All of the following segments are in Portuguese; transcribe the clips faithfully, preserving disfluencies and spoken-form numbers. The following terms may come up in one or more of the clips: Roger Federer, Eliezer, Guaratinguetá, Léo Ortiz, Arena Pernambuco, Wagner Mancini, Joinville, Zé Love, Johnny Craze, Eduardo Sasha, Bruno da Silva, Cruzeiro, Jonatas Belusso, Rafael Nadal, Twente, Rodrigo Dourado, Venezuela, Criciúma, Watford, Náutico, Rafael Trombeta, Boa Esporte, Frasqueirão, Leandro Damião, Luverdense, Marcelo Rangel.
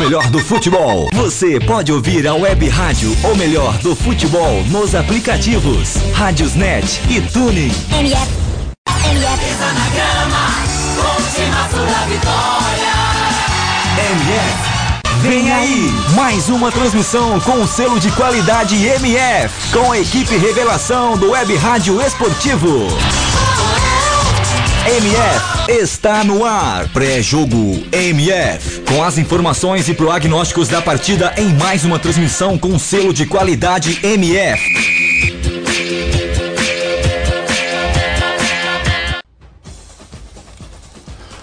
melhor do futebol. Você pode ouvir a web rádio O Melhor do Futebol nos aplicativos Rádios Net e Tuning. M F. M F. Pisa na grama, continuação da vitória. M F. Vem aí, mais uma transmissão com o selo de qualidade M F, com a equipe revelação do Web Rádio Esportivo. M F está no ar, pré-jogo M F, com as informações e prognósticos da partida em mais uma transmissão com o selo de qualidade M F.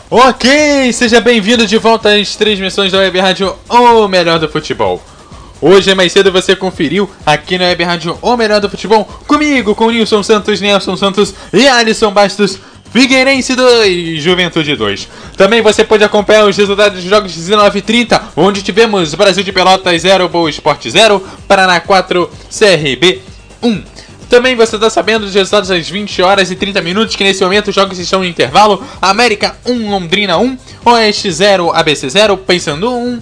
Ok, seja bem-vindo de volta às transmissões da Web Rádio O Melhor do Futebol. Hoje mais cedo você conferiu aqui na Web Rádio O Melhor do Futebol comigo, com Nilson Santos, Nelson Santos e Alisson Bastos, Figueirense dois, Juventude dois. Também você pode acompanhar os resultados dos jogos de dezenove e trinta, onde tivemos Brasil de Pelotas zero, Boa Esporte zero, Paraná quatro, C R B um. Também você está sabendo dos resultados às vinte horas e trinta minutos, que nesse momento os jogos estão em intervalo. América um, Londrina um, Oeste zero, A B C zero, Paysandu um,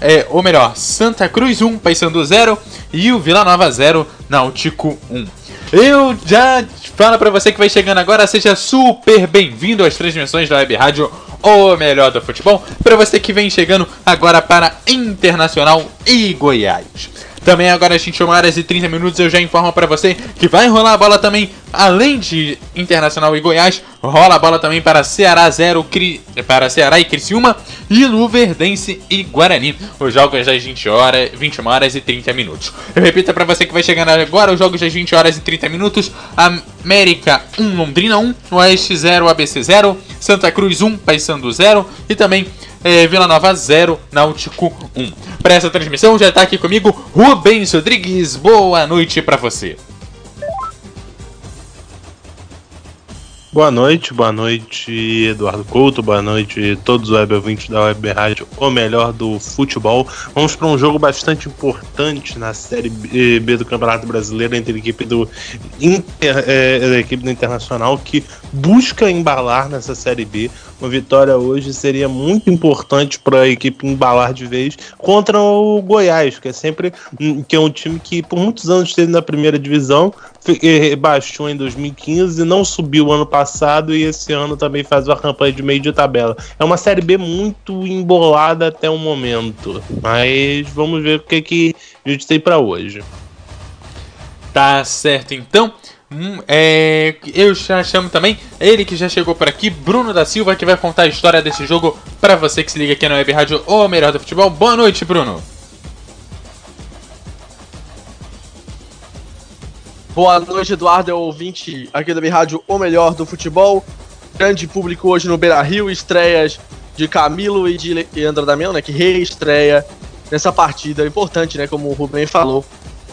é, ou melhor, Santa Cruz um, Paysandu zero e o Vila Nova zero, Náutico um. Eu já falo para você que vai chegando agora, seja super bem-vindo às transmissões da Web Rádio O Melhor do Futebol, para você que vem chegando agora para Internacional e Goiás. Também agora às vinte e uma horas e trinta minutos eu já informo para você que vai rolar a bola também, além de Internacional e Goiás, rola a bola também para Ceará zero, Cri... para Ceará e Criciúma, e Luverdense e Guarani. Os jogos às vinte horas, vinte e uma horas e trinta minutos. Eu repito para você que vai chegando agora, os jogos às vinte horas e trinta minutos, América um, Londrina um, Oeste zero, A B C zero, Santa Cruz um, Paysandu zero e também... É, Vila Nova zero, Náutico um. Para essa transmissão já está aqui comigo Rubens Rodrigues. Boa noite para você. Boa noite, boa noite Eduardo Couto, boa noite todos os web ouvintes da Web Rádio O Melhor do Futebol. Vamos para um jogo bastante importante na Série B do Campeonato Brasileiro entre a equipe do, Inter, é, a equipe do Internacional, que busca embalar nessa Série B. Uma vitória hoje seria muito importante para a equipe embalar de vez contra o Goiás, que é sempre que é um time que por muitos anos esteve na primeira divisão, baixou em dois mil e quinze, não subiu ano passado e esse ano também faz uma campanha de meio de tabela. É uma Série B muito embolada até o momento, mas vamos ver o que, que a gente tem para hoje. Tá certo, então. Hum, é, eu já chamo também ele que já chegou por aqui, Bruno da Silva, que vai contar a história desse jogo para você que se liga aqui na Web Rádio O Melhor do Futebol. Boa noite, Bruno. Boa noite, Eduardo, é o ouvinte aqui da Web Rádio O Melhor do Futebol. Grande público hoje no Beira Rio, estreias de Camilo e de Leandro Damião, né, que reestreia nessa partida importante, né, como o Rubem falou,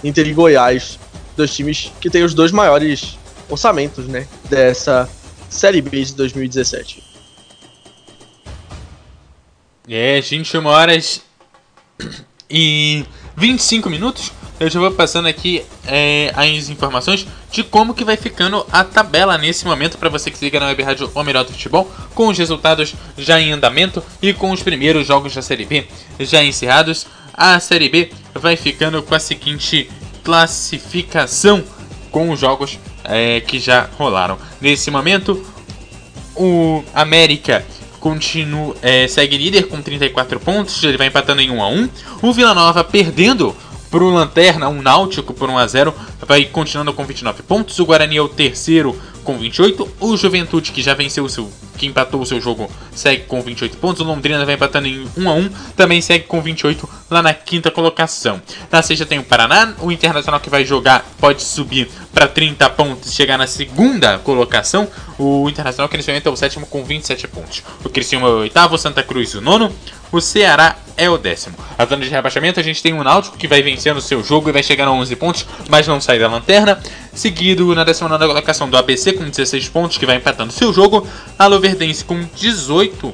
Inter e Goiás. Dois times que têm os dois maiores orçamentos, né, dessa Série B de dois mil e dezessete. É, vinte e uma horas e vinte e cinco minutos. Eu já vou passando aqui é, as informações de como que vai ficando a tabela nesse momento para você que se liga na Web Rádio O Melhor do Futebol, com os resultados já em andamento e com os primeiros jogos da Série B já encerrados. A Série B vai ficando com a seguinte classificação com os jogos é, que já rolaram. Nesse momento, o América continua, é, segue líder com trinta e quatro pontos, ele vai empatando em um a um. O Vila Nova perdendo para o Lanterna, um Náutico por um a zero, vai continuando com vinte e nove pontos. O Guarani é o terceiro com vinte e oito. O Juventude, que já venceu o seu, que empatou o seu jogo, segue com vinte e oito pontos. O Londrina vai empatando em um a um, também segue com vinte e oito lá na quinta colocação. Na sexta tem o Paraná, o Internacional que vai jogar pode subir para trinta pontos, chegar na segunda colocação. O Internacional que nesse momento é o sétimo com vinte e sete pontos. O Criciúma é o oitavo, o Santa Cruz o nono, o Ceará é o décimo. A zona de rebaixamento a gente tem o Náutico que vai vencendo o seu jogo e vai chegar a onze pontos, mas não sai da lanterna. Seguido na décima nona colocação do A B C com dezesseis pontos, que vai empatando o seu jogo. A Luverdense com dezoito,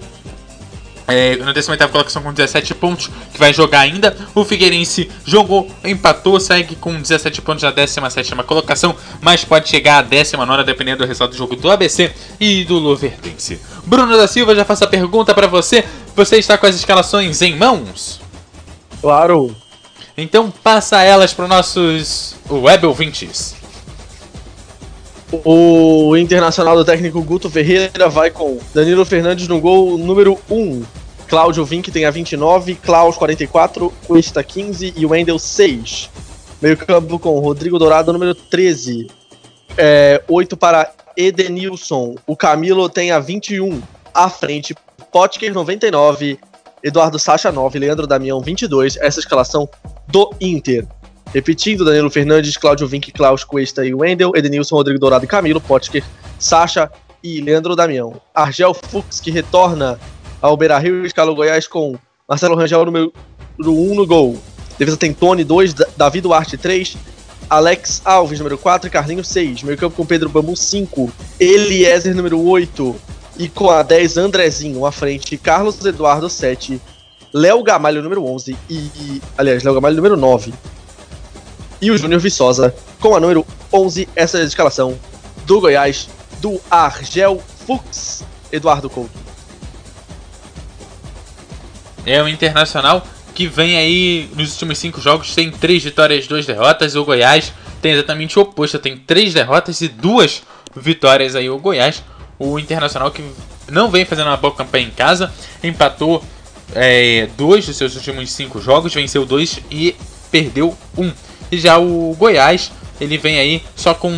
é, na décima oitava colocação com dezessete pontos, que vai jogar ainda. O Figueirense jogou, empatou, segue com dezessete pontos na décima sétima colocação, mas pode chegar à décima nona dependendo do resultado do jogo do A B C e do Luverdense. Bruno da Silva, já faço a pergunta para você. Você está com as escalações em mãos? Claro. Então passa elas para os nossos web ouvintes. O Internacional do técnico Guto Ferreira vai com Danilo Fernandes no gol número um. Cláudio Winck tem a vinte e nove, Klaus quarenta e quatro, Cuesta quinze e Wendel seis. Meio campo com Rodrigo Dourado número treze. É, oito para Edenilson. O Camilo tem a vinte e um. À frente, Pottker noventa e nove, Eduardo Sasha nove, Leandro Damião vinte e dois. Essa é a escalação do Inter. Repetindo, Danilo Fernandes, Cláudio Winck, Klaus, Cuesta e Wendel, Edenilson, Rodrigo Dourado e Camilo, Pottker, Sasha e Leandro Damião. Argel Fuchs, que retorna ao Beira Rio, escala o Goiás com Marcelo Rangel número um no gol. Defesa Tentoni dois, Davi Duarte três, Alex Alves número quatro, Carlinho seis. Meio campo com Pedro Bambu cinco, Eliezer número oito e com a dez Andrezinho. À frente, Carlos Eduardo sete, Léo Gamalho número onze e... aliás, Léo Gamalho número nove. E o Júnior Viçosa com a número onze. Essa é a escalação do Goiás, do Argel Fuchs, Eduardo Couto. É o Internacional que vem aí nos últimos cinco jogos, tem três vitórias e duas derrotas. O Goiás tem exatamente o oposto, tem três derrotas e duas vitórias aí o Goiás. O Internacional que não vem fazendo uma boa campanha em casa, empatou é, dois dos seus últimos cinco jogos, venceu dois e perdeu um. E já o Goiás, ele vem aí só com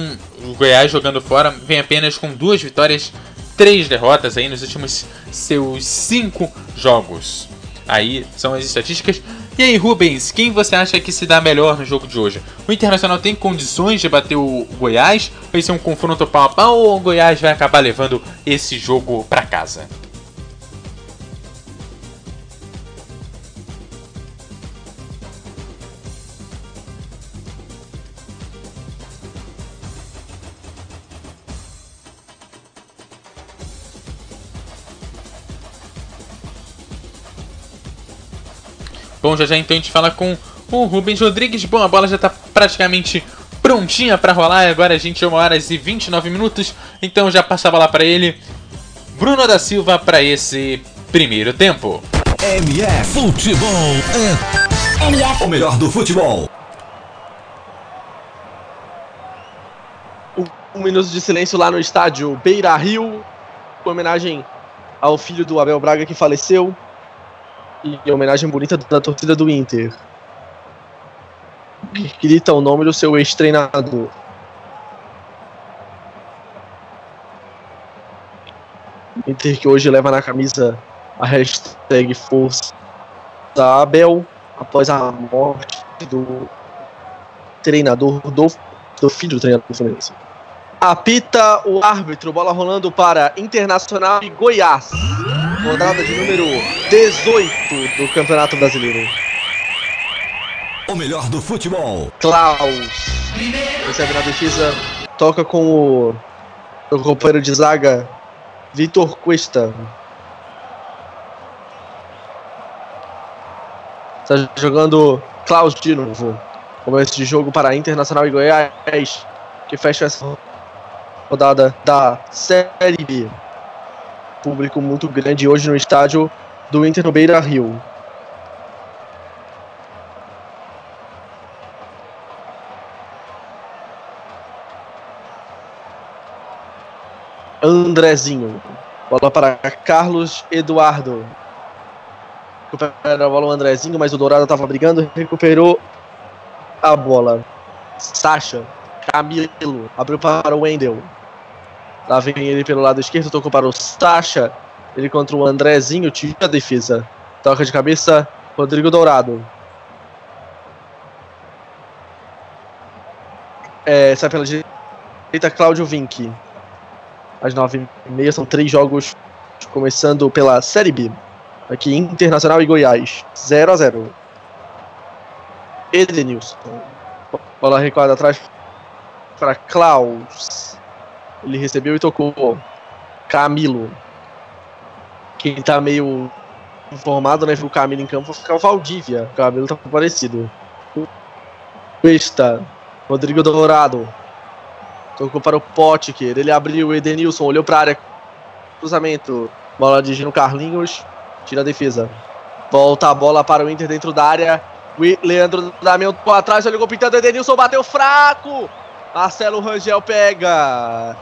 o Goiás jogando fora, vem apenas com duas vitórias, três derrotas aí nos últimos seus cinco jogos. Aí são as estatísticas. E aí, Rubens, quem você acha que se dá melhor no jogo de hoje? O Internacional tem condições de bater o Goiás? Vai ser um confronto pau a pau ou o Goiás vai acabar levando esse jogo para casa? Bom, já já então a gente fala com o Rubens Rodrigues. Bom, a bola já está praticamente prontinha para rolar. Agora a gente é uma hora e vinte e nove minutos. Então já passa a bola para ele, Bruno da Silva, para esse primeiro tempo. M F Futebol é M F. O melhor do futebol. Um minuto de silêncio lá no estádio Beira Rio, em homenagem ao filho do Abel Braga que faleceu. E homenagem bonita da torcida do Inter, que grita o nome do seu ex-treinador. Inter que hoje leva na camisa a hashtag Força Abel, após a morte do treinador, do, do filho do treinador do Fluminense. Apita o árbitro, bola rolando para Internacional e Goiás. Rodada de número dezoito do Campeonato Brasileiro. O melhor do futebol. Klaus recebe na defesa, toca com o, o companheiro de zaga, Vitor Cuesta. Está jogando Klaus de novo. Começo de jogo para Internacional e Goiás, que fecha essa rodada da Série B. Público muito grande hoje no estádio do Inter no Beira Rio. Andrezinho. Bola para Carlos Eduardo. Recupera a bola o Andrezinho, mas o Dourado estava brigando. Recuperou a bola. Sasha. Camilo. Abriu para o Wendel. Lá vem ele pelo lado esquerdo, tocou para o Sasha. Ele contra o Andrezinho, tira a defesa. Toca de cabeça, Rodrigo Dourado. É, sai pela direita, Cláudio Winck. Às nove e meia, são três jogos, começando pela Série B. Aqui, Internacional e Goiás, zero a zero. Edenilson. Bola recuada atrás para Klaus. Ele recebeu e tocou Camilo. Quem tá meio informado, né? O Camilo em campo fica o Valdívia. O Camilo tá parecido. Cuesta. Rodrigo Dourado. Tocou para o Pottker. Ele abriu o Edenilson. Olhou para a área. Cruzamento. Bola de Gino Carlinhos. Tira a defesa. Volta a bola para o Inter dentro da área. O Leandro Damião por atrás, ele ligou pintando, Edenilson bateu fraco. Marcelo Rangel pega.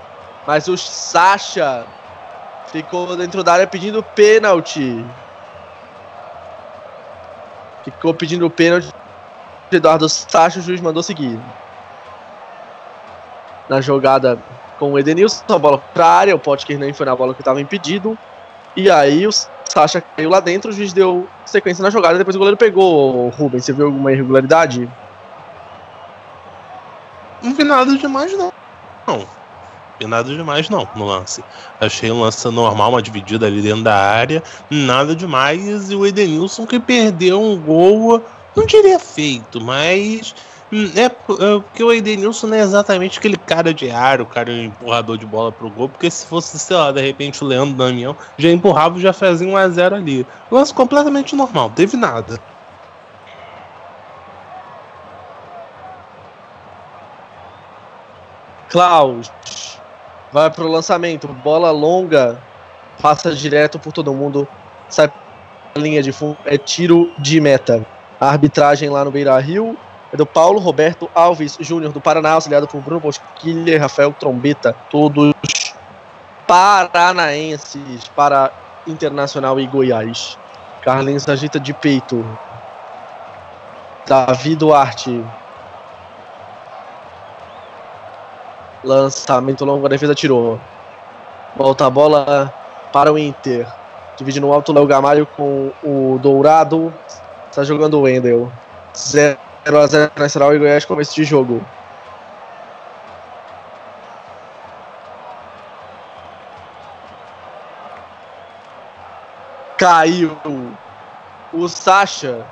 Mas o Sasha ficou dentro da área pedindo pênalti. Ficou pedindo pênalti. Eduardo Sasha, o juiz mandou seguir. Na jogada com o Edenilson, a bola para a área, o Pottker nem foi na bola que estava impedido. E aí o Sasha caiu lá dentro, o juiz deu sequência na jogada, depois o goleiro pegou. O Rubens, você viu alguma irregularidade? Não vi nada demais não. Não, vi nada demais não no lance. Achei um lance normal, uma dividida ali dentro da área, nada demais. E o Edenilson que perdeu um gol, não diria feito, mas... É porque o Edenilson não é exatamente aquele cara de ar, o cara empurrador de bola pro gol, porque se fosse, sei lá, de repente o Leandro Damião já empurrava e já fazia um a zero ali. Lance completamente normal, teve nada. Klaus vai pro lançamento, bola longa, passa direto por todo mundo, sai pra linha de fundo, é tiro de meta. A arbitragem lá no Beira Rio é do Paulo Roberto Alves Júnior do Paraná, auxiliado por Bruno Bosquilha e Rafael Trombeta, todos paranaenses para Internacional e Goiás. Carlinhos agita de peito. Davi Duarte. Lançamento longo, a defesa tirou. Volta a bola para o Inter. Divide no alto, Léo Gamalho com o Dourado. Está jogando o Wendel. Zero. zero a zero Internacional e Goiás, começo de jogo. Caiu o Sasha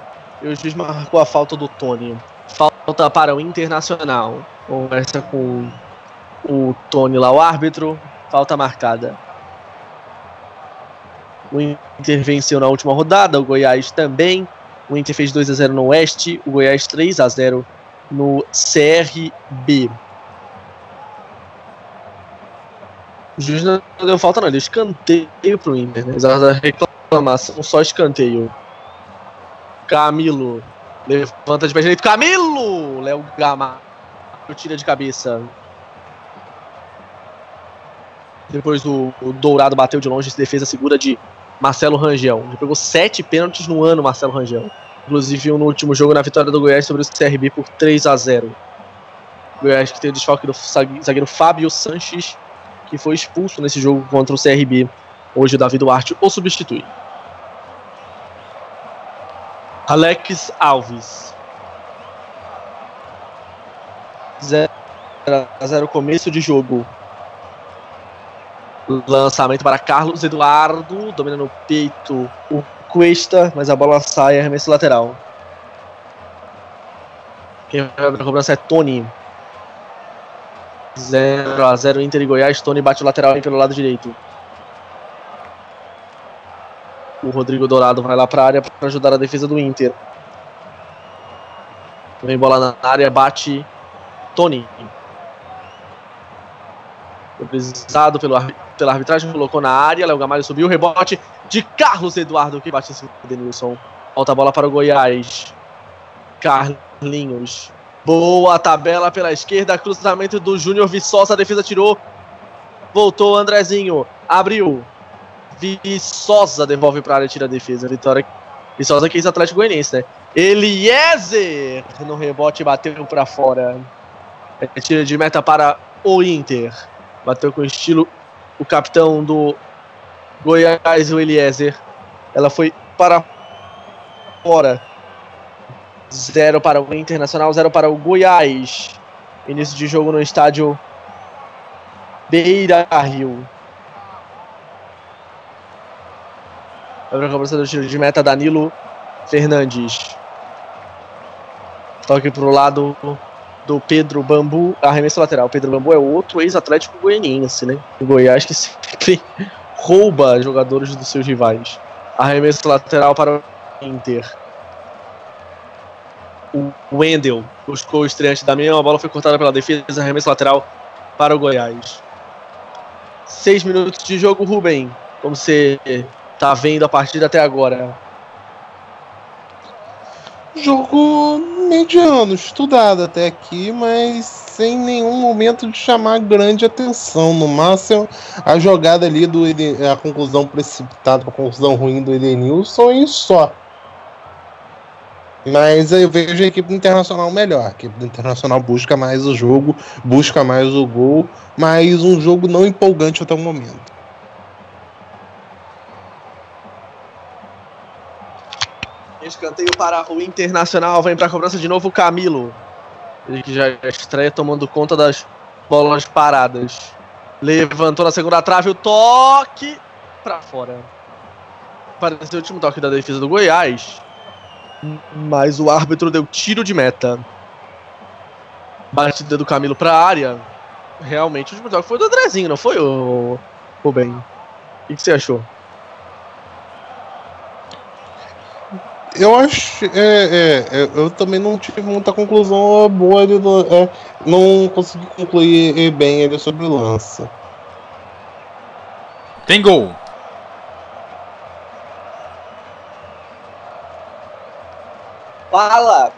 e o juiz marcou a falta do Tony. Falta para o Internacional. Conversa com o Tony lá, o árbitro. Falta marcada. O Inter venceu na última rodada, o Goiás também. O Inter fez dois a zero no Oeste, o Goiás três a zero no C R B. O juiz não deu falta não, deu escanteio pro Inter, né? Apesar da reclamação, só escanteio. Camilo levanta de pé direito, Camilo! Léo Gamalho tira de cabeça. Depois o, o Dourado bateu de longe, defesa segura de Marcelo Rangel. Ele pegou sete pênaltis no ano, Marcelo Rangel. Inclusive um no último jogo na vitória do Goiás sobre o C R B por três a zero. O Goiás que tem o desfalque do zagueiro Fábio Sanches, que foi expulso nesse jogo contra o C R B. Hoje o Davi Duarte o substitui. Alex Alves. zero a zero começo de jogo. Lançamento para Carlos Eduardo, domina no peito o Cuesta, mas a bola sai, arremesso lateral. Quem vai para a cobrança é Tony. zero a zero Inter e Goiás, Tony bate o lateral aí pelo lado direito. O Rodrigo Dourado vai lá para a área para ajudar a defesa do Inter. Vem bola na área, bate Tony. Precisado pelo, pela arbitragem, colocou na área. Léo Gamalho subiu, rebote de Carlos Eduardo, que bate em cima do Edenilson. Alta bola para o Goiás. Carlinhos. Boa tabela pela esquerda. Cruzamento do Júnior Viçosa. A defesa tirou. Voltou Andrezinho. Abriu. Viçosa devolve para a área e tira a defesa. Vitória. Viçosa que é Atlético Goianiense, né? Eliezer no rebote bateu para fora. É tiro de meta para o Inter. Bateu com estilo o capitão do Goiás, o Eliezer. Ela foi para fora. Zero para o Internacional, zero para o Goiás. Início de jogo no estádio Beira Rio. Abre a cobrança do tiro de meta, Danilo Fernandes. Toque para o lado do Pedro Bambu, arremesso lateral. Pedro Bambu é outro ex-atlético goianiense, né? O Goiás que sempre rouba jogadores dos seus rivais. Arremesso lateral para o Inter. O Wendel buscou o estreante da meia, a bola foi cortada pela defesa, arremesso lateral para o Goiás. Seis minutos de jogo, Rubem. Como você tá vendo a partida até agora? Jogo mediano, estudado até aqui, mas sem nenhum momento de chamar grande atenção. No máximo, a jogada ali, do Eden, a conclusão precipitada, a conclusão ruim do Edenilson e só. Mas eu vejo a equipe do Internacional melhor. A equipe do Internacional busca mais o jogo, busca mais o gol, mas um jogo não empolgante até o momento. Escanteio para o Internacional, vem para a cobrança de novo o Camilo. Ele que já estreia tomando conta das bolas paradas. Levantou na segunda trave, o toque para fora. Parece o último toque da defesa do Goiás, mas o árbitro deu tiro de meta. Batida do Camilo para a área. Realmente o último toque foi do Andrezinho, não foi, o Rubem? O que você achou? Eu acho, é, é, eu também não tive muita conclusão boa, ele não, é, não consegui concluir bem ele sobre o lance. Tem gol. Fala.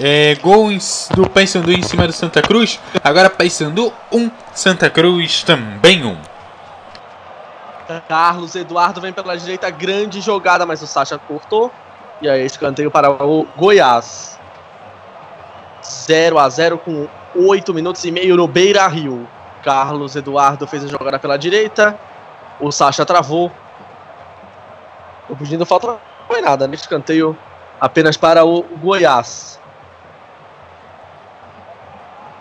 É, gol do Paysandu em cima do Santa Cruz. Agora Paysandu um, Santa Cruz também um. Carlos Eduardo vem pela direita, grande jogada, mas o Sasha cortou. E aí escanteio para o Goiás. zero a zero com oito minutos e meio no Beira Rio. Carlos Eduardo fez a jogada pela direita, o Sasha travou. O pedindo falta não foi nada, né? Escanteio apenas para o Goiás.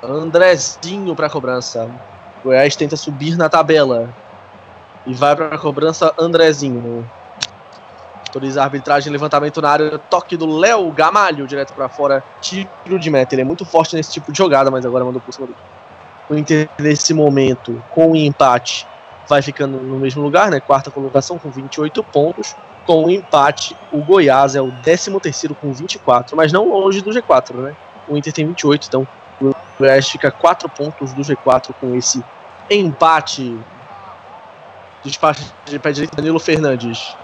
Andrezinho para a cobrança. O Goiás tenta subir na tabela. E vai para a cobrança Andrezinho. Autoriza a arbitragem, levantamento na área, toque do Léo Gamalho, direto para fora, tiro de meta. Ele é muito forte nesse tipo de jogada, mas agora mandou por cima do... O Inter nesse momento, com o empate, vai ficando no mesmo lugar, né? Quarta colocação com vinte e oito pontos. Com o empate, o Goiás é o décimo terceiro com vinte e quatro, mas não longe do G quatro, né? O Inter tem vinte e oito, então o Goiás fica quatro pontos do G quatro com esse empate. Despacho de pé direito, Danilo Fernandes.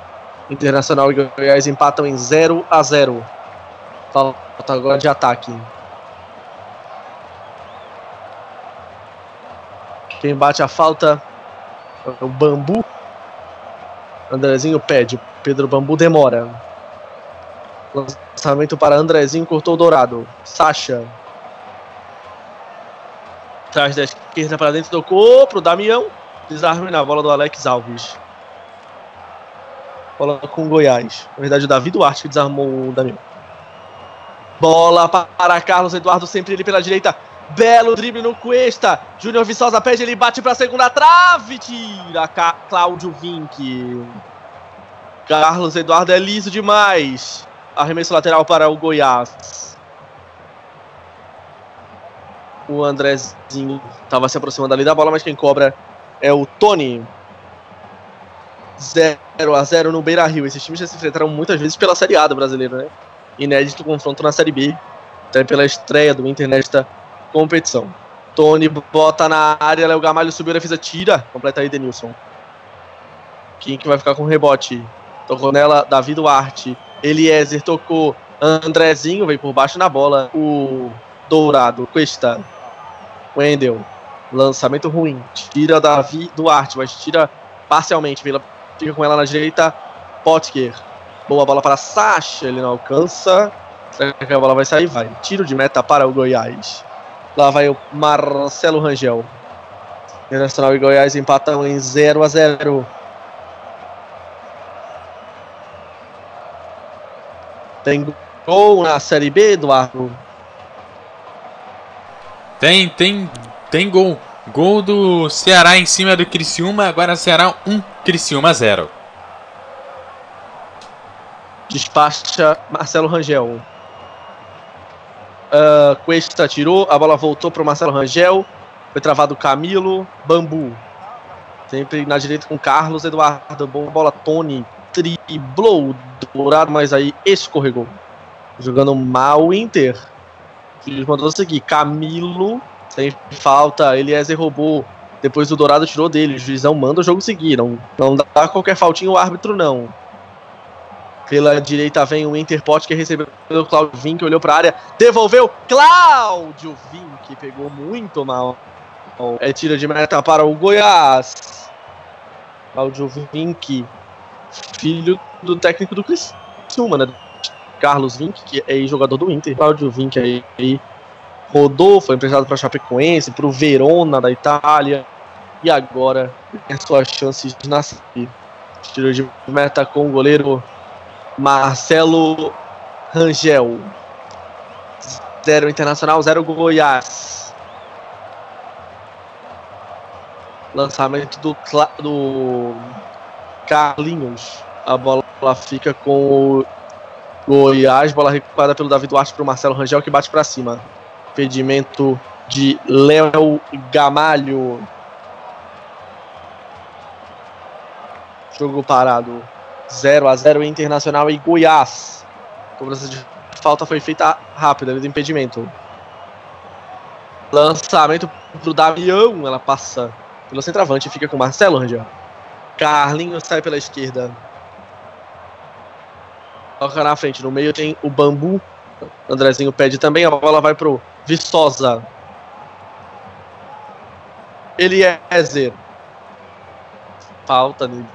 Internacional e Goiás empatam em zero a zero. Falta agora de ataque. Quem bate a falta é o Bambu. Andrezinho pede. Pedro Bambu demora. Lançamento para Andrezinho, cortou o Dourado. Sasha. Atrás da esquerda para dentro, tocou pro Damião. Desarme na bola do Alex Alves. Bola com o Goiás. Na verdade, o Davi Duarte que desarmou o Damião. Bola para Carlos Eduardo, sempre ele pela direita. Belo drible no Cuesta. Júnior Viçosa pede, ele bate para a segunda trave. Tira Cláudio Winck. Carlos Eduardo é liso demais. Arremesso lateral para o Goiás. O Andrezinho estava se aproximando ali da bola, mas quem cobra é o Tony. zero a zero no Beira Rio. Esses times já se enfrentaram muitas vezes pela Série A do brasileiro, né? Inédito confronto na Série B, até pela estreia do Inter nesta competição. Tony bota na área, Léo Gamalho subiu, defesa, tira, completa aí Edenilson. Quem que vai ficar com o rebote? Tocou nela Davi Duarte. Eliezer tocou. Andrezinho veio por baixo na bola. O Dourado, Cuesta, Wendel. Lançamento ruim, tira Davi Duarte, mas tira parcialmente, fica com ela na direita, Pottker, boa bola para Sasha, ele não alcança, será que a bola vai sair? Vai, tiro de meta para o Goiás, lá vai o Marcelo Rangel. Internacional e Goiás empatam em zero a zero. Tem gol na Série B, Eduardo? Tem, tem... Tem gol. Gol do Ceará em cima do Criciúma. Agora Ceará um, Criciúma zero. Despacha Marcelo Rangel. Uh, Cuesta tirou. A bola voltou para o Marcelo Rangel. Foi travado o Camilo. Bambu. Sempre na direita com Carlos Eduardo. Boa bola, Tony. Triblou o Dourado, mas aí escorregou. Jogando mal o Inter. Ele mandou seguir. Camilo... Tem falta, Eliezer roubou. Depois o Dourado tirou dele. O juizão manda o jogo seguir. Não, não dá qualquer faltinha o árbitro, não. Pela direita vem o Inter, Pottker recebeu o Cláudio Winck, olhou para a área, devolveu, Cláudio Winck pegou muito mal. É tiro de meta para o Goiás. Cláudio Winck, filho do técnico do Criciúma, né? Carlos Winck, que é jogador do Inter. Cláudio Winck aí rodou, foi emprestado para Chapecoense, para o Verona da Itália. E agora é sua chance de nascer. Tiro de meta com o goleiro Marcelo Rangel. Zero Internacional, zero Goiás. Lançamento do, do Carlinhos. A bola fica com o Goiás. Bola recuperada pelo Davi Duarte para o Marcelo Rangel, que bate para cima. Impedimento de Léo Gamalho. Jogo parado. zero a zero Internacional e Goiás. A cobrança de falta foi feita rápida, do impedimento. Lançamento pro Damião. Ela passa pelo centroavante e fica com Marcelo Rangel. Carlinhos sai pela esquerda. Toca na frente. No meio tem o Bambu. Andrezinho pede também. A bola vai pro Viçosa. Ele é zero. Falta nele.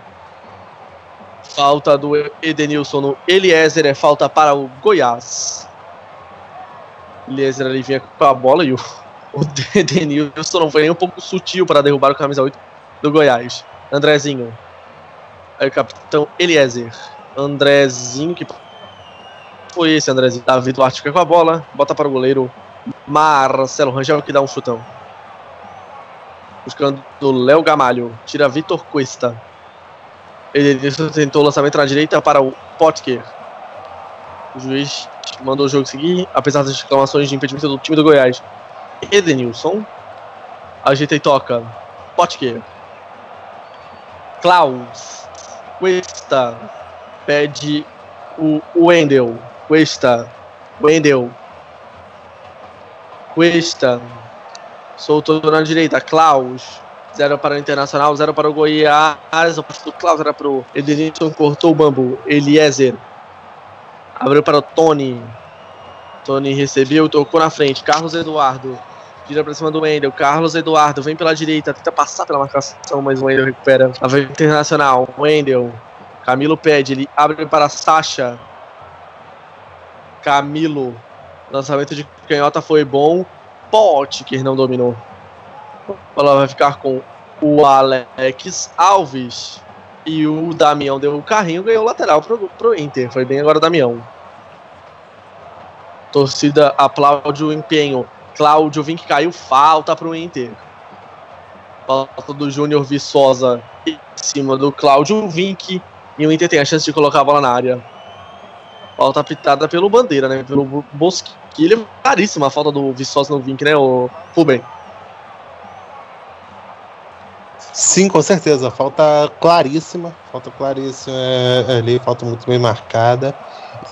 Falta do Edenilson no Eliezer, é falta para o Goiás. Eliezer ali vinha com a bola e o, o Edenilson não foi nem um pouco sutil para derrubar o camisa oito do Goiás. Andrezinho. Aí o capitão Eliezer. Andrezinho, que foi esse Andrezinho. Davi Duarte fica com a bola, bota para o goleiro Marcelo Rangel, que dá um chutão. Buscando o Léo Gamalho, tira Vitor Cuesta. Edenilson tentou o lançamento na direita para o Pottker. O juiz mandou o jogo seguir, apesar das reclamações de impedimento do time do Goiás. Edenilson ajeita e toca. Pottker. Klaus. Cuesta. Pede o Wendel. Cuesta. Wendel. Cuesta. Soltou na direita. Klaus. zero para o Internacional, zero para o Goiás. O passe do Klaus era para o Edenilson, cortou o Bambu. Eliezer abriu para o Tony. Tony recebeu, tocou na frente. Carlos Eduardo gira para cima do Wendel. Carlos Eduardo vem pela direita, tenta passar pela marcação, mas o Wendel recupera. A Internacional, Wendel. Camilo pede, ele abre para Sasha. Camilo. Lançamento de canhota foi bom. Pottker não dominou. A bola vai ficar com o Alex Alves. E o Damião deu o carrinho, ganhou o lateral pro, pro Inter. Foi bem agora o Damião. Torcida aplaude o empenho. Cláudio Winck caiu, falta pro Inter. Falta do Júnior Viçosa em cima do Cláudio Winck. E o Inter tem a chance de colocar a bola na área. Falta pitada pelo Bandeira, né? Pelo Bosquilha. É caríssima a falta do Viçosa no Winck, né, o Rubem? Sim, com certeza. Falta claríssima. Falta claríssima ali. Falta muito bem marcada.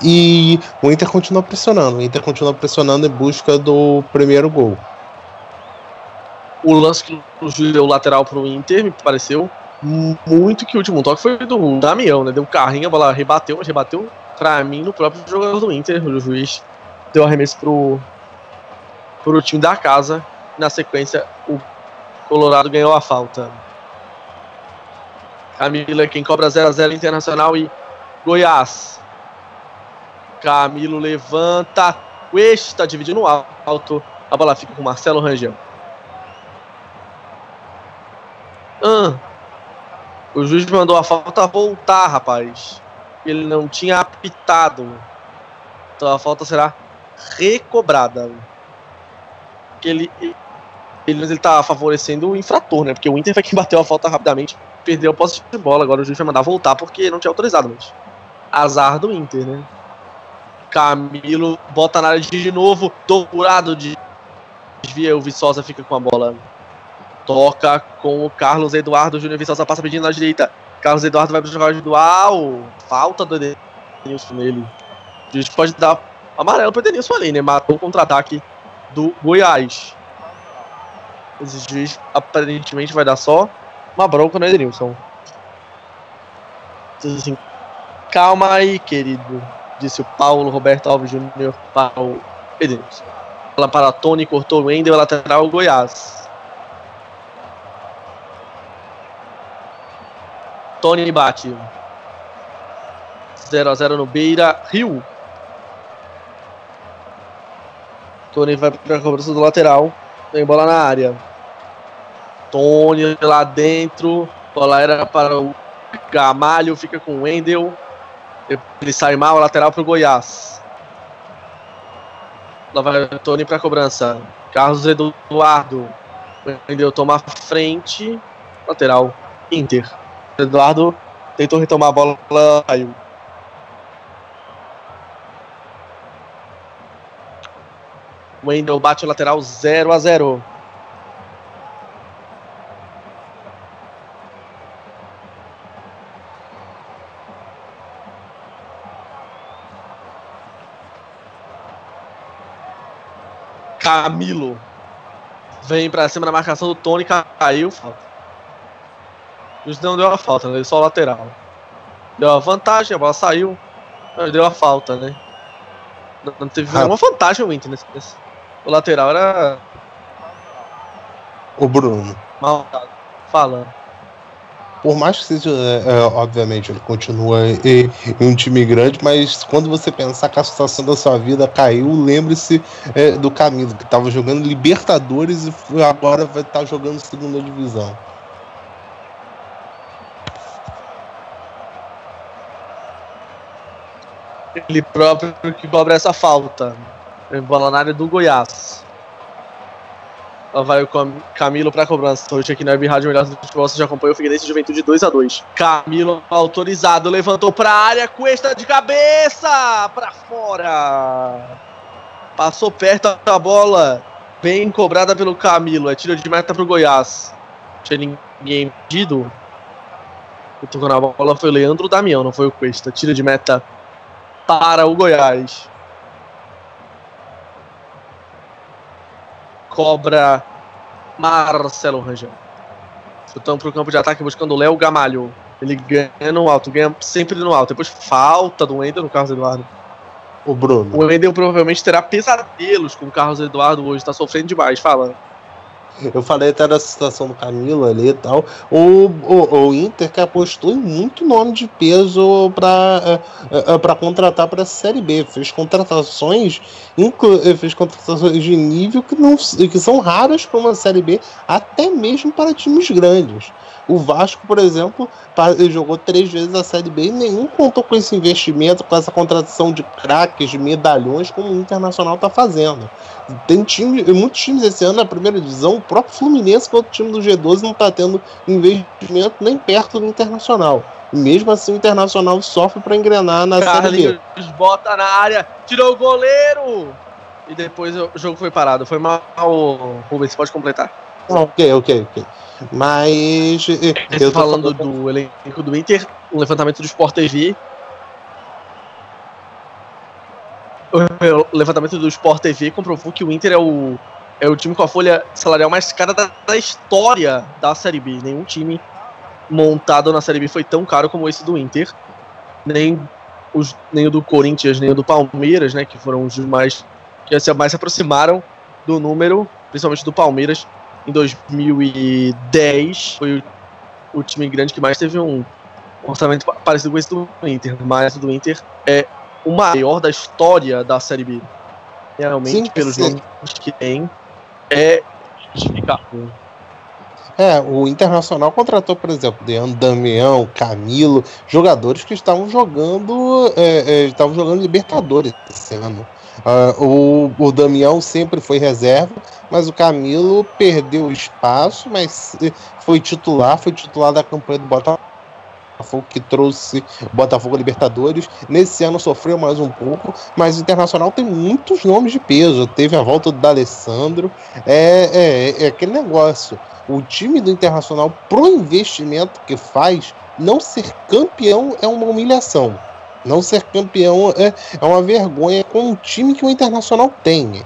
E o Inter continua pressionando. O Inter continua pressionando em busca do primeiro gol. O lance que o juiz deu lateral para o Inter, me pareceu muito que o último toque foi do Damião, né? Deu um carrinho, a bola rebateu, mas rebateu para mim no próprio jogador do Inter. O juiz deu arremesso pro, pro time da casa. Na sequência, o Colorado ganhou a falta. Camilo é quem cobra zero a zero Internacional e Goiás. Camilo levanta. Cuesta divide no alto. A bola fica com Marcelo Rangel. Ah, o juiz mandou a falta voltar, rapaz. Ele não tinha apitado. Então a falta será recobrada. Ele... Ele está favorecendo o infrator, né? Porque o Inter foi quem bateu a falta rapidamente, perdeu a posse de bola. Agora o juiz vai mandar voltar porque não tinha autorizado, mas azar do Inter, né? Camilo bota na área de novo. Dourado de desvia. O Viçosa fica com a bola. Toca com o Carlos Eduardo. O Júnior Viçosa passa pedindo na direita. Carlos Eduardo vai para o jogador dual. Falta do Edenilson nele. A gente pode dar amarelo para o Edenilson ali, né? Matou o contra-ataque do Goiás. Esse juiz aparentemente vai dar só uma bronca no Edenilson. Calma aí, querido, disse o Paulo Roberto Alves Júnior para o Edenilson. Ela para Tony, cortou o Wendel, lateral Goiás. Tony bate. zero a zero no Beira Rio. Tony vai para a cobrança do lateral. Tem bola na área. Tony lá dentro. Bola era para o Gamalho. Fica com o Wendel. Ele sai mal. Lateral para o Goiás. Lá vai o Tony para a cobrança. Carlos Eduardo. Wendel toma a frente. Lateral. Inter. Eduardo tentou retomar a bola. Caiu. Wendel bate o lateral zero a zero. Camilo vem pra cima da marcação do Tony, caiu. Falta. Isso não deu a falta, né? Só o lateral. Deu a vantagem, a bola saiu. Deu a falta, né? Não teve nenhuma vantagem o Inter nesse. O lateral era... O Bruno. Maldado. Falando. Por mais que seja... É, obviamente, ele continua em, em um time grande, mas quando você pensar que a situação da sua vida caiu, lembre-se é, do Camilo, que estava jogando Libertadores e agora vai estar tá jogando Segunda Divisão. Ele próprio que cobra essa falta. Bola na área do Goiás. Lá vai o Camilo para cobrança. Hoje aqui na Web Rádio Melhor do Futebol, você já acompanhou o Figueirense Juventude dois a dois. Camilo autorizado, levantou para a área, Cuesta de cabeça, para fora. Passou perto a bola, bem cobrada pelo Camilo. É tiro de meta para o Goiás. Não tinha ninguém pedido. O tocou na bola foi o Leandro Damião, não foi o Cuesta. Tiro de meta para o Goiás. Cobra Marcelo Rangel. Chutão para o campo de ataque buscando o Léo Gamalho. Ele ganha no alto, ganha sempre no alto. Depois falta do Wendel no Carlos Eduardo. O Bruno. O Wendel provavelmente terá pesadelos com o Carlos Eduardo hoje. Está sofrendo demais, fala. Eu falei até da situação do Camilo ali e tal. O, o, o Inter que apostou em muito nome de peso para contratar para a Série B. Fez contratações, inclu, fez contratações de nível que, não, que são raras para uma Série B, até mesmo para times grandes. O Vasco, por exemplo, jogou três vezes a Série B e nenhum contou com esse investimento, com essa contratação de craques, de medalhões, como o Internacional está fazendo. Tem time, muitos times esse ano na primeira divisão, o próprio Fluminense, que é outro time do G doze, não está tendo investimento nem perto do Internacional. E mesmo assim o Internacional sofre para engrenar na Carlinhos Série B. Bota na área, tirou o goleiro! E depois o jogo foi parado. Foi mal, Rubens, pode completar? Ah, ok, ok, ok. Mas... Eu tô falando do elenco do Inter, o levantamento do Sport T V... O levantamento do Sport T V comprovou que o Inter é o, é o time com a folha salarial mais cara da, da história da Série B. Nenhum time montado na Série B foi tão caro como esse do Inter. Nem, os, nem o do Corinthians, nem o do Palmeiras, né, que foram os mais que se mais se aproximaram do número, principalmente do Palmeiras. Em dois mil e dez foi o, o time grande que mais teve um orçamento parecido com esse do Inter. Mas o do Inter é... o maior da história da Série B. Realmente, sim, pelos sim. nomes que tem, é justificável. É, o Internacional contratou, por exemplo, Leandro Damião, Camilo, jogadores que estavam jogando, é, é, estavam jogando Libertadores esse ano. Uh, o, o Damião sempre foi reserva, mas o Camilo perdeu espaço, mas foi titular, foi titular da campanha do Botafogo, que trouxe Botafogo Libertadores. Nesse ano sofreu mais um pouco, mas o Internacional tem muitos nomes de peso. Teve a volta do D'Alessandro. É, é, é aquele negócio. O time do Internacional, pro investimento que faz, não ser campeão é uma humilhação. Não ser campeão é, é uma vergonha com o time que o Internacional tem.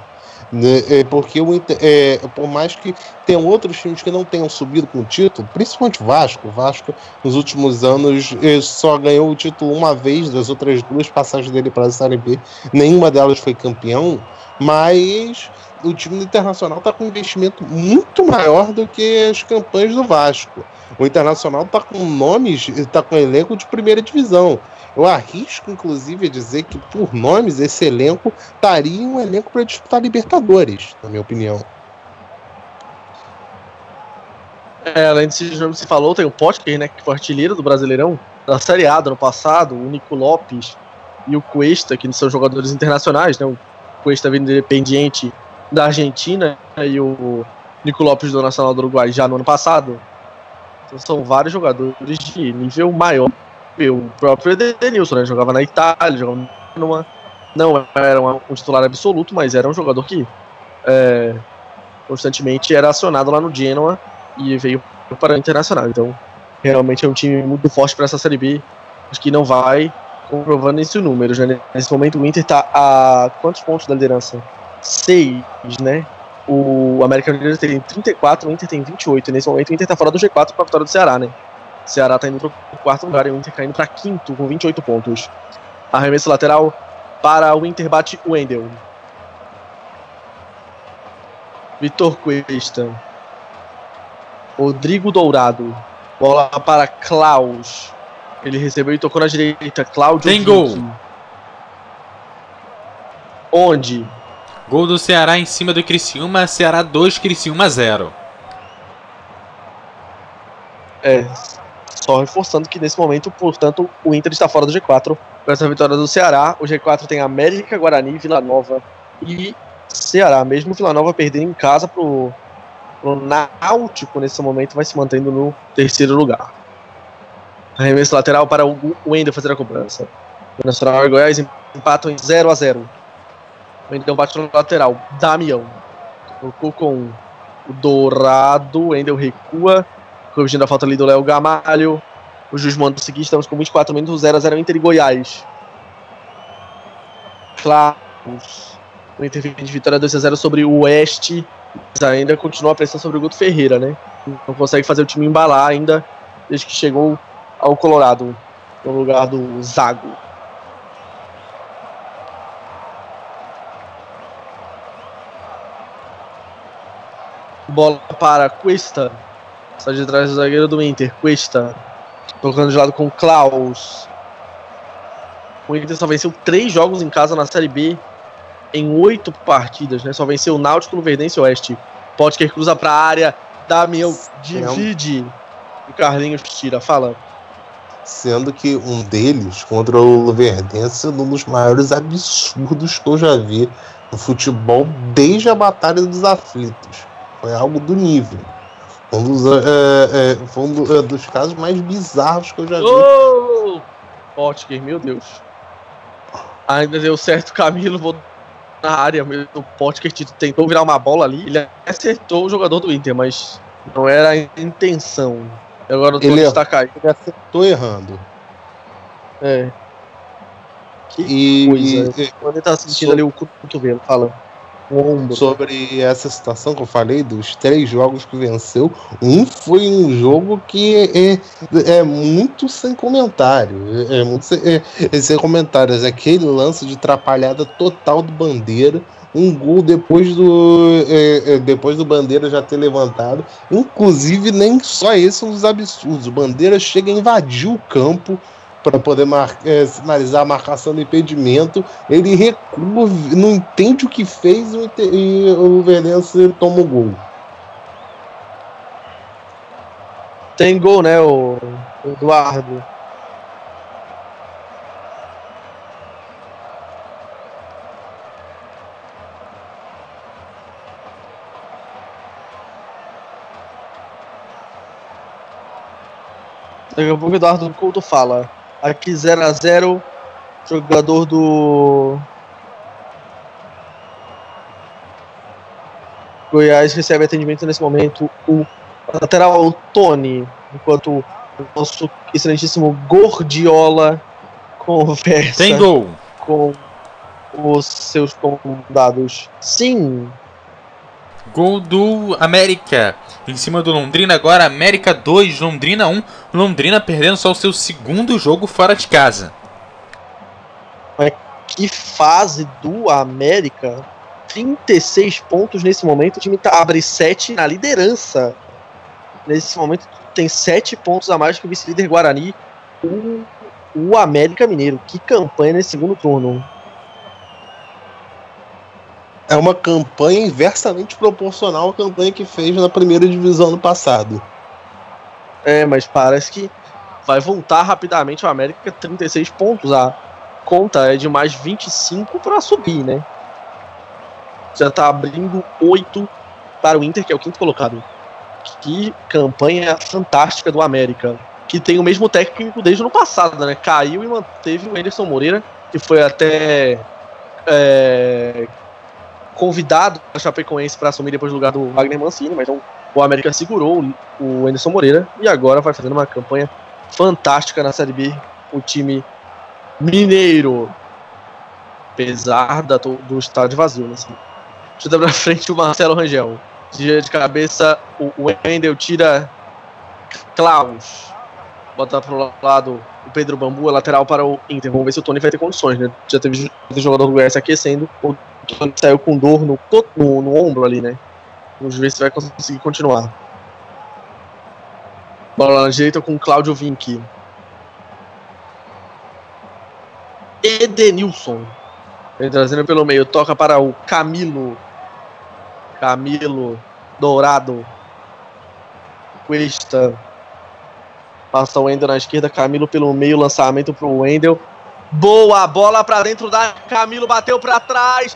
É porque o Inter, é, por mais que tenham outros times que não tenham subido com o título, principalmente o Vasco, o Vasco nos últimos anos só ganhou o título uma vez, das outras duas passagens dele para a Série B, nenhuma delas foi campeão, mas o time do Internacional está com um investimento muito maior do que as campanhas do Vasco. O Internacional está com nomes, está com elenco de primeira divisão. Eu arrisco, inclusive, a dizer que, por nomes, esse elenco estaria um elenco para disputar Libertadores, na minha opinião. É, além desse jogo que você falou, tem o Pottker, né, que foi artilheiro do Brasileirão, da Série A do ano passado, o Nico Lopes e o Cuesta, que são jogadores internacionais, né, o Cuesta vindo independiente da Argentina e o Nico Lopes do Nacional do Uruguai já no ano passado. Então são vários jogadores de nível maior. O próprio Edenilson, né? Jogava na Itália, jogava numa... não era um titular absoluto, mas era um jogador que é, constantemente era acionado lá no Genoa e veio para o Internacional. Então, realmente é um time muito forte para essa Série B. Acho que não vai comprovando esse número, né? Nesse momento o Inter está a quantos pontos da liderança? seis, né? O América Mineiro tem trinta e quatro, o Inter tem vinte e oito. Nesse momento o Inter está fora do G quatro para a vitória do Ceará, né? O Ceará está indo para o quarto lugar e o Inter caindo para quinto com vinte e oito pontos. Arremesso lateral para o Inter, bate o Wendel. Vitor Cuesta. Rodrigo Dourado. Bola para Klaus. Ele recebeu e tocou na direita. Cláudio Winck. Tem gol. Onde? Gol do Ceará em cima do Criciúma. Ceará dois, Criciúma zero. É... Só reforçando que nesse momento, portanto, o Inter está fora do G quatro. Com essa vitória do Ceará, o G quatro tem América, Guarani, Vila Nova e Ceará. Mesmo Vila Nova perdendo em casa para o Náutico, nesse momento vai se mantendo no terceiro lugar. Arremesso lateral para o Wendel fazer a cobrança. O Nacional e Goiás empatam em zero a zero. O Wendel bate no lateral. Damião colocou com o Dourado. O Wendel recua, corrigindo a falta ali do Léo Gamalho. O juiz manda seguir, estamos com vinte e quatro minutos, zero a zero Inter e Goiás. Klaus. O Inter vem de vitória dois a zero sobre o Oeste, mas ainda continua a pressão sobre o Guto Ferreira, né? Não consegue fazer o time embalar ainda, desde que chegou ao Colorado, no lugar do Zago. Bola para Cuesta. Sai de trás do zagueiro do Inter, Cuesta, tocando de lado com Klaus. O Inter só venceu três jogos em casa na Série B em oito partidas, né? Só venceu o Náutico, Luverdense e Oeste. Pottker cruza para a área, Damião divide e Carlinhos tira, fala. Sendo que um deles, contra o Luverdense, é um dos maiores absurdos que eu já vi no futebol desde a Batalha dos Aflitos. Foi algo do nível. Um dos, é, é, foi um do, é, dos casos mais bizarros que eu já vi. Oh! Pottker, meu Deus. Ainda deu certo, Camilo. Vou na área mesmo. O Pottker tentou virar uma bola ali. Ele acertou o jogador do Inter, mas não era a intenção. Agora o Tony está caindo. Ele acertou errando. É. Que e, coisa. E, quando ele tá sentindo sobre... ali o cotovelo, fala. Sobre essa situação que eu falei dos três jogos que venceu, um foi um jogo que é, é muito sem comentário, é muito sem, é, sem comentários, aquele lance de atrapalhada total do Bandeira, um gol depois do é, depois do Bandeira já ter levantado. Inclusive nem só esse é um dos absurdos, o Bandeira chega e invadiu o campo para poder mar- eh, sinalizar a marcação do impedimento, ele recua, não entende o que fez e o Luverdense toma o gol. Tem gol, né, o Eduardo? Daqui a pouco o Eduardo Couto fala. Aqui zero a zero, jogador do Goiás recebe atendimento nesse momento, o lateral Tony, enquanto o nosso excelentíssimo Gordiola conversa. Tem gol. Com os seus comandados. Sim, Gol do América em cima do Londrina. Agora América dois, Londrina um. Londrina perdendo só o seu segundo jogo fora de casa. Que fase do América. trinta e seis pontos nesse momento. O time tá, abre sete na liderança. Nesse momento tem sete pontos a mais que o vice-líder Guarani. O, o América Mineiro. Que campanha nesse segundo turno. É uma campanha inversamente proporcional à campanha que fez na primeira divisão no passado. É, mas parece que vai voltar rapidamente o América. trinta e seis pontos a conta é de mais vinte e cinco para subir, né? Já tá abrindo oito para o Inter, que é o quinto colocado. Que campanha fantástica do América, que tem o mesmo técnico desde o ano passado, né? Caiu e manteve o Anderson Moreira, que foi até é, convidado a Chapecoense para assumir depois do lugar do Wagner Mancini, mas não, o América segurou o Anderson Moreira e agora vai fazendo uma campanha fantástica na Série B, o time mineiro, apesar da, do estádio vazio, né? Chuta pra frente o Marcelo Rangel, tira de cabeça o Wendel, tira Klaus, bota pro lado o Pedro Bambu, a lateral para o Inter. Vamos ver se o Tony vai ter condições, né? Já teve o jogador do Goiás aquecendo, o Tony saiu com dor no, no, no ombro ali, né? Vamos ver se vai conseguir continuar. Bola na direita com o Cláudio Winck, Edenilson, ele trazendo pelo meio, toca para o Camilo, Camilo Dourado, Cuesta, passa o Wendel na esquerda, Camilo pelo meio, lançamento para o Wendel, boa bola para dentro da Camilo, bateu para trás,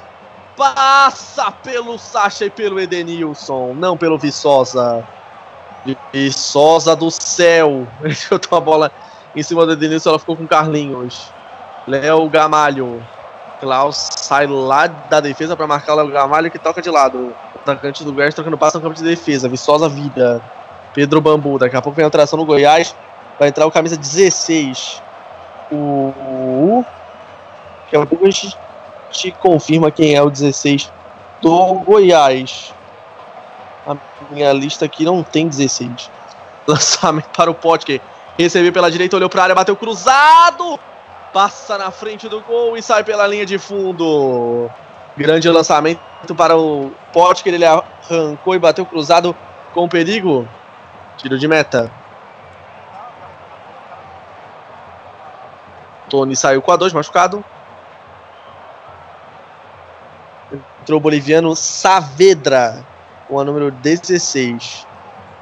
passa pelo Sasha e pelo Edenilson, não pelo Viçosa, Viçosa do céu, ele chutou a bola em cima do Edenilson, ela ficou com o Carlinhos. Léo Gamalho, Klaus sai lá da defesa para marcar o Léo Gamalho, que toca de lado, o atacante do Goiás trocando passe no campo de defesa, Viçosa vida, Pedro Bambu, daqui a pouco vem a alteração no Goiás, vai entrar o camisa dezesseis, o... daqui a pouco a gente te confirma quem é o dezesseis do Goiás, a minha lista aqui não tem dezesseis, lançamento para o Pottker, recebeu pela direita, olhou para a área, bateu cruzado, passa na frente do gol e sai pela linha de fundo. Grande lançamento para o Pottker, ele arrancou e bateu cruzado com perigo. Tiro de meta. Tony saiu com a dois, machucado. Entrou o boliviano Saavedra com a número dezesseis.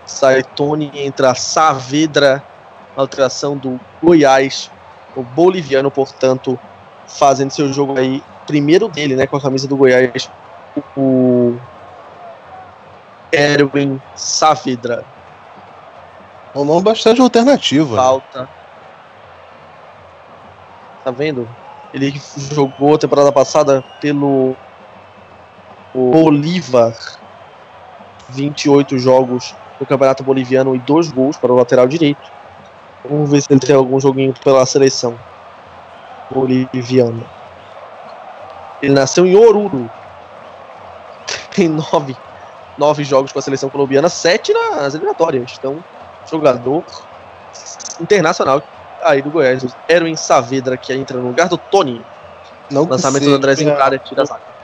Sai Tony, entra Saavedra. Alteração do Goiás. O boliviano, portanto, fazendo seu jogo aí, primeiro dele, né, com a camisa do Goiás, o Erwin Saavedra. É um nome bastante alternativo. Falta. Né? Tá vendo? Ele jogou a temporada passada pelo Bolívar, vinte e oito jogos no Campeonato Boliviano e dois gols para o lateral direito. Vamos ver se ele tem algum joguinho pela seleção boliviana. Ele nasceu em Oruro. Tem nove, nove jogos com a seleção colombiana, sete nas eliminatórias. Então, jogador internacional aí do Goiás. Erwin Saavedra, que entra no lugar do Tony. Não lançamento do Andrezinho para a área, tira a zaga.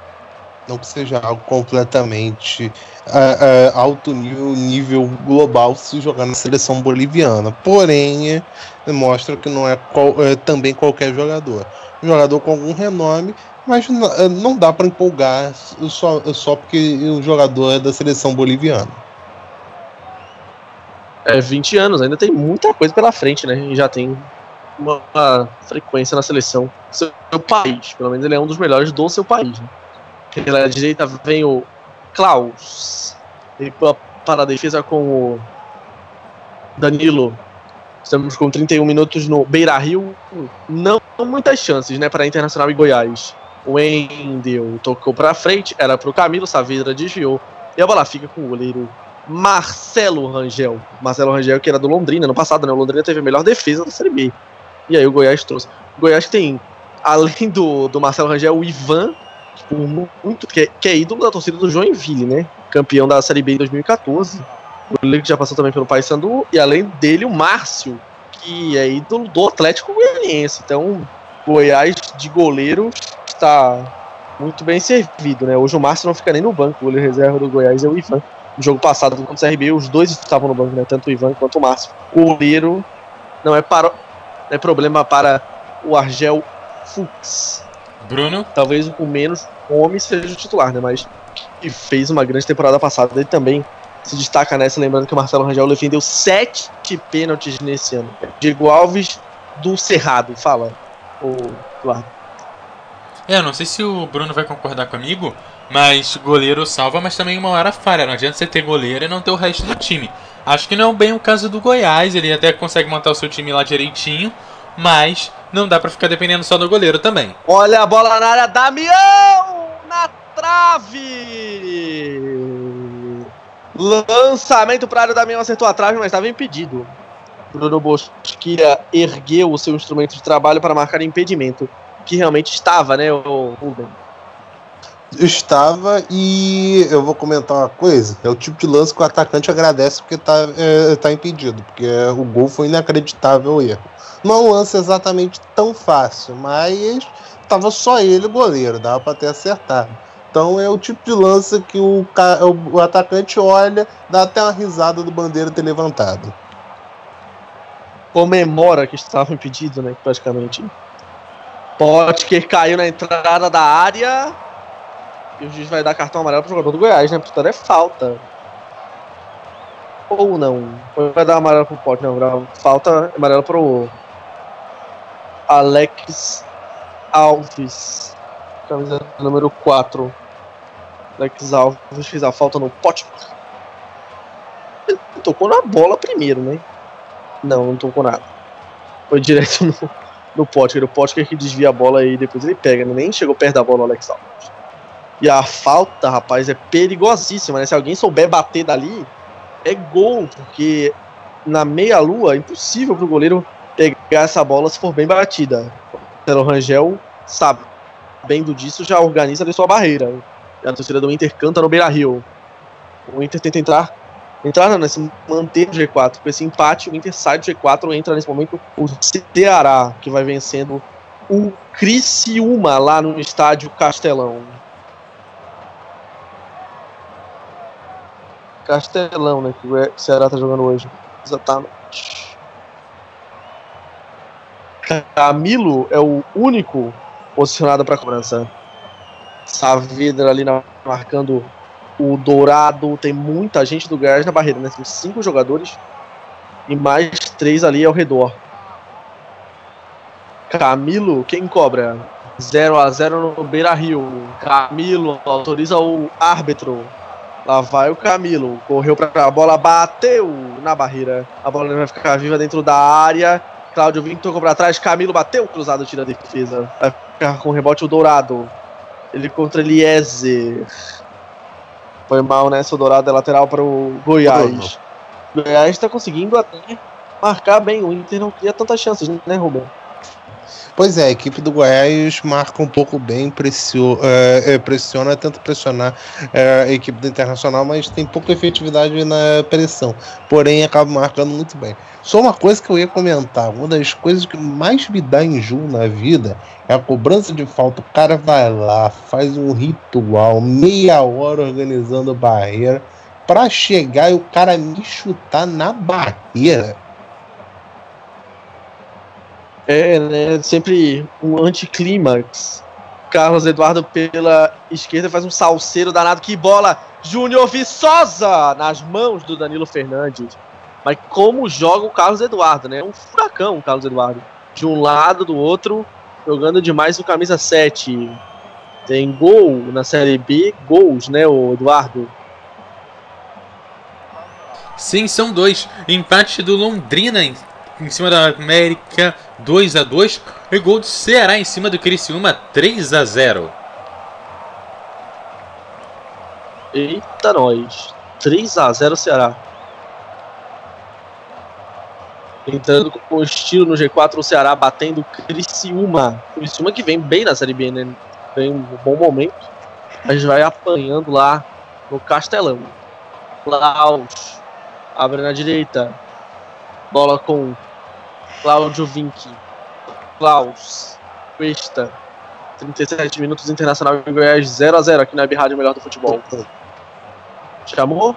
Não que seja algo completamente uh, uh, alto nível, nível global se jogar na seleção boliviana. Porém, mostra que não é, qual, é também qualquer jogador. Um jogador com algum renome, mas não, não dá para empolgar só, só porque o jogador é da seleção boliviana. É, vinte anos, ainda tem muita coisa pela frente, né? E já tem uma, uma frequência na seleção do seu país. Pelo menos ele é um dos melhores do seu país, né? Pela direita vem o Klaus. Ele para a defesa com o Danilo. Estamos com trinta e um minutos no Beira Rio. Não muitas chances, né, para Internacional e Goiás. O Wendel tocou para frente. Era para o Camilo. Saavedra desviou. E a bola fica com o goleiro Marcelo Rangel. Marcelo Rangel, que era do Londrina no passado, né? O Londrina teve a melhor defesa da Série B. E aí o Goiás trouxe. O Goiás tem, além do, do Marcelo Rangel, o Ivan. Muito, que, é, que é ídolo da torcida do Joinville, né? campeão da Série B em dois mil e quatorze. O goleiro que já passou também pelo Paysandu. E além dele, o Márcio, que é ídolo do Atlético Goianiense. Então, Goiás de goleiro está muito bem servido, né? Hoje o Márcio não fica nem no banco. O goleiro reserva do Goiás é o Ivan. No jogo passado contra o C R B, os dois estavam no banco, né? Tanto o Ivan quanto o Márcio. O goleiro não é, para... é problema para o Argel Fuchs. Bruno? Talvez o com menos homem seja o titular, né? Mas que fez uma grande temporada passada. Ele também se destaca nessa, lembrando que o Marcelo Rangel defendeu sete pênaltis nesse ano. Diego Alves do Cerrado. Fala, o Eduardo. É, eu não sei se o Bruno vai concordar comigo, mas goleiro salva, mas também uma hora falha. Não adianta você ter goleiro e não ter o resto do time. Acho que não é bem o caso do Goiás, ele até consegue montar o seu time lá direitinho, mas não dá pra ficar dependendo só do goleiro também. Olha a bola na área, Damião! Na trave! Lançamento pra área, Damião acertou a trave, mas estava impedido. Bruno Bosquilha ergueu o seu instrumento de trabalho para marcar impedimento. Que realmente estava, né, o Rubens? Estava, e eu vou comentar uma coisa. É o tipo de lance que o atacante agradece porque tá, é, tá impedido, porque o gol foi inacreditável o erro. Não é um lance exatamente tão fácil, mas tava só ele, o goleiro, dava para ter acertado. Então é o tipo de lance que o, o atacante olha, dá até uma risada do bandeira ter levantado. Comemora que estava impedido, né, praticamente. Pottker caiu na entrada da área. E o juiz vai dar cartão amarelo pro jogador do Goiás, né? Portanto é falta. Ou não. Ou vai dar amarelo pro Pottker, não. Falta amarelo pro Alex Alves. Camisa número quatro. Alex Alves fez a falta no Pottker. Ele tocou na bola primeiro, né? Não, não tocou nada. Foi direto no... no Pottker, o Pottker que desvia a bola e depois ele pega, nem chegou perto da bola o Alex Alves. E a falta, rapaz, é perigosíssima, né? Se alguém souber bater dali, é gol, porque na meia-lua é impossível pro goleiro pegar essa bola se for bem batida. O Rangel, sabendo disso, já organiza ali sua barreira. E a torcida do Inter canta no Beira Rio. O Inter tenta entrar Entrar não, né? Se manter o G quatro. Com esse empate, o Inter sai do G quatro, entra nesse momento o Ceará, que vai vencendo o Criciúma lá no estádio Castelão. Castelão, né? Que o Ceará tá jogando hoje. Exatamente. Camilo é o único posicionado para cobrança. Saavedra ali na, marcando... O Dourado, tem muita gente do Goiás na barreira, né? Tem cinco jogadores e mais três ali ao redor. Camilo, quem cobra? zero a zero no Beira Rio. Camilo autoriza o árbitro. Lá vai o Camilo. Correu pra bola, bateu na barreira. A bola vai ficar viva dentro da área. Cláudio Winck tocou pra trás. Camilo bateu, cruzado, tira a defesa. Vai ficar com o rebote o Dourado. Ele contra Eliezer. Foi mal, né? O Dourado é lateral para o Goiás. O Goiás está conseguindo até marcar bem. O Inter não cria tantas chances, né, Rubem? Pois é, a equipe do Goiás marca um pouco bem, pressiona, é, pressiona tenta pressionar é, a equipe do Internacional, mas tem pouca efetividade na pressão. Porém, acaba marcando muito bem. Só uma coisa que eu ia comentar. Uma das coisas que mais me dá enjoo na vida é a cobrança de falta. O cara vai lá, faz um ritual, meia hora organizando a barreira, pra chegar e o cara me chutar na barreira. É, né? Sempre um anticlímax. Carlos Eduardo pela esquerda faz um salseiro danado. Que bola! Júnior Viçosa! Nas mãos do Danilo Fernandes. Mas como joga o Carlos Eduardo, né? É um furacão o Carlos Eduardo. De um lado, do outro, jogando demais o camisa sete. Tem gol na Série B, gols, né, o Eduardo? Sim, são dois. Empate do Londrina em, em cima da América, dois a dois. E gol do Ceará em cima do Criciúma, três a zero. Eita, nós. três a zero Ceará. Entrando com o estilo no G quatro, o Ceará batendo o Criciúma. Criciúma que vem bem na Série B, né? Vem um bom momento. Mas vai apanhando lá no Castelão. Klaus abre na direita. Bola com Cláudio Winck. Klaus. Cuesta. trinta e sete minutos, Internacional em Goiás zero a zero aqui na Rádio Melhor do Futebol. Chamou?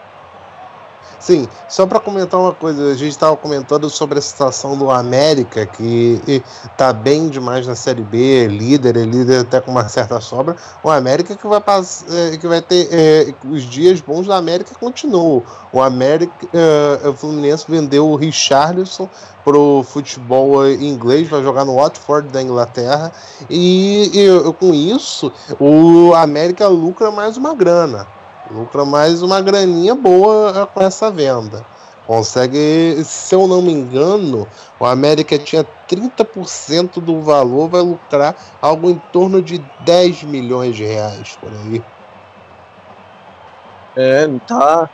Sim, só para comentar uma coisa, a gente estava comentando sobre a situação do América, que está bem demais na Série B, é líder, é líder até com uma certa sobra. O América que vai, pass- que vai ter é, os dias bons da América continuam. O América, é, o Fluminense vendeu o Richarlison pro futebol inglês, vai jogar no Watford da Inglaterra, e, e com isso o América lucra mais uma grana. Lucra mais uma graninha boa com essa venda. Consegue, se eu não me engano, o América tinha trinta por cento do valor, vai lucrar algo em torno de dez milhões de reais por aí. É, tá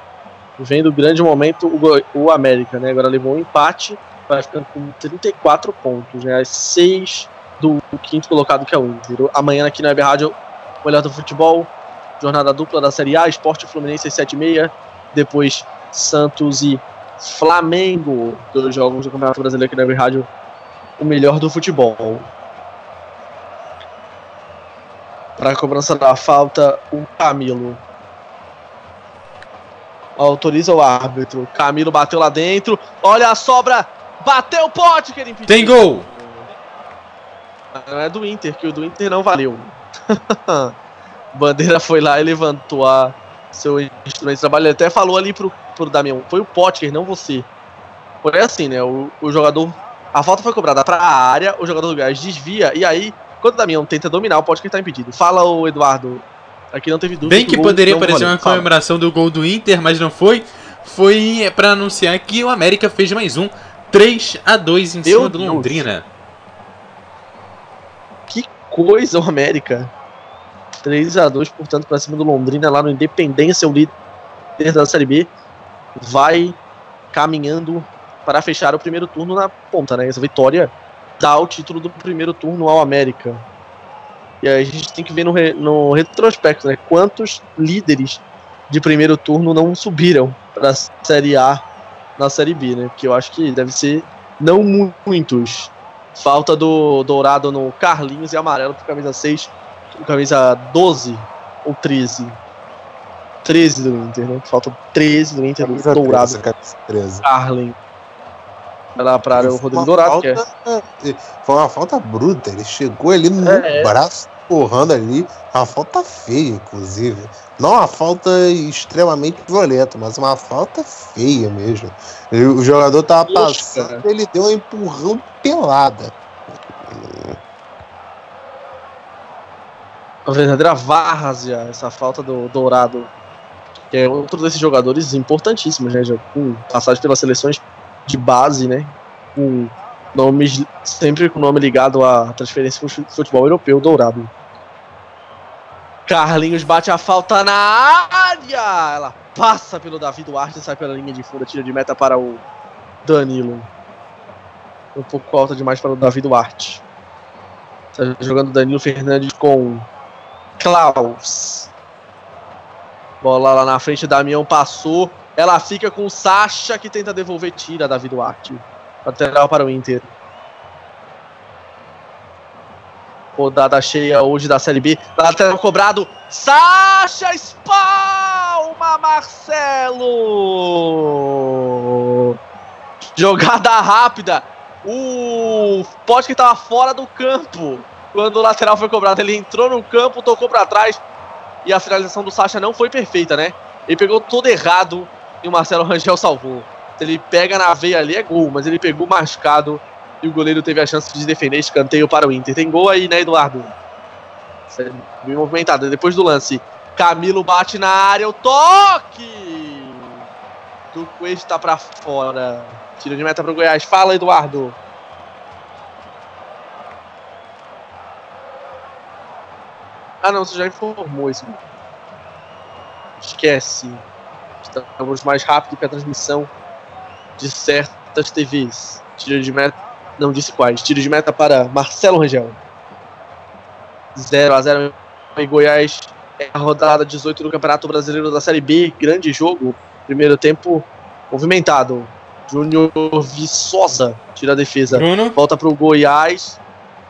vendo o grande momento o, o América, né? Agora levou um empate, vai ficando com trinta e quatro pontos, né? seis do quinto colocado, que é o Inter. Amanhã aqui na Web Rádio, Olhar do Futebol. Jornada dupla da Série A, Sport Fluminense às sete e meia, depois Santos e Flamengo, dois jogos do Campeonato Brasileiro aqui na Web Rádio, o melhor do futebol. Para a cobrança da falta, o Camilo. Autoriza o árbitro, Camilo bateu lá dentro, olha a sobra, bateu o pote que ele impediu. Tem gol! Não é do Inter, que o do Inter não valeu. Bandeira foi lá e levantou a seu instrumento de trabalho. Ele até falou ali pro, pro Damião, foi o Pottker, não você. Foi assim, né? O, o jogador. A falta foi cobrada para a área, o jogador do Goiás desvia, e aí, quando o Damião tenta dominar, o Pottker tá impedido. Fala, o Eduardo. Aqui não teve dúvida. Bem que poderia parecer uma comemoração do gol do Inter, mas não foi. Foi para anunciar que o América fez mais um. três a dois em cima do Londrina. Que coisa, o América. três a dois, portanto, para cima do Londrina lá no Independência, o líder da Série B vai caminhando para fechar o primeiro turno na ponta, né? Essa vitória dá o título do primeiro turno ao América. E aí a gente tem que ver no, re- no retrospecto, né? Quantos líderes de primeiro turno não subiram para a Série A na Série B, né? Porque eu acho que deve ser não mu- muitos. Falta do Dourado no Carlinhos e amarelo para camisa seis. Camisa doze ou treze? treze do Inter, né? Falta treze do Inter, camisa do Dourado. treze, camisa treze. Carlin. Vai lá para o Rodrigo Dourado. Falta, que é. Foi uma falta bruta. Ele chegou ali no é, braço, empurrando ali. Uma falta feia, inclusive. Não uma falta extremamente violenta, mas uma falta feia mesmo. Ele, o jogador tava Poxa, passando, ele deu um empurrão pelada. A verdadeira várzea, essa falta do Dourado, que é outro desses jogadores importantíssimos, né? Já com passagem pelas seleções de base, né? Com nomes, sempre com nome ligado à transferência do futebol europeu, Dourado. Carlinhos bate a falta na área! Ela passa pelo Davi Duarte, sai pela linha de fundo, tira de meta para o Danilo. Um pouco alta demais para o Davi Duarte. Está jogando Danilo Fernandes com Klaus. Bola lá na frente, Damião passou. Ela fica com o Sasha, que tenta devolver, tira Davi Duarte. Lateral para o Inter. Rodada cheia hoje da Série B. Lateral cobrado. Sasha espalma Marcelo. Jogada rápida. O Pottker estava fora do campo quando o lateral foi cobrado. Ele entrou no campo, tocou para trás. E a finalização do Sasha não foi perfeita, né? Ele pegou todo errado e o Marcelo Rangel salvou. Se ele pega na veia ali é gol, mas ele pegou mascado e o goleiro teve a chance de defender. Escanteio para o Inter. Tem gol aí, né, Eduardo? Bem movimentado. Depois do lance, Camilo bate na área. O toque do Cuesta para fora. Tiro de meta para o Goiás. Fala, Eduardo. Ah, não. Você já informou isso. Esquece. Estamos mais rápido que a transmissão de certas T Vs. Tiro de meta... Não disse quais. Tiro de meta para Marcelo Rangel. zero a zero em Goiás. É a rodada dezoito do Campeonato Brasileiro da Série B, grande jogo, primeiro tempo movimentado. Júnior Viçosa tira a defesa, Bruno. Volta para o Goiás,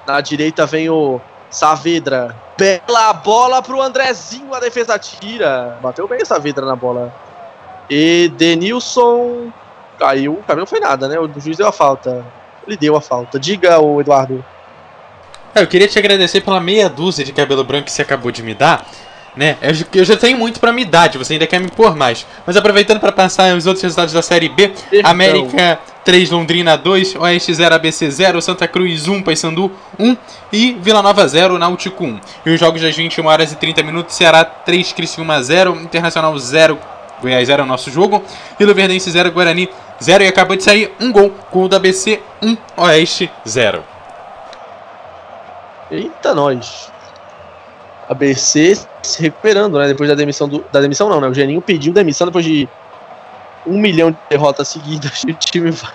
na direita vem o Saavedra, bela bola para o Andrezinho, a defesa tira, bateu bem o Saavedra na bola. Edenilson caiu, o caminho não foi nada, né? O juiz deu a falta, ele deu a falta. Diga, o Eduardo. Eu queria te agradecer pela meia dúzia de cabelo branco que você acabou de me dar, né? Eu já tenho muito pra minha idade, você ainda quer me pôr mais. Mas aproveitando para passar os outros resultados da Série B, perdão. América três, Londrina dois, Oeste zero, ABC zero, Santa Cruz um, Paysandu um e Vila Nova zero, Náutico um. E os jogos das vinte e uma horas e trinta minutos, Ceará três, Criciúma zero, Internacional zero, Goiás zero é o nosso jogo, e Luverdense zero, Guarani zero, e acabou de sair um gol, gol da A B C um, Oeste zero. Eita, nós. A B C se recuperando, né? Depois da demissão do... Da demissão não, né? O Geninho pediu demissão depois de um milhão de derrotas seguidas. O time vai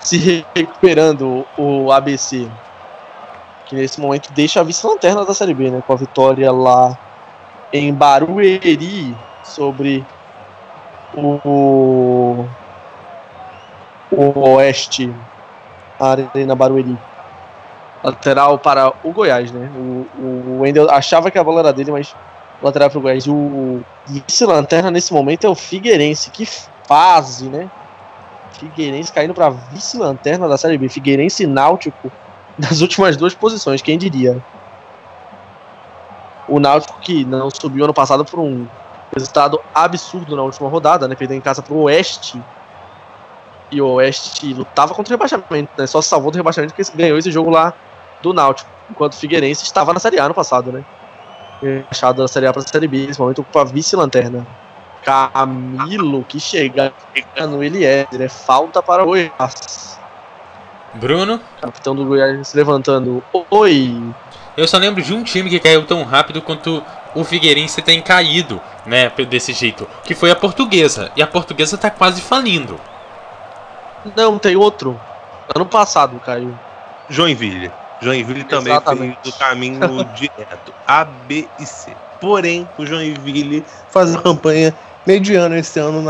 se recuperando, o A B C. Que nesse momento deixa a vice-lanterna da Série B, né? Com a vitória lá em Barueri sobre o... o Oeste. A Arena Barueri. Lateral para o Goiás, né? O, o Wendel achava que a bola era dele, mas lateral para o Goiás. O vice-lanterna nesse momento é o Figueirense. Que fase, né? Figueirense caindo para vice-lanterna da Série B. Figueirense e Náutico nas últimas duas posições, quem diria? O Náutico que não subiu ano passado por um resultado absurdo na última rodada, né? Perdeu em casa para o Oeste. E o Oeste lutava contra o rebaixamento, né? Só se salvou do rebaixamento porque ganhou esse jogo lá do Náutico, enquanto o Figueirense estava na Série A no passado, né? Achado da Série A para a Série B, nesse momento ocupa a vice-lanterna. Camilo, que chega no Eliezer, né? Falta para o Goiás. Bruno? Capitão do Goiás se levantando. Oi! Eu só lembro de um time que caiu tão rápido quanto o Figueirense tem caído, né? Desse jeito, que foi a Portuguesa. E a Portuguesa está quase falindo. Não, tem outro. Ano passado caiu. Joinville. Joinville também. Exatamente. Fez o caminho direto. A, B e C. Porém, o Joinville faz uma campanha mediana esse ano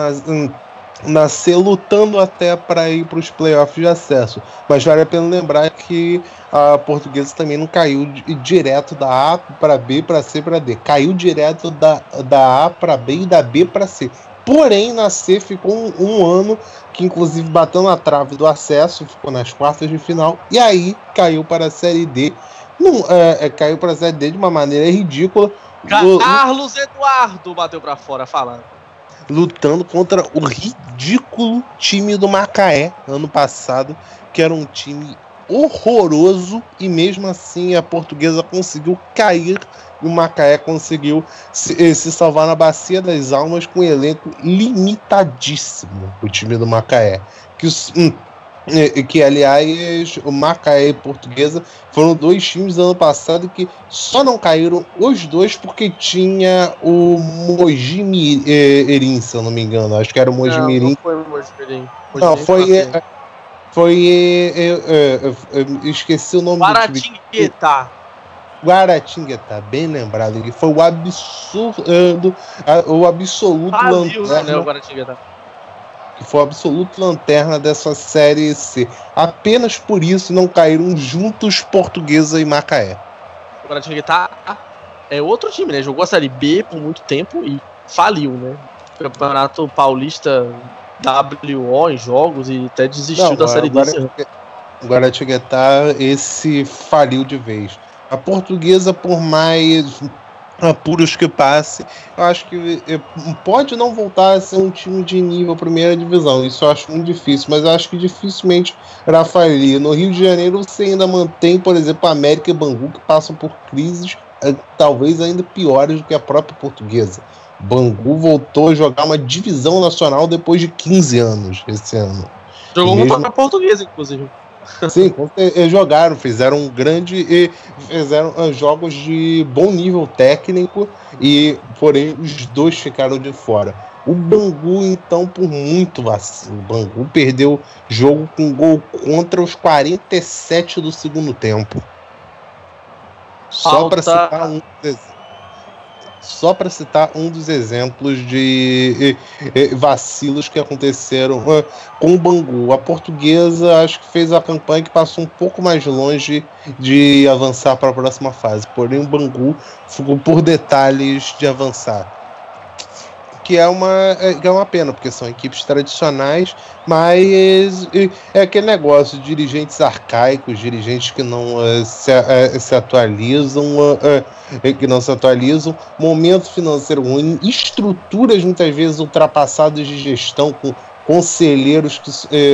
na C, lutando até para ir para os playoffs de acesso. Mas vale a pena lembrar que a Portuguesa também não caiu direto da A para B, para C, para D. Caiu direto da, da A para B e da B para C. Porém, na C ficou um, um ano que, inclusive, bateu na trave do acesso, ficou nas quartas de final, e aí caiu para a Série D. Não, é, é, caiu para a Série D de uma maneira ridícula. Carlos Eduardo bateu para fora, fala. Lutando contra o ridículo time do Macaé, ano passado, que era um time horroroso, e mesmo assim a Portuguesa conseguiu cair. O Macaé conseguiu se, se salvar na Bacia das Almas com um elenco limitadíssimo, o time do Macaé. Que, que aliás, o Macaé e Portuguesa foram dois times ano passado que só não caíram os dois porque tinha o Mojimirim, se eu não me engano. Acho que era o Mojimirim. Não, não foi o Mojimirim. Não, foi... Foi... foi eu, eu, eu, eu esqueci o nome do time. Baratingueta. Guaratinguetá, bem lembrado, que foi o absurdo, o absoluto ah, lanterna, né, que foi o absoluto lanterna dessa Série C. Apenas por isso não caíram juntos Portuguesa e Macaé. O Guaratinguetá é outro time, né? Jogou a Série B por muito tempo e faliu, né? Campeonato Paulista dáblio ó em jogos e até desistiu não, da Série B. O Guaratinguetá, esse faliu de vez. A Portuguesa, por mais apuros que passe, eu acho que pode não voltar a ser um time de nível primeira divisão. Isso eu acho muito difícil, mas eu acho que dificilmente irá falir. No Rio de Janeiro você ainda mantém, por exemplo, a América e Bangu, que passam por crises talvez ainda piores do que a própria Portuguesa. Bangu voltou a jogar uma divisão nacional depois de quinze anos esse ano. Jogou muito mesmo... a Portuguesa, inclusive. Sim, jogaram, fizeram um grande, fizeram jogos de bom nível técnico, e porém os dois ficaram de fora. O Bangu, então, por muito vacilo, o Bangu perdeu jogo com gol contra os quarenta e sete do segundo tempo. Só para citar um. só para citar um dos exemplos de vacilos que aconteceram com o Bangu. A Portuguesa acho que fez a campanha que passou um pouco mais longe de avançar para a próxima fase, porém o Bangu ficou por detalhes de avançar, que é uma, é uma pena, porque são equipes tradicionais, mas é aquele negócio, dirigentes arcaicos, dirigentes que não uh, se, uh, se atualizam, uh, uh, que não se atualizam, momento financeiro ruim, estruturas muitas vezes ultrapassadas de gestão, com conselheiros que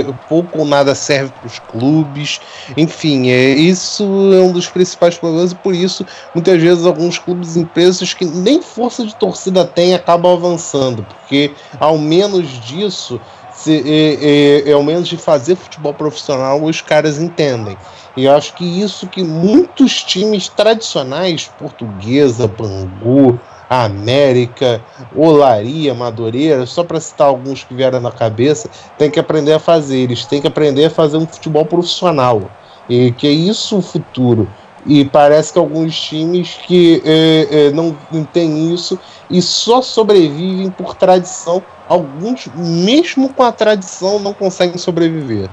uh, pouco ou nada serve para os clubes, enfim, é, isso é um dos principais problemas, e por isso muitas vezes alguns clubes e empresas que nem força de torcida tem acabam avançando, porque ao menos disso, se, é, é, é, ao menos de fazer futebol profissional, os caras entendem. E eu acho que isso que muitos times tradicionais, Portuguesa, Bangu, América, Olaria, Madureira, só para citar alguns que vieram na cabeça, tem que aprender a fazer. Eles têm que aprender a fazer um futebol profissional, e que é isso o futuro. E parece que alguns times que é, é, não, não têm isso e só sobrevivem por tradição. Alguns, mesmo com a tradição, não conseguem sobreviver.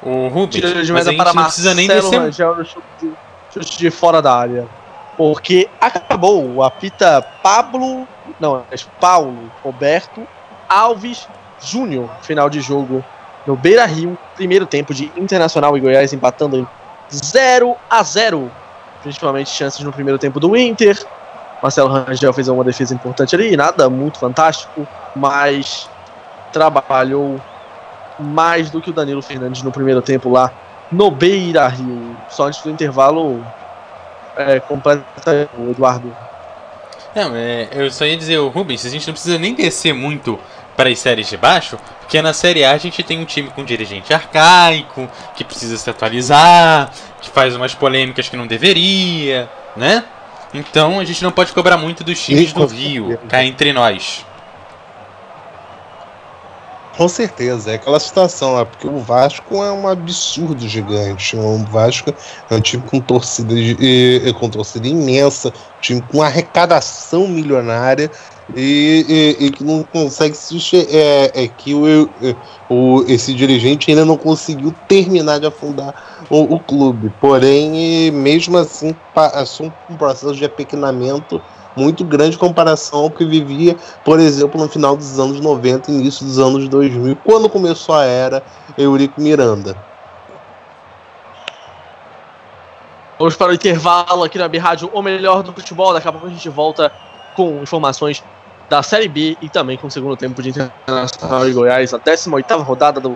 O Rubens, de mas a gente não precisa nem descer. Rangel, no chute de, chute de fora da área. Porque acabou a fita Pablo, não, é Paulo Roberto Alves Júnior, final de jogo no Beira Rio, primeiro tempo de Internacional e Goiás empatando em zero a zero, principalmente chances no primeiro tempo do Inter. Marcelo Rangel fez uma defesa importante ali, nada muito fantástico, mas trabalhou mais do que o Danilo Fernandes no primeiro tempo lá no Beira Rio. Só antes do intervalo, É, completa o Eduardo. Não, é, eu só ia dizer, o Rubens, a gente não precisa nem descer muito para as séries de baixo, porque na Série A a gente tem um time com um dirigente arcaico, que precisa se atualizar, que faz umas polêmicas que não deveria, né? Então a gente não pode cobrar muito dos times do Rio, cá entre nós. Com certeza, é aquela situação, é porque o Vasco é um absurdo gigante. O Vasco é um time com torcida, com torcida imensa, um time com arrecadação milionária e, e, e que não consegue se é, é que o, o, esse dirigente ainda não conseguiu terminar de afundar o, o clube. Porém, mesmo assim, passou um processo de apequenamento muito grande em comparação ao que vivia, por exemplo, no final dos anos noventa e início dos anos dois mil, quando começou a era Eurico Miranda. Vamos para o intervalo aqui na B-Rádio, o melhor do futebol. Daqui a pouco a gente volta com informações da Série B e também com o segundo tempo de Internacional e Goiás, a décima oitava rodada da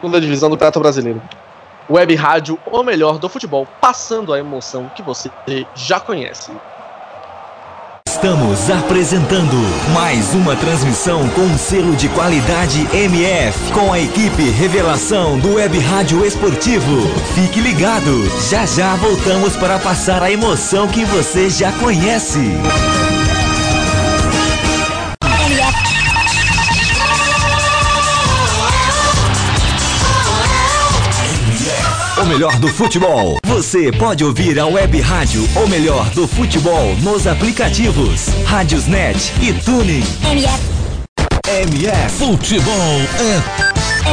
segunda divisão do Campeonato Brasileiro. Web Rádio, o melhor do futebol, passando a emoção que você já conhece. Estamos apresentando mais uma transmissão com selo de qualidade M F, com a equipe Revelação do Web Rádio Esportivo. Fique ligado, já já voltamos para passar a emoção que você já conhece. O melhor do futebol. Você pode ouvir a Web Rádio, o melhor do futebol, nos aplicativos Rádios Net e Tuning. M F. M F. Futebol é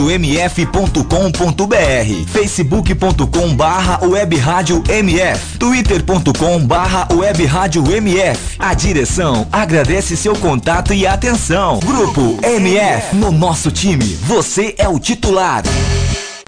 m f ponto com ponto b r, facebook ponto com barra web rádio m f, twitter ponto com barra web rádio m f. A direção agradece seu contato e atenção. Grupo M F, no nosso time, você é o titular.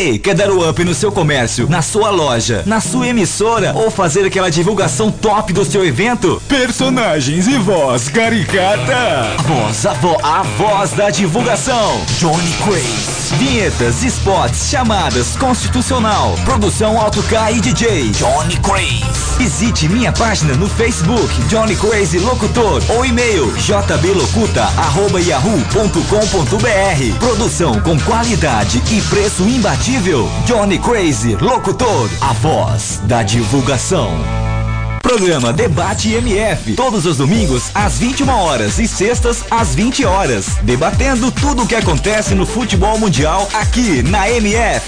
Você quer dar o up no seu comércio, na sua loja, na sua emissora ou fazer aquela divulgação top do seu evento? Personagens e voz caricata. Voz, a, vo, a voz da divulgação. Johnny Craze. Vinhetas, spots, chamadas, constitucional. Produção Auto K e D J. Johnny Craze. Visite minha página no Facebook, Johnny Craze Locutor, ou e-mail j b locuta arroba yahoo ponto com ponto b r. Produção com qualidade e preço imbatível. Johnny Craze Locutor, a voz da divulgação. Programa Debate M F, todos os domingos às vinte e uma horas e sextas às vinte horas, debatendo tudo o que acontece no futebol mundial aqui na M F.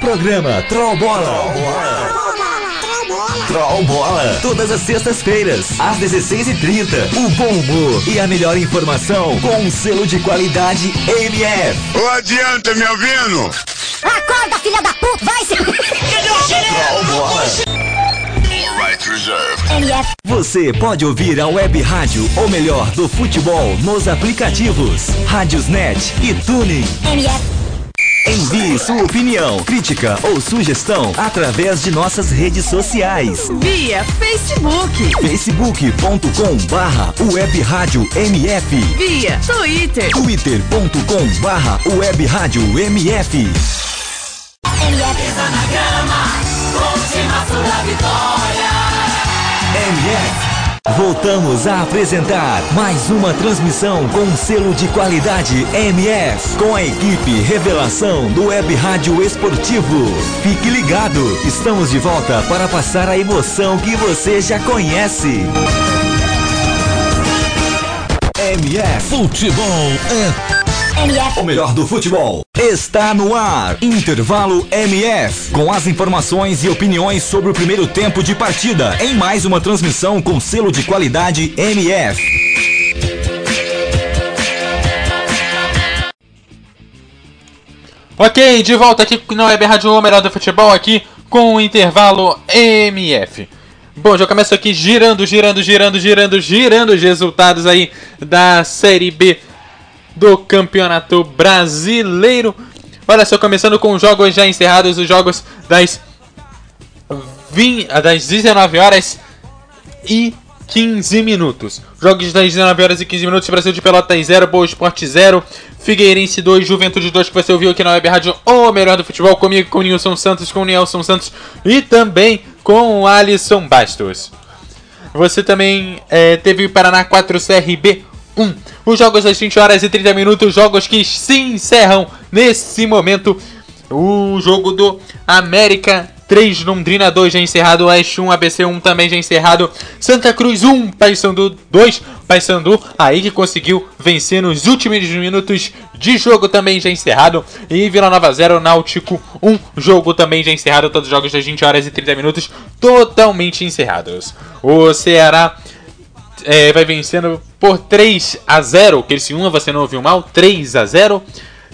Programa Trollbola. Trollbola, todas as sextas-feiras, às dezesseis e trinta. O bom humor e a melhor informação com um selo de qualidade M F. Ô, adianta, me ouvindo? Acorda, filha da puta, vai se... Trollbola. Você pode ouvir a web rádio, ou melhor, do futebol, nos aplicativos Rádiosnet e Tuning. M F. Envie sua opinião, crítica ou sugestão através de nossas redes sociais. Via Facebook. facebook ponto com barra web rádio M F. Via Twitter. twitter ponto com barra web rádio M F. M F está na grama, última sua vitória. M F. Voltamos a apresentar mais uma transmissão com um selo de qualidade M F, com a equipe Revelação do Web Rádio Esportivo. Fique ligado, estamos de volta para passar a emoção que você já conhece. M F Futebol é... M F. O melhor do futebol está no ar. Intervalo M F, com as informações e opiniões sobre o primeiro tempo de partida, em mais uma transmissão com selo de qualidade M F. Ok, de volta aqui na Web Rádio, o melhor do futebol, aqui com o intervalo M F. Bom, já começo aqui girando, girando, girando, girando, girando os resultados aí da Série B do Campeonato Brasileiro. Olha só, começando com os jogos já encerrados, os jogos das, vinte, das dezenove horas e quinze minutos. Jogos das dezenove horas e quinze minutos, Brasil de Pelotas zero, Boa Esporte zero, Figueirense dois, Juventude dois, que você ouviu aqui na Web Rádio, o melhor do futebol, comigo, com o Nilson Santos, com o Nelson Santos e também com o Alisson Bastos. Você também é, teve o Paraná quatro, C R B um. Os jogos às vinte horas e trinta minutos, jogos que se encerram nesse momento. O jogo do América três, Londrina dois já encerrado, Oeste um, A B C um também já encerrado, Santa Cruz um, Paysandu dois, Paysandu aí que conseguiu vencer nos últimos minutos de jogo, também já encerrado, e Vila Nova zero, Náutico um, jogo também já encerrado, todos os jogos das vinte horas e trinta minutos totalmente encerrados. O Ceará É, vai vencendo por três a zero, que esse um você não ouviu mal, três a zero,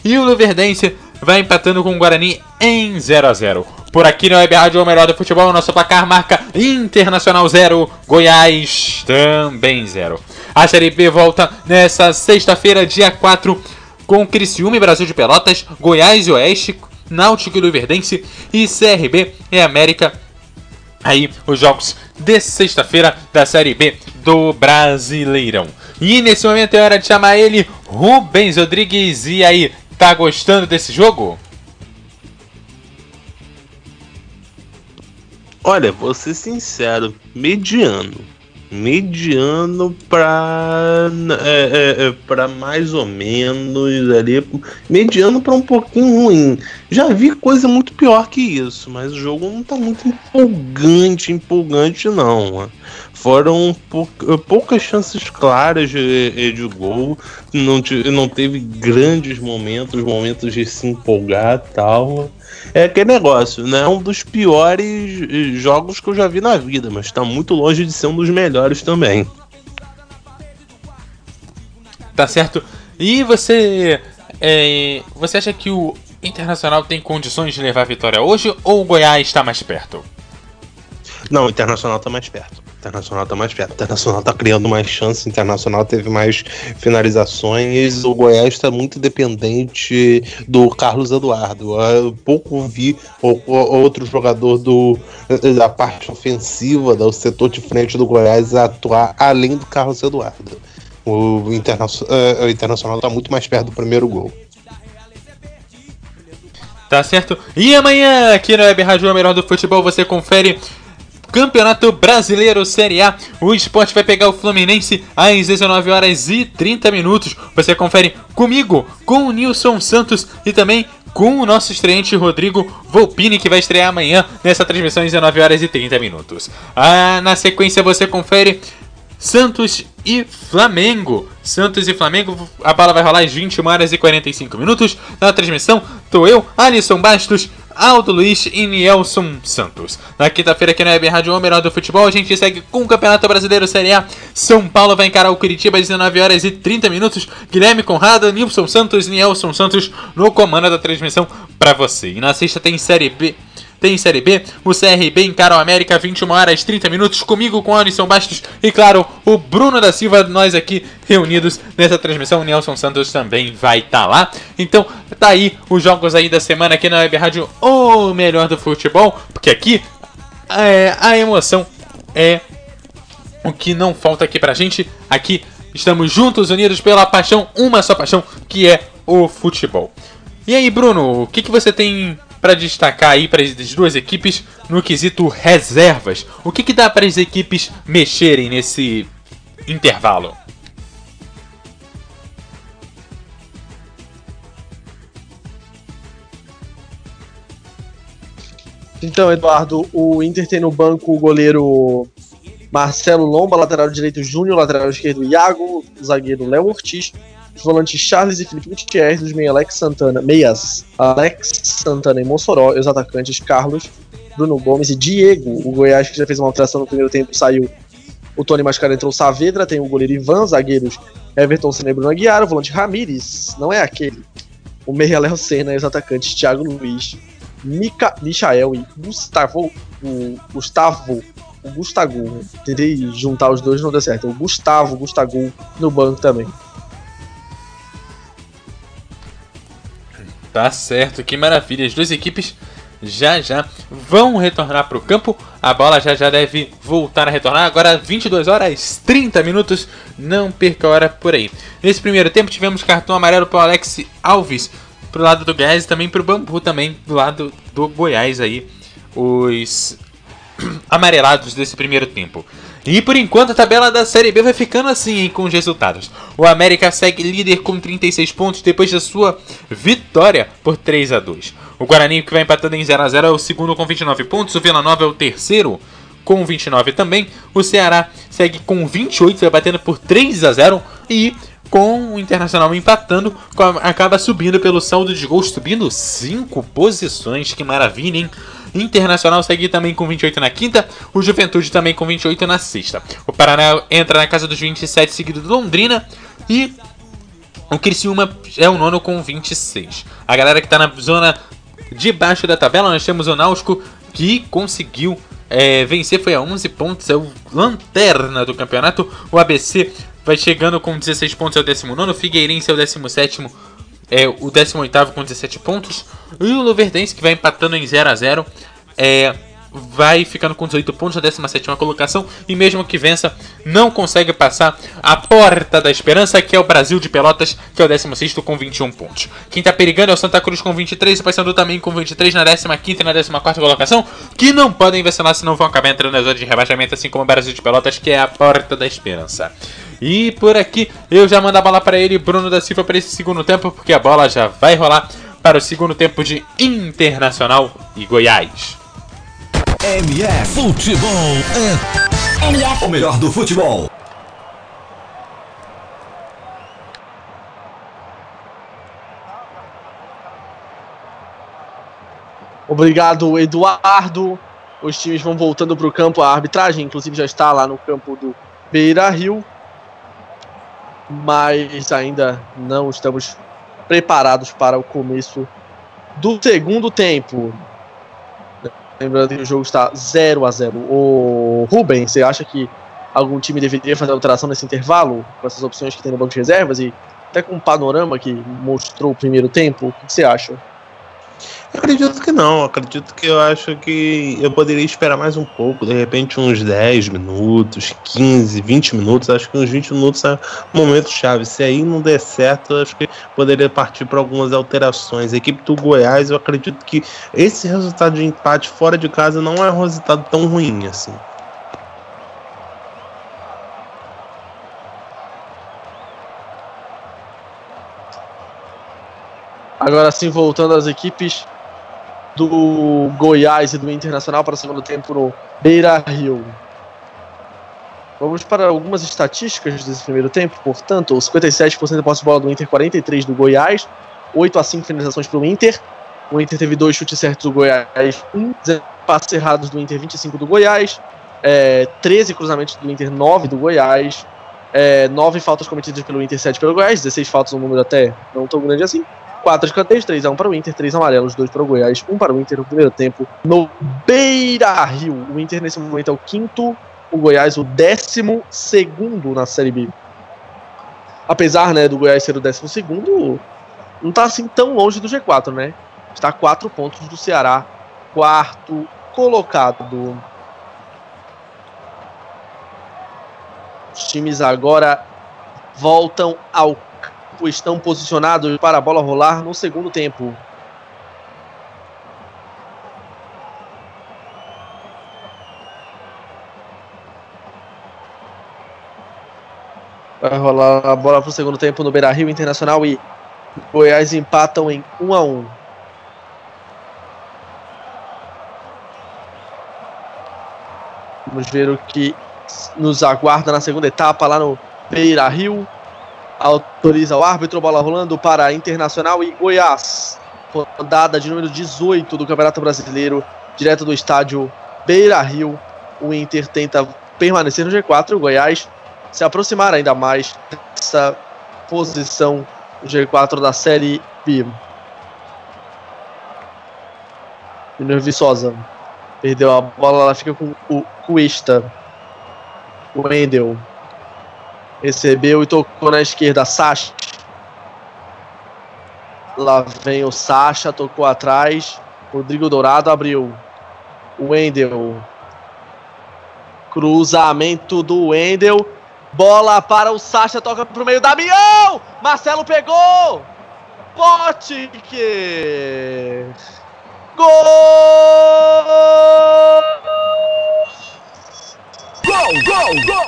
e o Luverdense vai empatando com o Guarani em zero a zero. Por aqui na Web Rádio, o melhor do futebol, o nosso placar marca Internacional zero, Goiás também zero. A Série B volta nessa sexta-feira, dia quatro, com Criciúma e Brasil de Pelotas, Goiás e Oeste, Náutico e Luverdense, e C R B e América. Aí os jogos de sexta-feira da Série B do Brasileirão. E nesse momento é hora de chamar ele, Rubens Rodrigues. E aí, tá gostando desse jogo? Olha, vou ser sincero, mediano. Mediano pra, é, é, pra mais ou menos ali, mediano pra um pouquinho ruim. Já vi coisa muito pior que isso, mas o jogo não tá muito empolgante, empolgante não. Foram pouca, poucas chances claras de, de gol, não, não teve grandes momentos, momentos de se empolgar e tal. É aquele negócio, né? É um dos piores jogos que eu já vi na vida, mas tá muito longe de ser um dos melhores também. Tá certo. E você, é, você acha que o Internacional tem condições de levar a vitória hoje, ou o Goiás tá mais perto? Não, o Internacional tá mais perto. Internacional tá mais perto, Internacional tá criando mais chances, Internacional teve mais finalizações, o Goiás está muito dependente do Carlos Eduardo. Eu pouco vi outro jogador do, da parte ofensiva, do setor de frente do Goiás atuar além do Carlos Eduardo. O, Interna- o Internacional tá muito mais perto do primeiro gol. Tá certo? E amanhã, aqui na Web Rádio, a melhor do futebol, você confere Campeonato Brasileiro Série A. O Sport vai pegar o Fluminense às dezenove horas e trinta minutos. Você confere comigo, com o Nilson Santos e também com o nosso estreante Rodrigo Volpini, que vai estrear amanhã nessa transmissão às dezenove horas e trinta minutos. Ah, na sequência você confere Santos e Flamengo. Santos e Flamengo, a bola vai rolar às vinte e uma horas e quarenta e cinco minutos. Na transmissão, tô eu, Alisson Bastos, Aldo Luiz e Nielson Santos. Na quinta-feira aqui na Web Rádio, o melhor do futebol, a gente segue com o Campeonato Brasileiro Série A. São Paulo vai encarar o Curitiba às dezenove horas e trinta minutos. Guilherme Conrado, Nilson Santos e Nielson Santos no comando da transmissão pra você. E na sexta tem Série B. Tem Série B, o C R B encara o América, vinte e uma horas e trinta minutos, comigo, com Alisson Bastos e, claro, o Bruno da Silva, nós aqui reunidos nessa transmissão. O Nelson Santos também vai estar tá lá. Então, tá aí os jogos aí da semana aqui na Web Rádio, o melhor do futebol, porque aqui é, a emoção é o que não falta aqui pra gente. Aqui estamos juntos, unidos pela paixão, uma só paixão, que é o futebol. E aí, Bruno, o que, que você tem para destacar aí para as duas equipes no quesito reservas? O que, que dá para as equipes mexerem nesse intervalo? Então, Eduardo, o Inter tem no banco o goleiro Marcelo Lomba, lateral direito Júnior, lateral esquerdo Iago, zagueiro Léo Ortiz, os volantes Charles e Felipe Gutierrez, os meias Alex Santana, meias Alex Santana e Mossoró, e os atacantes Carlos, Bruno Gomes e Diego. O Goiás, que já fez uma alteração no primeiro tempo, saiu o Tony Mascara, entrou o Saavedra, tem o goleiro Ivan, zagueiros Everton Senna e Bruno Aguiar, o volante Ramírez, não é aquele, o meia Léo Senna e os atacantes Thiago Luiz, Mica, Michael e Gustavo, o Gustavo, o Gustavo, tentei juntar os dois, não deu certo, o Gustavo, o Gustavo no banco também. Tá certo, que maravilha. As duas equipes já já vão retornar para o campo. A bola já já deve voltar a retornar. Agora vinte e duas horas e trinta minutos. Não perca a hora por aí. Nesse primeiro tempo tivemos cartão amarelo para o Alex Alves, pro lado do Goiás, e também para o Bambu, também do lado do Goiás aí. Os amarelados desse primeiro tempo. E por enquanto a tabela da Série B vai ficando assim, hein, com os resultados. O América segue líder com trinta e seis pontos depois da sua vitória por três a dois. O Guarani, que vai empatando em zero a zero, é o segundo com vinte e nove pontos. O Vila Nova é o terceiro com vinte e nove também. O Ceará segue com vinte e oito, vai batendo por três a zero. E com o Internacional empatando, acaba subindo pelo saldo de gols, subindo cinco posições. Que maravilha, hein? Internacional segue também com vinte e oito na quinta, o Juventude também com vinte e oito na sexta. O Paraná entra na casa dos vinte e sete, seguido do Londrina, e o Criciúma é o nono com vinte e seis. A galera que está na zona de baixo da tabela, nós temos o Náutico, que conseguiu é, vencer, foi a onze pontos, é o lanterna do campeonato. O A B C vai chegando com dezesseis pontos, é o décimo nono, o Figueirense é o décimo sétimo, é o décimo oitavo com dezessete pontos. E o Luverdense, que vai empatando em zero a zero, é, vai ficando com dezoito pontos na décima sétima colocação. E mesmo que vença, não consegue passar a porta da esperança, que é o Brasil de Pelotas, que é o décimo sexto com vinte e um pontos. Quem está perigando é o Santa Cruz com vinte e três, o Paysandu também com vinte e três na décima quinta e na décima quarta colocação, que não podem vacilar, senão vão acabar entrando na zona de rebaixamento, assim como o Brasil de Pelotas, que é a porta da esperança. E por aqui eu já mando a bola para ele, Bruno da Silva, para esse segundo tempo, porque a bola já vai rolar para o segundo tempo de Internacional e Goiás. M F Futebol é M F. O melhor do futebol. Obrigado, Eduardo. Os times vão voltando para o campo. A arbitragem, inclusive, já está lá no campo do Beira Rio, mas ainda não estamos preparados para o começo do segundo tempo. Lembrando que o jogo está zero a zero. O Rubens, você acha que algum time deveria fazer alteração nesse intervalo, com essas opções que tem no banco de reservas e até com o panorama que mostrou o primeiro tempo? O que você acha? Eu acredito que não, eu acredito que eu acho que eu poderia esperar mais um pouco, de repente uns dez minutos, quinze, vinte minutos, acho que uns vinte minutos é um momento chave. Se aí não der certo, eu acho que poderia partir para algumas alterações. A equipe do Goiás, eu acredito que esse resultado de empate fora de casa não é um resultado tão ruim assim. Agora sim, voltando às equipes do Goiás e do Internacional para o segundo tempo no Beira Rio. Vamos para algumas estatísticas desse primeiro tempo. Portanto, cinquenta e sete por cento da posse de bola do Inter, quarenta e três por cento do Goiás, oito a cinco finalizações para o Inter. O Inter teve dois chutes certos do Goiás, um, dezessete passes errados do Inter, vinte e cinco do Goiás, é, treze cruzamentos do Inter, nove do Goiás, é, nove faltas cometidas pelo Inter, sete pelo Goiás, dezesseis faltas, um número até não tão grande assim. quatro escanteios, três a um para o Inter, três amarelos, dois para o Goiás, um para o Inter no primeiro tempo no Beira Rio. O Inter nesse momento é o quinto, o Goiás o décimo segundo na Série B. Apesar, né, do Goiás ser o décimo segundo, não está assim tão longe do G quatro, né? Está a quatro pontos do Ceará, quarto colocado. Os times agora voltam ao estão posicionados para a bola rolar no segundo tempo. Vai rolar a bola para o segundo tempo no Beira Rio. Internacional e Goiás empatam em um a um. Vamos ver o que nos aguarda na segunda etapa lá no Beira Rio. Autoriza o árbitro, bola rolando para Internacional e Goiás. Rodada de número dezoito do Campeonato Brasileiro, direto do estádio Beira Rio. O Inter tenta permanecer no G quatro, o Goiás se aproximar ainda mais dessa posição do G quatro da Série B. Júnior Viçosa perdeu a bola, ela fica com o Cuesta. O Wendel recebeu e tocou na esquerda, Sasha. Lá vem o Sasha, tocou atrás. Rodrigo Dourado abriu. O Wendel. Cruzamento do Wendel. Bola para o Sasha, toca pro meio, Damião! Marcelo pegou! Pottker! Gol! Gol, gol, gol!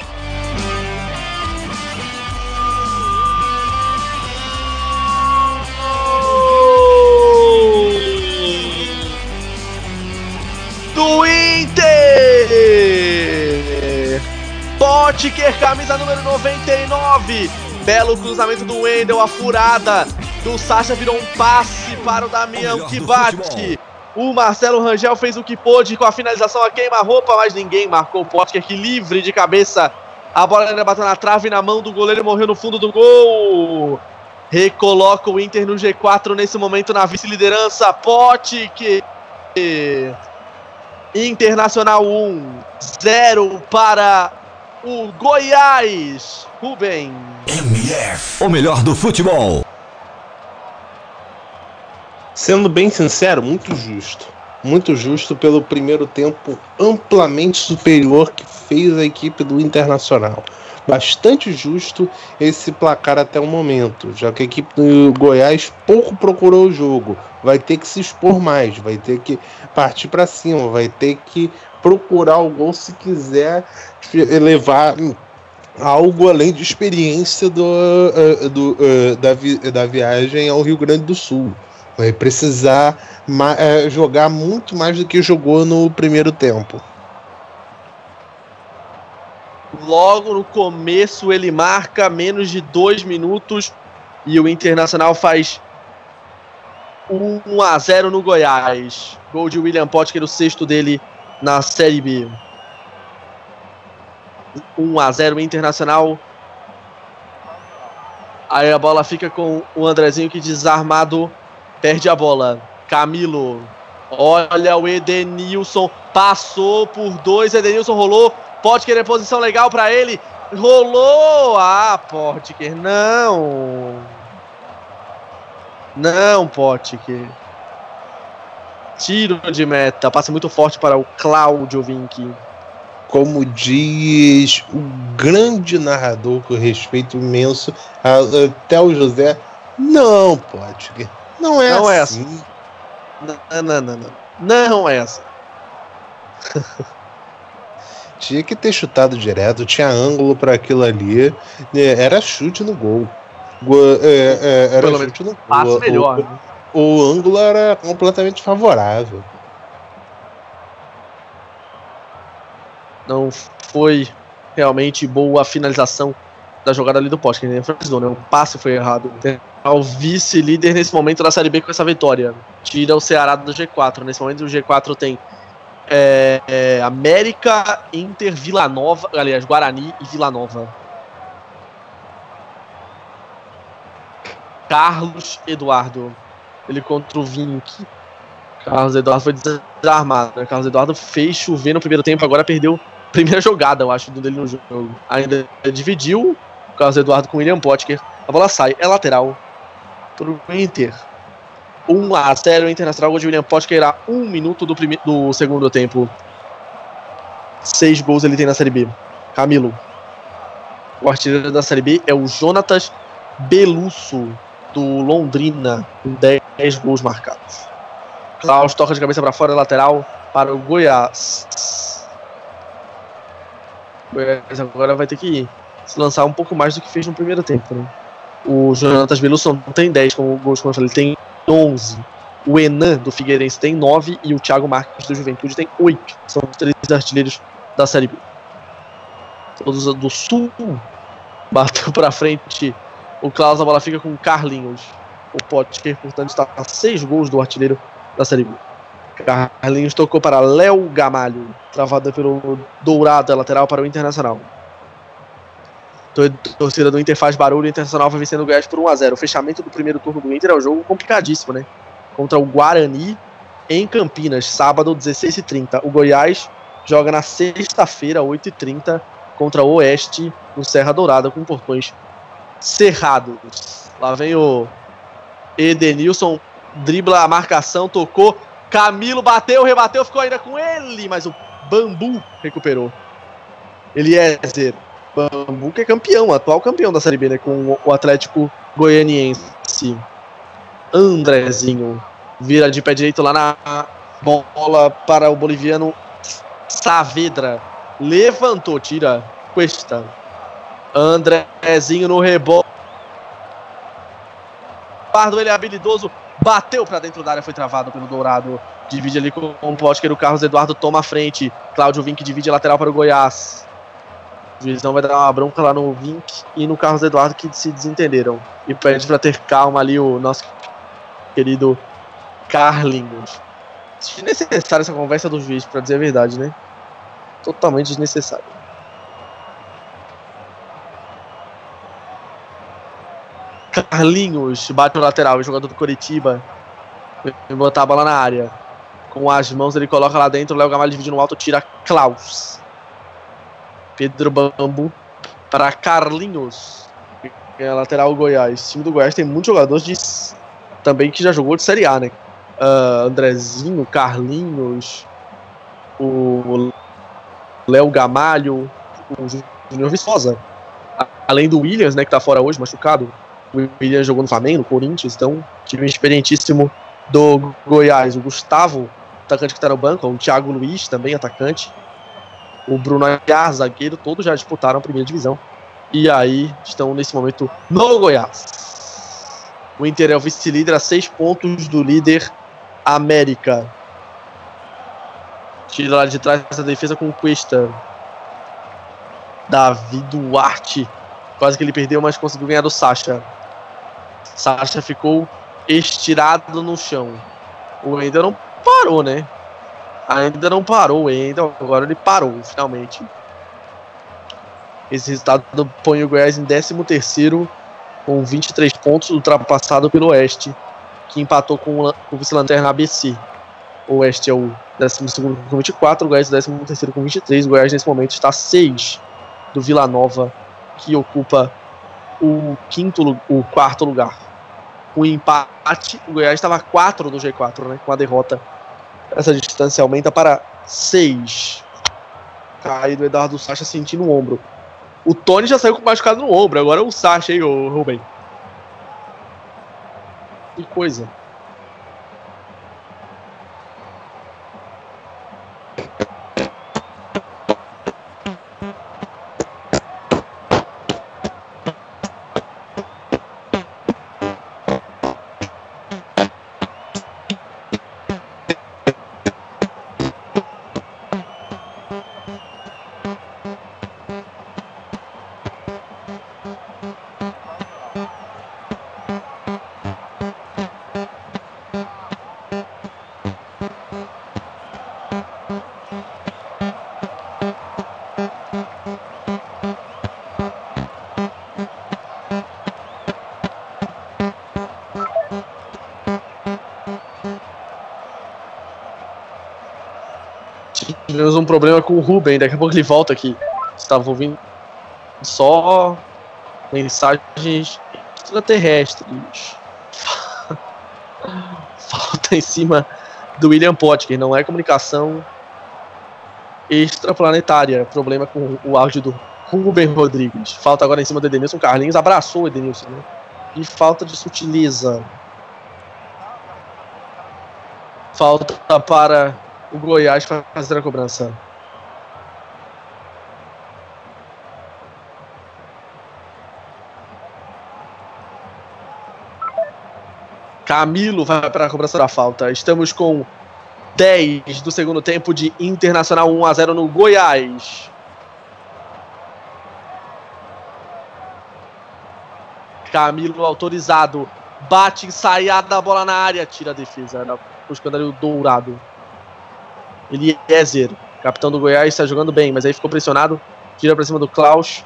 Do Inter! Pottker, camisa número noventa e nove. Belo cruzamento do Wendel, a furada do Sasha virou um passe para o Damião, que bate. O Marcelo Rangel fez o que pôde com a finalização a queima-roupa, mas ninguém marcou o Pottker, que livre de cabeça. A bola ainda bateu na trave, na mão do goleiro, morreu no fundo do gol. Recoloca o Inter no G quatro nesse momento, na vice-liderança. Pottker. Internacional um a zero para o Goiás. Rubem. M F, o melhor do futebol. Sendo bem sincero, muito justo. Muito justo pelo primeiro tempo amplamente superior que fez a equipe do Internacional. Bastante justo esse placar até o momento, já que a equipe do Goiás pouco procurou o jogo. Vai ter que se expor mais, vai ter que partir para cima, vai ter que procurar o gol se quiser levar algo além de experiência do, do, da, vi, da viagem ao Rio Grande do Sul. Vai precisar jogar muito mais do que jogou no primeiro tempo. Logo no começo ele marca, menos de dois minutos, e o Internacional faz um a zero no Goiás. Gol de William Pottker, o sexto dele na Série B. um a zero Internacional. Aí a bola fica com o Andrezinho, que desarmado perde a bola. Camilo Olha o Edenilson, passou por dois, Edenilson rolou, Pottker é posição legal para ele, rolou, ah, Pottker, não, não, Pottker, tiro de meta, passa muito forte para o Cláudio Winck. Como diz o grande narrador, com respeito imenso, até o José, não, Pottker, não é não assim. É assim. Não, não, não, não. Não é essa. Tinha que ter chutado direto, tinha ângulo para aquilo ali. Era chute no gol. É, é, era Pelo chute no gol. O, melhor, o, né? o ângulo era completamente favorável. Não foi realmente boa a finalização da jogada ali do Pottker, né? O passe foi errado. O vice-líder nesse momento da Série B com essa vitória tira o Ceará do G quatro. Nesse momento o G quatro tem é, é, América, Inter, Vila Nova, aliás, Guarani e Vila Nova. Carlos Eduardo, ele contra o Winck. Carlos Eduardo foi desarmado, né? Carlos Eduardo fez chover no primeiro tempo, agora perdeu a primeira jogada, eu acho, dele no jogo. Ainda dividiu Carlos Eduardo com William Pottker. A bola sai, é lateral para o Inter. um a zero Internacional, gol de William Pottker, irá um minuto do, prime- do segundo tempo. Seis gols ele tem na Série B. Camilo. O artilheiro da Série B é o Jonatas Belusso, do Londrina, com dez gols marcados. Klaus toca de cabeça para fora, lateral para o Goiás. O Goiás agora vai ter que ir. Se lançar um pouco mais do que fez no primeiro tempo, né? O Jonatas Belusso não tem dez como gols, como eu falei, ele tem onze. O Enan do Figueirense tem nove e o Thiago Marques do Juventude tem oito. São os três artilheiros da Série B. Todos do Sul. Bateu pra frente o Klaus, a bola fica com o Carlinhos. O Pottker, portanto, está a seis gols do artilheiro da Série B. Carlinhos tocou para Léo Gamalho, travada pelo Dourado, lateral para o Internacional. Torcida do Inter faz barulho, o Internacional vai vencendo o Goiás por um a zero. O fechamento do primeiro turno do Inter é um jogo complicadíssimo, né? Contra o Guarani em Campinas, sábado, dezesseis e trinta. O Goiás joga na sexta-feira, oito e trinta, contra o Oeste, no Serra Dourada, com portões cerrados. Lá vem o Edenilson, dribla a marcação, tocou, Camilo bateu, rebateu, ficou ainda com ele, mas o Bambu recuperou. Ele é zero. Bambu, que é campeão, atual campeão da Série B, né, com o Atlético Goianiense. Andrezinho vira de pé direito lá na bola para o boliviano Saavedra, levantou, tira Cuesta. Andrezinho no rebote, ele é habilidoso, bateu para dentro da área, foi travado pelo Dourado, divide ali com o Pottker, o Carlos Eduardo toma a frente, Cláudio Winck divide a lateral para o Goiás. O Juizão vai dar uma bronca lá no Winck e no Carlos Eduardo, que se desentenderam. E pede para ter calma ali o nosso querido Carlinhos. Desnecessária essa conversa do juiz, para dizer a verdade, né? Totalmente desnecessária. Carlinhos bate o lateral, o jogador do Coritiba. Vai botar a bola na área. Com as mãos ele coloca lá dentro, o Léo Gamalho divide no alto, tira Klaus. Pedro Bambu para Carlinhos, é lateral Goiás. O time do Goiás tem muitos jogadores de, também que já jogou de Série A, né? Uh, Andrezinho, Carlinhos, o Léo Gamalho, o Júnior Viçosa. Além do Williams, né, que tá fora hoje, machucado. O Williams jogou no Flamengo, no Corinthians, então time experientíssimo do Goiás. O Gustavo, atacante que tá no banco, o Thiago Luiz, também atacante. O Bruno Aguiar, zagueiro, todos já disputaram a primeira divisão. E aí estão nesse momento no Goiás. O Inter é o vice-líder a seis pontos do líder América. Tira lá de trás essa defesa com o Cuesta. Davi Duarte. Quase que ele perdeu, mas conseguiu ganhar do Sasha. Sasha ficou estirado no chão. O Wendel não parou, né? Ainda não parou, ainda. Agora ele parou, finalmente. Esse resultado põe o Goiás em décimo terceiro, com vinte e três pontos, ultrapassado pelo Oeste, que empatou com o vice-lanterna A B C. O Oeste é o décimo segundo com vinte e quatro, o Goiás é o décimo terceiro com vinte e três. O Goiás nesse momento está a seis do Vila Nova, que ocupa o, quinto, o quarto lugar. Com empate, o Goiás estava a quatro do G quatro, né? Com a derrota, essa distância aumenta para seis. Cai do Eduardo Sasha sentindo o ombro. O Tony já saiu com machucado no ombro, agora é o Sasha, hein, ô Rubem? Que coisa. Tivemos um problema com o Rubem, daqui a pouco ele volta aqui. Estava ouvindo só mensagens extraterrestres. Falta em cima do William Pottker, não é comunicação extraplanetária. Problema com o áudio do Rubens Rodrigues. Falta agora em cima do Edenilson. Carlinhos abraçou o Edenilson, né? E falta de sutileza. Falta para o Goiás fazer a cobrança. Camilo vai para a cobrança da falta. Estamos com dez do segundo tempo de Internacional um a zero no Goiás. Camilo autorizado. Bate, ensaiada da bola na área. Tira a defesa. Buscando ali o Dourado. Eliezer, capitão do Goiás, está jogando bem, mas aí ficou pressionado, tira para cima do Klaus,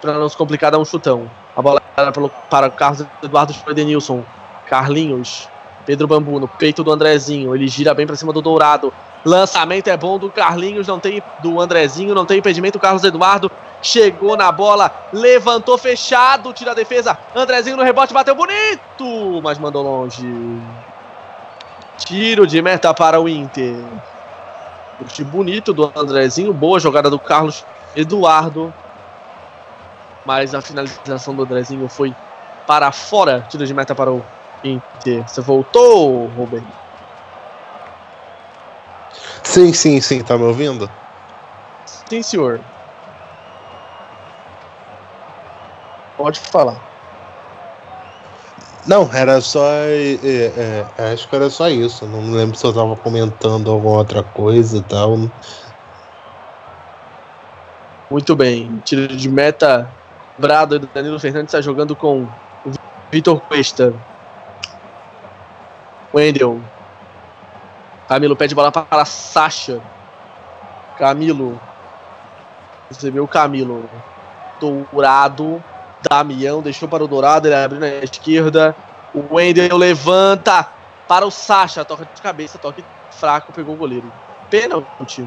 para não se complicar, dá um chutão. A bola era para o Carlos Eduardo, para o Edenilson, Carlinhos, Pedro Bambu no peito do Andrezinho, ele gira bem para cima do Dourado, lançamento é bom do Carlinhos, não tem do Andrezinho, não tem impedimento, o Carlos Eduardo chegou na bola, levantou fechado, tira a defesa, Andrezinho no rebote, bateu bonito, mas mandou longe. Tiro de meta para o Inter. Bonito do Andrezinho, boa jogada do Carlos Eduardo, mas a finalização do Andrezinho foi para fora. Tiro de meta para o Inter. Você voltou, Rubem? Sim, sim, sim, tá me ouvindo? Sim, senhor. Pode falar. Não, era só. É, é, acho que era só isso. Não lembro se eu tava comentando alguma outra coisa e tal. Muito bem. Tiro de meta. Brado do Danilo Fernandes está jogando com o Vitor Cuesta. Wendel. Camilo pede bola para Sasha. Camilo. Recebeu o Camilo. Dourado. Damião deixou para o Dourado, ele abriu na esquerda, o Wendel levanta para o Sasha, toca de cabeça, toque fraco, pegou o goleiro. Pênalti.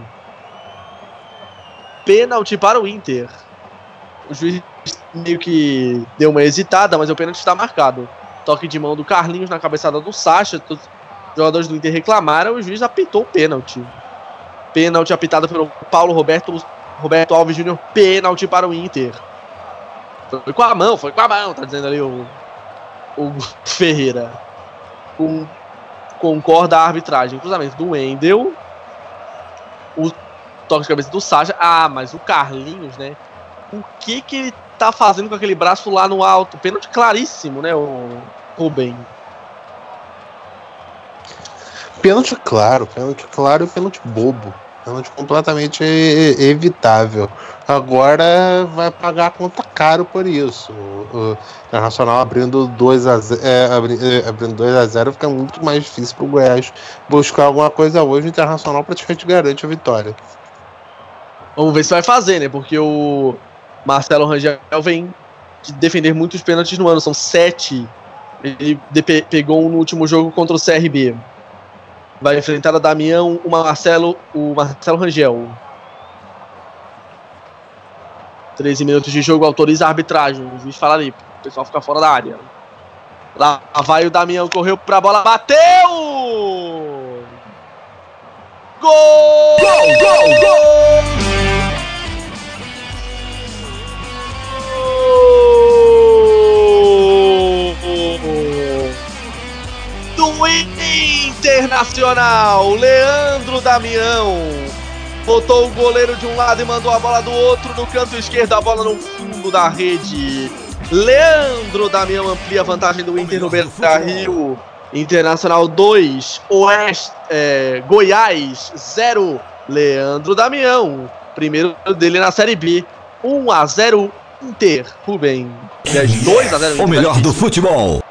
Pênalti para o Inter. O juiz meio que deu uma hesitada, mas o pênalti está marcado. Toque de mão do Carlinhos na cabeçada do Sasha, os jogadores do Inter reclamaram, o juiz apitou o pênalti. Pênalti apitado pelo Paulo Roberto, Roberto Alves Júnior, pênalti para o Inter. Foi com a mão, foi com a mão, tá dizendo ali o, o Ferreira. Com, concorda a arbitragem. Cruzamento do Wendel. O toque de cabeça do Sasha. Ah, mas o Carlinhos, né? O que que ele tá fazendo com aquele braço lá no alto? Pênalti claríssimo, né, o Rubem? Pênalti claro, pênalti claro e pênalti bobo. Pênalti completamente evitável. Agora vai pagar a conta caro por isso. O Internacional abrindo dois a zero, é, abrindo dois a zero fica muito mais difícil para o Goiás buscar alguma coisa hoje. O Internacional praticamente garante a vitória. Vamos ver se vai fazer, né? Porque o Marcelo Rangel vem de defender muitos pênaltis no ano. São sete. Ele pegou um no último jogo contra o C R B. Vai enfrentar a Damião, o Marcelo, o Marcelo Rangel. treze minutos de jogo, autoriza a arbitragem. O juiz fala ali, o pessoal fica fora da área. Lá vai o Damião, correu pra bola, bateu! Gol! Gol, gol, gol! Do Internacional, Leandro Damião botou o goleiro de um lado e mandou a bola do outro no canto esquerdo, a bola no fundo da rede. Leandro Damião amplia a vantagem do Inter no Beira Rio. Internacional dois, Oeste, é, Goiás zero. Leandro Damião, primeiro dele na Série B. um a zero Inter, Rubem. dois a zero O melhor do futebol.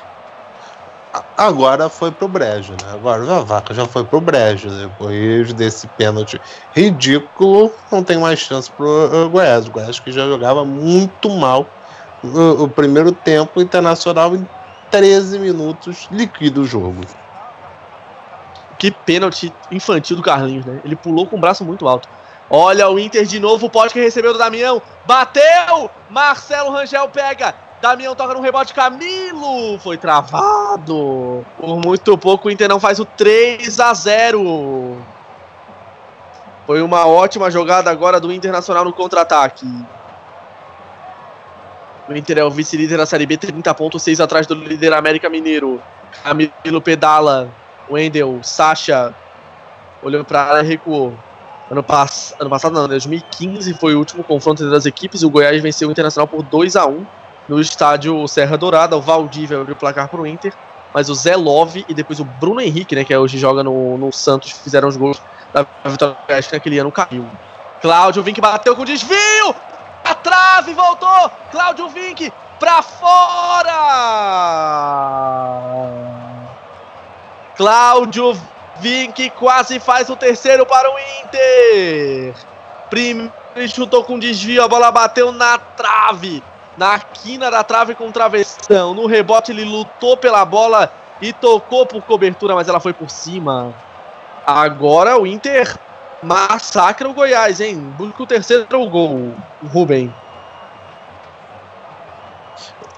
Agora foi pro brejo, né? Agora a vaca já foi pro brejo. Depois desse pênalti ridículo, não tem mais chance pro Goiás. O Goiás que já jogava muito mal o, o primeiro tempo. Internacional em treze minutos liquida o jogo. Que pênalti infantil do Carlinhos, né? Ele pulou com o braço muito alto. Olha o Inter de novo, o Pottker recebeu do Damião. Bateu! Marcelo Rangel pega! Damião toca no rebote, Camilo foi travado. Por muito pouco o Inter não faz o três a zero. Foi uma ótima jogada agora do Internacional no contra-ataque. O Inter é o vice-líder da Série B, trinta pontos, seis atrás do líder América Mineiro. Camilo pedala, Wendel, Sasha, olhou para a área e recuou. Ano, pass- ano passado, não, dois mil e quinze foi o último confronto entre as equipes. O Goiás venceu o Internacional por dois a um. No estádio Serra Dourada, o Valdívia abriu o placar para o Inter, mas o Zé Love e depois o Bruno Henrique, né, que hoje joga no, no Santos, fizeram os gols da vitória do Oeste, que naquele ano caiu. Cláudio Winck bateu com desvio, a trave voltou, Cláudio Winck para fora! Cláudio Winck quase faz o terceiro para o Inter! Primeiro ele chutou com desvio, a bola bateu na trave. Na quina da trave com travessão. No rebote ele lutou pela bola e tocou por cobertura, mas ela foi por cima. Agora o Inter massacra o Goiás, hein? Busca o terceiro gol, Rubem.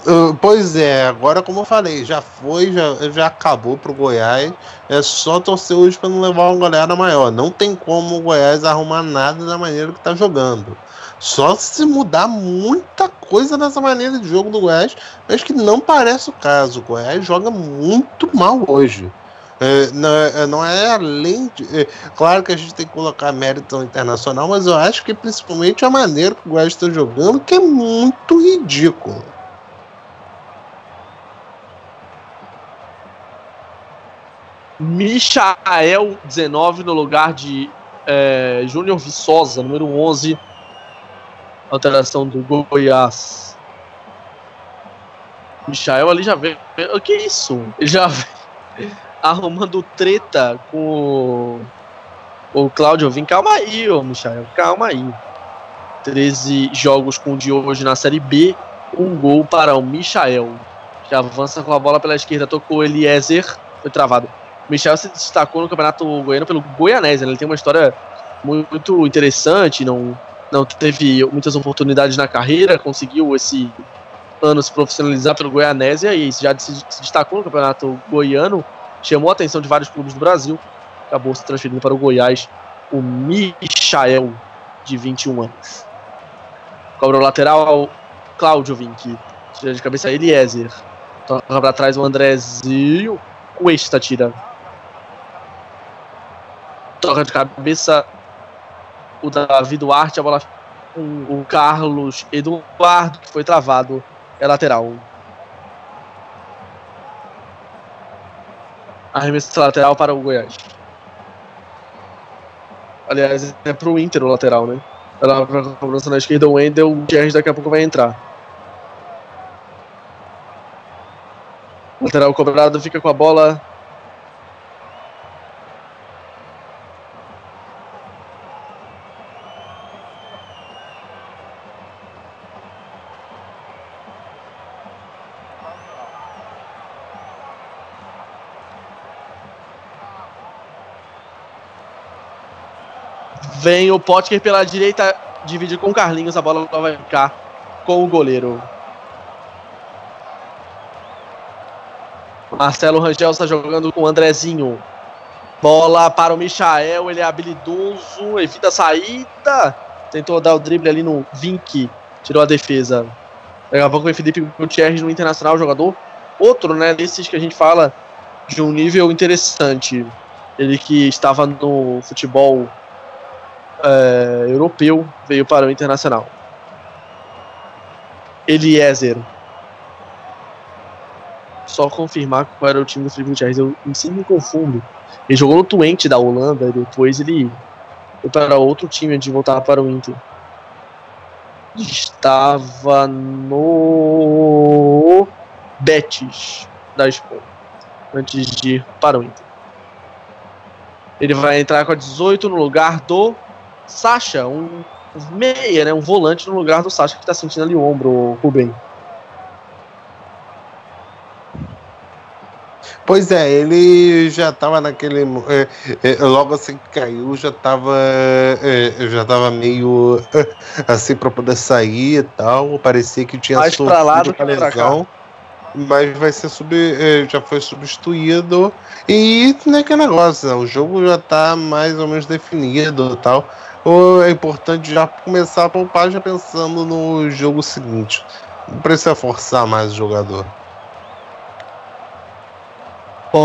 Uh, pois é, agora como eu falei, já foi, já, já acabou pro Goiás. É só torcer hoje pra não levar uma goleada maior. Não tem como o Goiás arrumar nada da maneira que tá jogando. Só se mudar muita coisa nessa maneira de jogo do Goiás, mas que não parece o caso. O Goiás joga muito mal hoje. É, não, é, não é além de... É, claro que a gente tem que colocar mérito Internacional, mas eu acho que principalmente a maneira que o Goiás está jogando, que é muito ridículo. Michael, dezenove, no lugar de é, Júnior Viçosa, número onze. Alteração do Goiás. Michael ali já veio. O que é isso? Ele já veio arrumando treta com o Cláudio Winck. Calma aí, ô Michael, calma aí. treze jogos com o de hoje na Série B. Um gol para o Michael, que avança com a bola pela esquerda. Tocou Eliezer. Foi travado. O Michael se destacou no Campeonato Goiano pelo Goianese. Ele tem uma história muito interessante. Não. Não teve muitas oportunidades na carreira, conseguiu esse ano se profissionalizar pelo Goianese e aí já se destacou no Campeonato Goiano, chamou a atenção de vários clubes do Brasil, acabou se transferindo para o Goiás, o Michael, de vinte e um anos. Cobra o lateral ao Cláudio Winck, tira de cabeça a Eliezer, toca para trás o Andrezinho, Cuesta tira. Toca de cabeça o Davi Duarte, a bola com o Carlos Eduardo, que foi travado, é lateral. Arremesso lateral para o Goiás. Aliás, é para o Inter o lateral, né? Ela para a cobrança na esquerda, o Wendel, o Gerrard daqui a pouco vai entrar. O lateral cobrado fica com a bola. Vem o Pottker pela direita, divide com o Carlinhos, a bola vai ficar com o goleiro. Marcelo Rangel está jogando com o Andrezinho. Bola para o Michael, ele é habilidoso, evita a saída. Tentou dar o drible ali no Winck, tirou a defesa. Daqui a pouco vem Felipe Gutierrez no Internacional, jogador outro, né, desses que a gente fala de um nível interessante. Ele que estava no futebol é, europeu, veio para o Internacional. Eliezer. Só confirmar qual era o time do Felipe Gutierrez, eu sempre me confundo. Ele jogou no Twente da Holanda, e depois ele foi para outro time antes de voltar para o Inter. Estava no Betis da Espanha, antes de ir para o Inter. Ele vai entrar com a dezoito no lugar do Sasha, um meia, né, um volante no lugar do Sasha, que está sentindo ali o ombro, Rubem. Pois é, ele já estava naquele... É, é, logo assim que caiu, já estava é, já estava meio é, assim para poder sair e tal. Parecia que tinha mais sofrido lá do que lesão, mas vai ser sub, é, já foi substituído. E não é que negócio, não, o jogo já está mais ou menos definido e tal. É importante já começar a poupar já pensando no jogo seguinte. Não precisa forçar mais o jogador.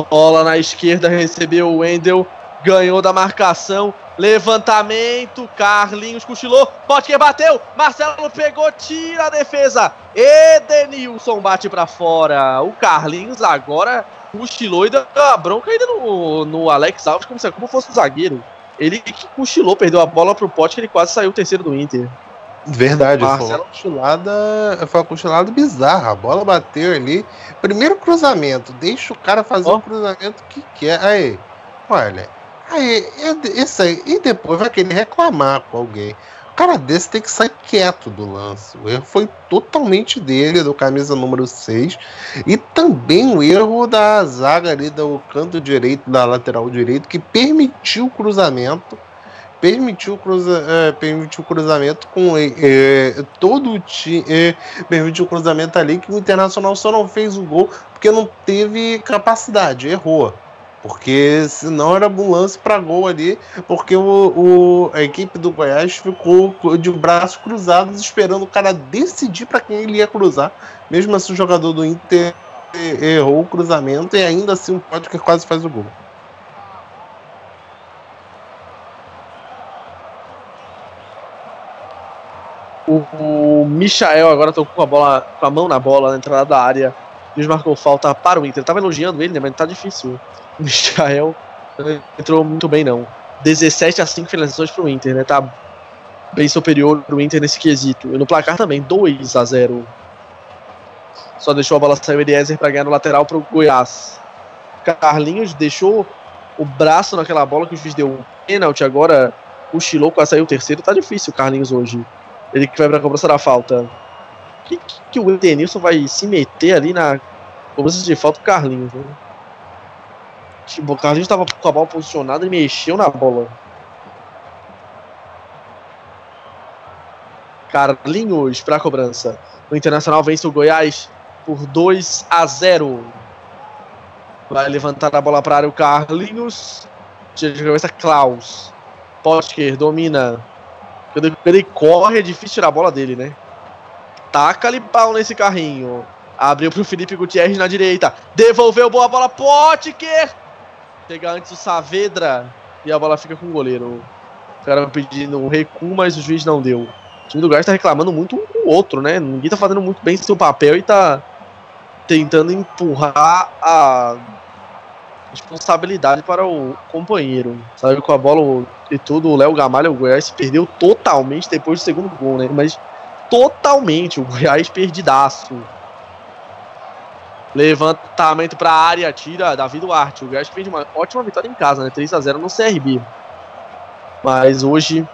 Bola na esquerda, recebeu o Wendel, ganhou da marcação, levantamento, Carlinhos cochilou, Pottker bateu, Marcelo pegou, tira a defesa, Edenilson bate pra fora, o Carlinhos agora cochilou e deu a bronca ainda no, no Alex Alves, como se a culpa fosse o zagueiro, ele que cochilou, perdeu a bola pro Pottker, ele quase saiu o terceiro do Inter. Verdade, Marcelo. Foi uma cochilada, foi uma cochilada bizarra. A bola bateu ali. Primeiro cruzamento, deixa o cara fazer o oh. um cruzamento que quer. Aí, olha, aí, isso aí. E depois vai querer reclamar com alguém. O cara desse tem que sair quieto do lance. O erro foi totalmente dele, do camisa número seis. E também o erro da zaga ali, do canto direito, da lateral direito, que permitiu o cruzamento. Permitiu, cruza, é, permitiu o cruzamento com é, todo o time. É, permitiu o cruzamento ali que o Internacional só não fez o gol porque não teve capacidade, errou. Porque senão era um lance para gol ali, porque o, o, a equipe do Goiás ficou de braços cruzados esperando o cara decidir para quem ele ia cruzar. Mesmo assim, o jogador do Inter errou o cruzamento e ainda assim o Pottker quase faz o gol. O Michael agora tocou com a, bola, com a mão na bola na entrada da área. Ele marcou falta para o Inter. Ele estava elogiando ele, né? Mas tá difícil. O Michael não entrou muito bem, não. dezessete a cinco finalizações para o Inter, né? Tá bem superior para o Inter nesse quesito. E no placar também, dois a zero. Só deixou a bola sair o Eliezer para ganhar no lateral para o Goiás. Carlinhos deixou o braço naquela bola que o juiz deu um pênalti. Agora o Chilou quase saiu o terceiro. Tá difícil o Carlinhos hoje. Ele que vai para a cobrança da falta. O que, que, que o Edenilson vai se meter ali na cobrança de falta do Carlinhos? Né? Tipo, o Carlinhos estava com a bola posicionada e mexeu na bola. Carlinhos para a cobrança. O Internacional vence o Goiás por dois a zero. Vai levantar a bola para a área o Carlinhos. Tira de cabeça Klaus. Pottker domina. Quando ele corre, é difícil tirar a bola dele, né? Taca-lhe pau nesse carrinho. Abriu pro Felipe Gutierrez na direita. Devolveu, boa bola, Pottker! Chega antes o Saavedra. E a bola fica com o goleiro. O cara pedindo um recuo, mas o juiz não deu. O time do Goiás tá reclamando muito um com o outro, né? Ninguém tá fazendo muito bem seu papel e tá tentando empurrar a responsabilidade para o companheiro. Saiu com a bola e tudo, o Léo Gamalho, o Goiás se perdeu totalmente depois do segundo gol, né? Mas totalmente, o Goiás perdidaço. Levantamento para a área, tira Davi Duarte. O Goiás que vem de uma ótima vitória em casa, né? três a zero no C R B. Mas hoje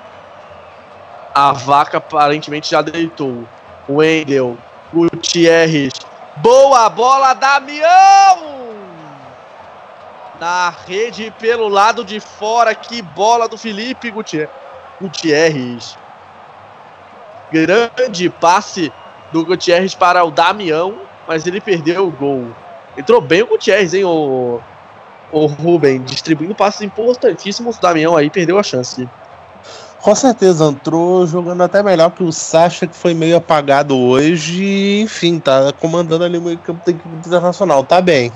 a vaca aparentemente já deitou. Wendel, Gutierrez, boa bola, Damião! Na rede pelo lado de fora, que bola do Felipe Gutierrez. Gutierrez. Grande passe do Gutierrez para o Damião, mas ele perdeu o gol. Entrou bem o Gutierrez, hein, o, o Rubem, distribuindo passes importantíssimos. O Damião aí perdeu a chance. Com certeza, entrou jogando até melhor que o Sasha, que foi meio apagado hoje. Enfim, tá comandando ali o meio campo da equipe Internacional, tá bem.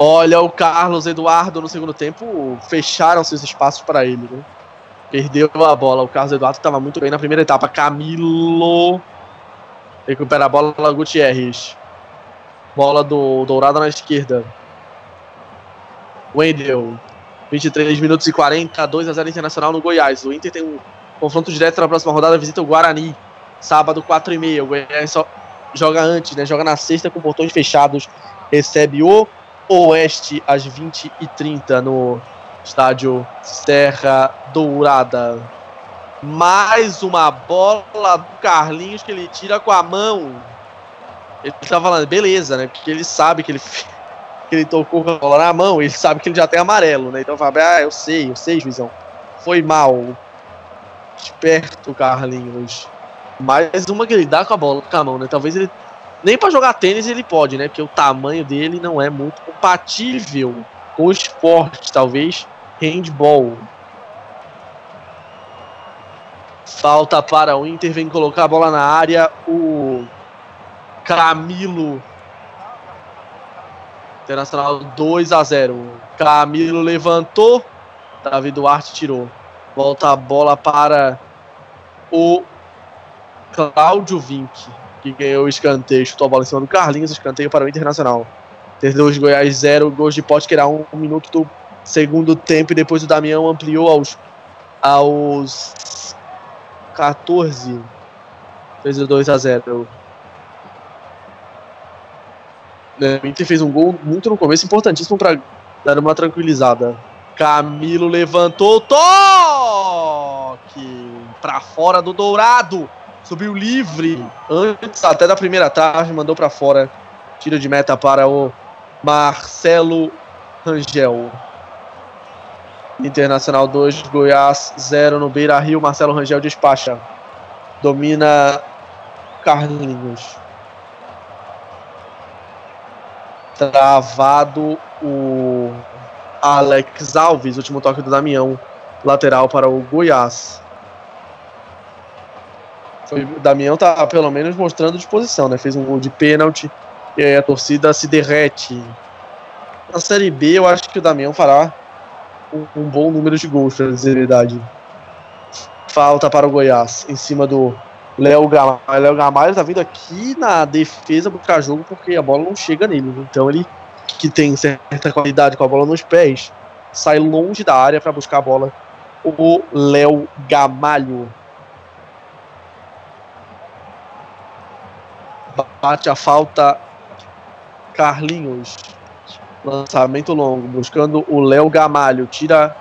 Olha o Carlos Eduardo no segundo tempo, fecharam seus espaços para ele, né? Perdeu a bola, o Carlos Eduardo estava muito bem na primeira etapa. Camilo recupera a bola, Gutierrez. Bola do Dourado na esquerda. Wendel, vinte e três minutos e quarenta, dois a zero Internacional no Goiás. O Inter tem um confronto direto na próxima rodada, visita o Guarani, sábado, quatro e meia. O Goiás só joga antes, né? Joga na sexta com portões fechados, recebe o Oeste às vinte e trinta no estádio Serra Dourada. Mais uma bola do Carlinhos que ele tira com a mão. Ele tá falando, beleza, né? Porque ele sabe que ele, que ele tocou com a bola na mão, ele sabe que ele já tem amarelo, né? Então fala, ah, eu sei, eu sei, juizão. Foi mal. Esperto, Carlinhos. Mais uma que ele dá com a bola com a mão, né? Talvez ele... Nem para jogar tênis ele pode, né? Porque o tamanho dele não é muito compatível com o esporte, talvez handball. Falta para o Inter, vem colocar a bola na área o Camilo. Internacional dois a zero. Camilo levantou, Davi Duarte tirou. Volta a bola para o Cláudio Winck, que ganhou o escanteio, chutou a bola em cima do Carlinhos, escanteio para o Internacional. T dois Goiás zero, gols de Pottker a um, um minuto do segundo tempo, e depois o Damião ampliou aos, aos quatorze, fez o dois a zero. O Inter fez um gol muito no começo, importantíssimo para dar uma tranquilizada. Camilo levantou, toque para fora do Dourado. Subiu livre, antes até da primeira tarde, mandou para fora. Tiro de meta para o Marcelo Rangel. Internacional dois, Goiás zero no Beira Rio. Marcelo Rangel despacha. Domina Carlinhos. Travado o Alex Alves, último toque do Damião. Lateral para o Goiás. O Damião tá pelo menos mostrando disposição, né? Fez um gol de pênalti e aí a torcida se derrete. Na Série B eu acho que o Damião fará um, um bom número de gols, pra dizer a verdade. Falta para o Goiás, em cima do Léo Gamalho. O Léo Gamalho tá vindo aqui na defesa buscar jogo porque a bola não chega nele. Então ele, que tem certa qualidade com a bola nos pés, sai longe da área para buscar a bola. O Léo Gamalho. Bate a falta Carlinhos, lançamento longo, buscando o Léo Gamalho, tira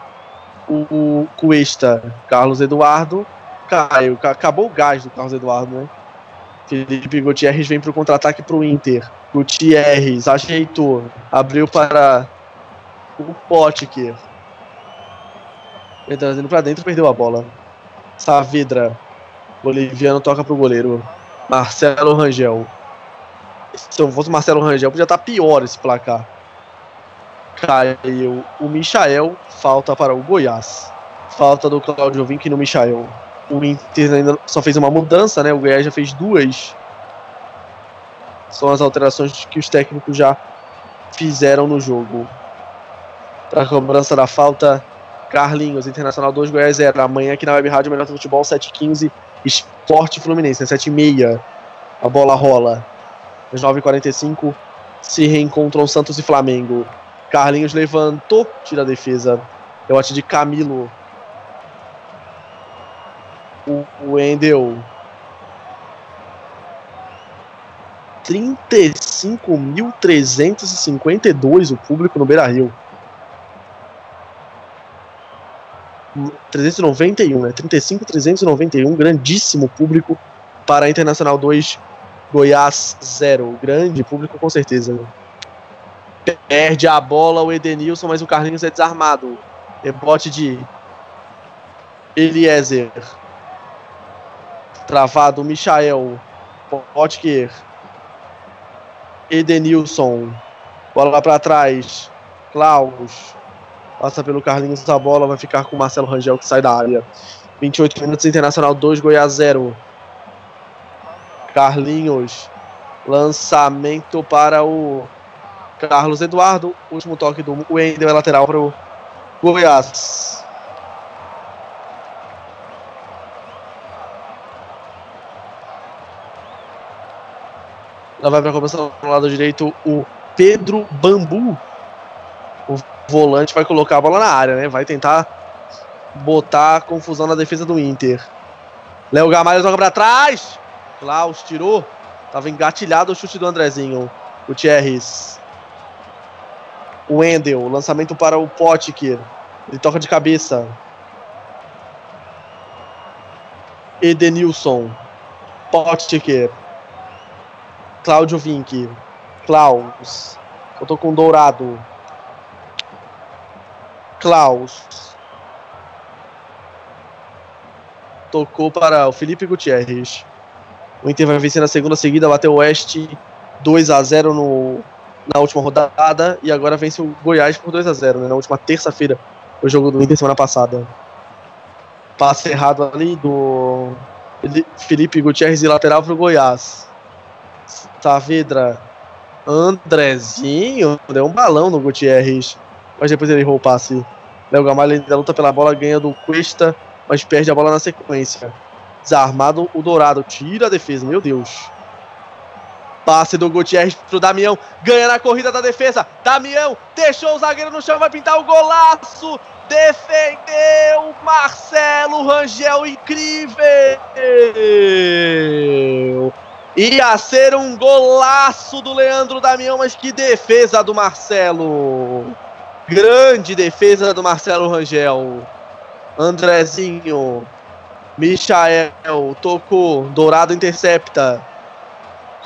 o, o Cuesta, Carlos Eduardo, caiu, acabou o gás do Carlos Eduardo, né? Felipe Gutierrez vem para o contra-ataque para o Inter, Gutierrez ajeitou, abriu para o Pottker, entrando para dentro, perdeu a bola. Saavedra, boliviano, toca para o goleiro Marcelo Rangel. Se eu fosse Marcelo Rangel, podia estar pior esse placar. Caiu o Michael, falta para o Goiás. Falta do Cláudio Winck no Michael. O Inter ainda só fez uma mudança, né? O Goiás já fez duas. São as alterações que os técnicos já fizeram no jogo. Para a cobrança da falta, Carlinhos. Internacional dois, Goiás zero. Amanhã aqui na Web Rádio Melhor do Futebol, sete e quinze. Esporte Fluminense, né? sete e meia a bola rola. Às nove e quarenta e cinco se reencontram Santos e Flamengo. Carlinhos levantou, tira a defesa. Rebote de Camilo. O Wendel. trinta e cinco mil trezentos e cinquenta e dois o público no Beira-Rio. trezentos e noventa e um, né? trinta e cinco mil trezentos e noventa e um, grandíssimo público para Internacional dois, Goiás zero. Grande público, com certeza. Né? Perde a bola o Edenilson, mas o Carlinhos é desarmado. Rebote de Eliezer. Travado o Michael. Pottker. Edenilson. Bola lá para trás. Klaus. Passa pelo Carlinhos a bola. Vai ficar com o Marcelo Rangel, que sai da área. vinte e oito minutos, Internacional dois, Goiás zero. Carlinhos. Lançamento para o Carlos Eduardo. Último toque do Wendel. É lateral para o Goiás. Lá vai para a cobrança no lado direito o Pedro Bambu. O volante vai colocar a bola na área, né? Vai tentar botar confusão na defesa do Inter. Léo Gamalho joga para trás. Klaus tirou. Tava engatilhado o chute do Andrezinho. Gutierrez. Wendel. Lançamento para o Pottker. Ele toca de cabeça. Edenilson. Pottker. Cláudio Winck. Klaus. Voltou com o Dourado. Klaus. Tocou para o Felipe Gutierrez. O Inter vai vencer na segunda seguida, bateu o Oeste dois a zero no, na última rodada e agora vence o Goiás por dois a zero, né, na última terça-feira, o jogo do Inter semana passada. Passe errado ali do Felipe Gutierrez e lateral para o Goiás. Saavedra, Andrezinho, deu um balão no Gutierrez, mas depois ele errou o passe. Léo Gamalho ainda luta pela bola, ganha do Cuesta, mas perde a bola na sequência. Desarmado o Dourado, tira a defesa, meu Deus. Passe do Gutierrez pro Damião, ganha na corrida da defesa, Damião deixou o zagueiro no chão, vai pintar o golaço, defendeu Marcelo Rangel, incrível! Ia ser um golaço do Leandro Damião, mas que defesa do Marcelo! Grande defesa do Marcelo Rangel. Andrezinho. Michael tocou, Dourado intercepta,